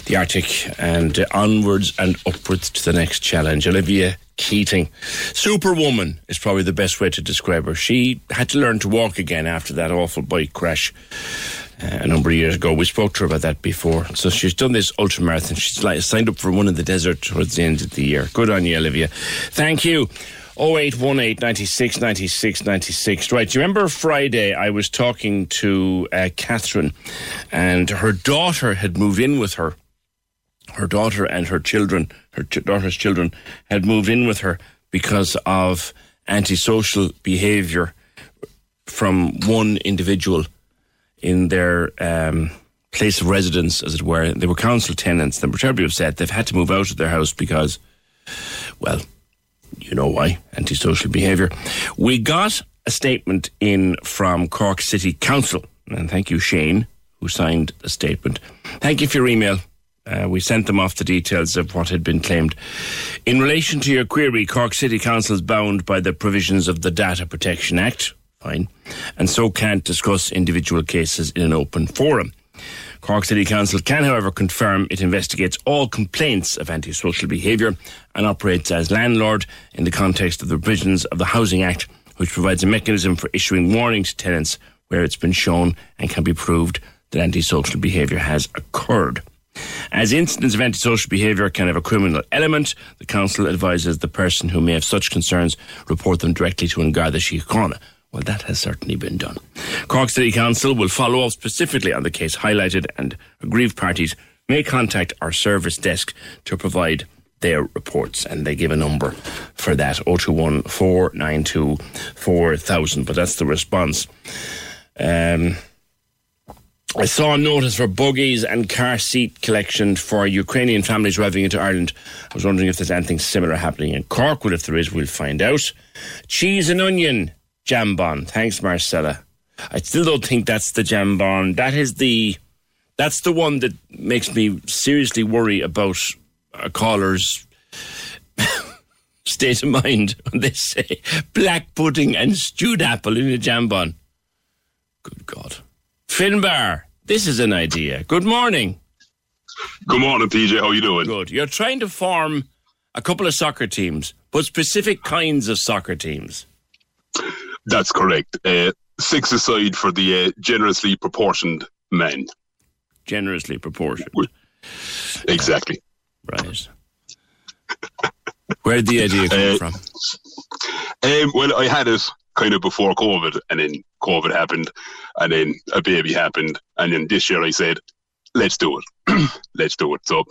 the Arctic, and uh, onwards and upwards to the next challenge. Olivia Keating, Superwoman is probably the best way to describe her. She had to learn to walk again after that awful bike crash uh, a number of years ago. We spoke to her about that before. So she's done this ultramarathon. She's like, signed up for one in the desert towards the end of the year. Good on you, Olivia. Thank you. oh eight one eight, nine six, nine six, nine six. Right, do you remember Friday I was talking to uh, Catherine, and her daughter had moved in with her. Her daughter and her children, her ch- daughter's children, had moved in with her because of antisocial behaviour from one individual in their um, place of residence, as it were. They were council tenants. They were terribly upset. They've had to move out of their house because, well, you know why, antisocial behaviour. We got a statement in from Cork City Council, and thank you, Shane, who signed the statement. Thank you for your email. Uh, we sent them off the details of what had been claimed. In relation to your query, Cork City Council is bound by the provisions of the Data Protection Act, fine, and so can't discuss individual cases in an open forum. Cork City Council can, however, confirm it investigates all complaints of antisocial behaviour and operates as landlord in the context of the provisions of the Housing Act, which provides a mechanism for issuing warning to tenants where it's been shown and can be proved that antisocial behaviour has occurred. As incidents of antisocial behaviour can have a criminal element, the council advises the person who may have such concerns report them directly to An Garda Síochána. Well, that has certainly been done. Cork City Council will follow up specifically on the case highlighted, and aggrieved parties may contact our service desk to provide their reports, and they give a number for that, oh two one, four nine two, four thousand, but that's the response. Um... I saw a notice for buggies and car seat collection for Ukrainian families arriving into Ireland. I was wondering if there's anything similar happening in Cork. Well, if there is, we'll find out. Cheese and onion jambon. Thanks, Marcella. I still don't think that's the jambon. That is the, that's the one that makes me seriously worry about a caller's state of mind when they say black pudding and stewed apple in a jambon. Good God. Finbar, this is an idea. Good morning. Good morning, P J. How are you doing? Good. You're trying to form a couple of soccer teams, but specific kinds of soccer teams. That's correct. Uh, six aside for the uh, generously proportioned men. Generously proportioned. Exactly. Uh, right. Where'd the idea come uh, from? Um, well, I had it kind of before COVID, and then COVID happened, and then a baby happened, and then this year I said, let's do it. Let's do it. So,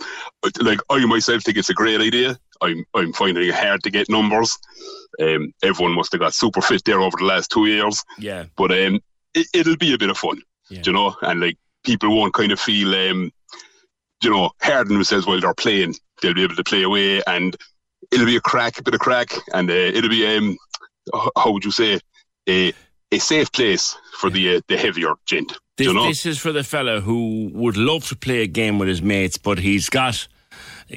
like, I myself think it's a great idea. I'm I'm finding it hard to get numbers. Um, everyone must have got super fit there over the last two years. Yeah. But um, it, it'll be a bit of fun, yeah. you know, and like people won't kind of feel, um, you know, hard on themselves while they're playing. They'll be able to play away, and it'll be a crack, a bit of crack, and uh, it'll be um, how would you say, a a safe place for the uh, the heavier gent. This, you know? This is for the fella who would love to play a game with his mates, but he's got.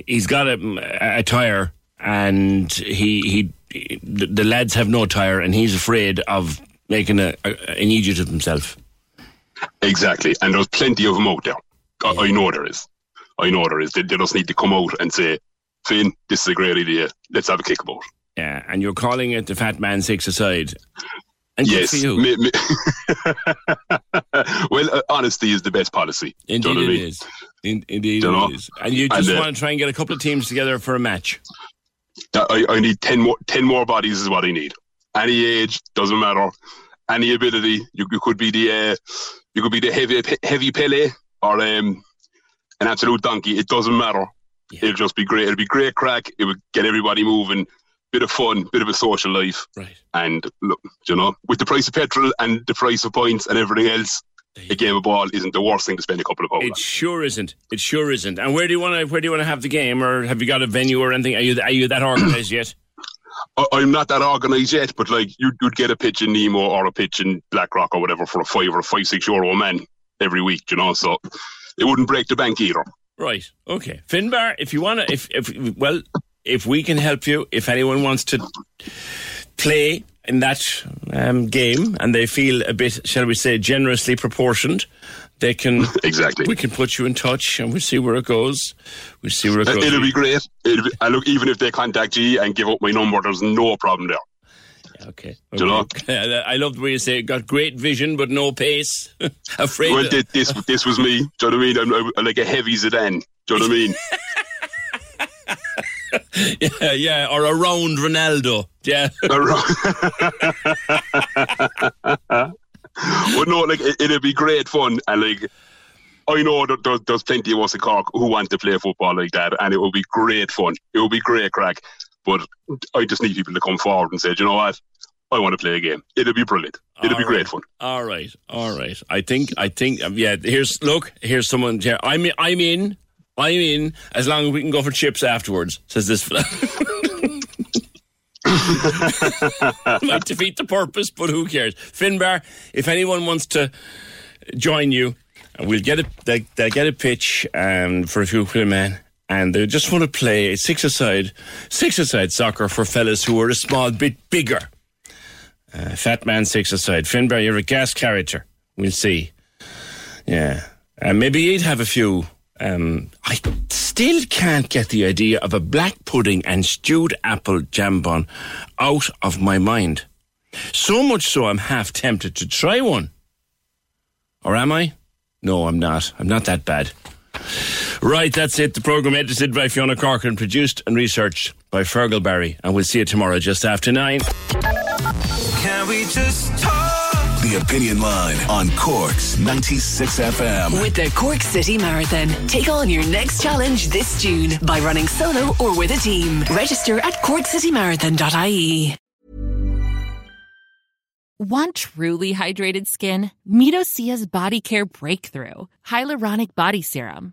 He's got a, a tyre, and he he the, the lads have no tyre, and he's afraid of making a, a, an idiot of himself. Exactly, and there's plenty of them out there. I, yeah. I know there is. I know there is. They, they just need to come out and say, Finn, this is a great idea. Let's have a kick about. Yeah, and you're calling it the Fat Man Six Aside. And yes, good for you. Me, me well, uh, honesty is the best policy. Indeed, you know what it I mean? Is. In, indeed, you know? It is. And you just and, uh, want to try and get a couple of teams together for a match. I, I need ten more. Ten more bodies is what I need. Any age doesn't matter. Any ability. You, you could be the uh, you could be the heavy heavy Pele or um, an absolute donkey. It doesn't matter. Yeah. It'll just be great. It'll be great crack. It would get everybody moving. Bit of fun, bit of a social life. Right. And, look, you know, with the price of petrol and the price of points and everything else, a game of ball isn't the worst thing to spend a couple of hours on. It sure isn't. It sure isn't. And where do you want to where do you want to have the game, or have you got a venue or anything? Are you are you that organised yet? I, I'm not that organised yet, but, like, you'd, you'd get a pitch in Nemo or a pitch in Blackrock or whatever for a five or a five, six euro man every week, you know, so it wouldn't break the bank either. Right. Okay. Finbar, if you want to, if, if, well... if we can help you, if anyone wants to play in that um, game and they feel a bit, shall we say, generously proportioned, they can. Exactly. We can put you in touch and we'll see where it goes. We'll see where it goes. It'll be great. It'll be, and look, even if they contact you and give up my number, there's no problem there. Okay. Do okay. You know? I love the way you say it. Got great vision, but no pace. Afraid. Well, of- this this was me. Do you know what I mean? I'm, I'm, I'm like a heavy Zidane. Do you know what I mean? Yeah, yeah, or a round Ronaldo. Yeah. Well, no, like, it, it'd be great fun. And, like, I know that there, there's plenty of us in Cork who want to play football like that, and it will be great fun. It will be great crack. But I just need people to come forward and say, you know what? I want to play a game. It'll be brilliant. It'll all be right. Great fun. All right, all right. I think, I think, yeah, here's, look, here's someone here. I'm in. I'm in. I'm in, as long as we can go for chips afterwards, says this fella. Might defeat the purpose, but who cares? Finbar, if anyone wants to join you, we'll get a, they, they'll get a pitch um, for a few quid a man, and they just want to play six-a-side, six-a-side soccer for fellas who are a small bit bigger. Uh, Fat Man six-a-side. Finbar, you're a gas character. We'll see. Yeah. Uh, maybe you'd have a few... Um, I still can't get the idea of a black pudding and stewed apple jambon out of my mind. So much so I'm half tempted to try one. Or am I? No, I'm not. I'm not that bad. Right, that's it. The programme edited by Fiona Corcoran, produced and researched by Fergal Barry. And we'll see you tomorrow just after nine. Can we just talk? The Opinion Line on Cork's ninety-six F M. With the Cork City Marathon. Take on your next challenge this June by running solo or with a team. Register at cork city marathon dot I E. Want truly hydrated skin? Meet Osea's Body Care Breakthrough Hyaluronic Body Serum.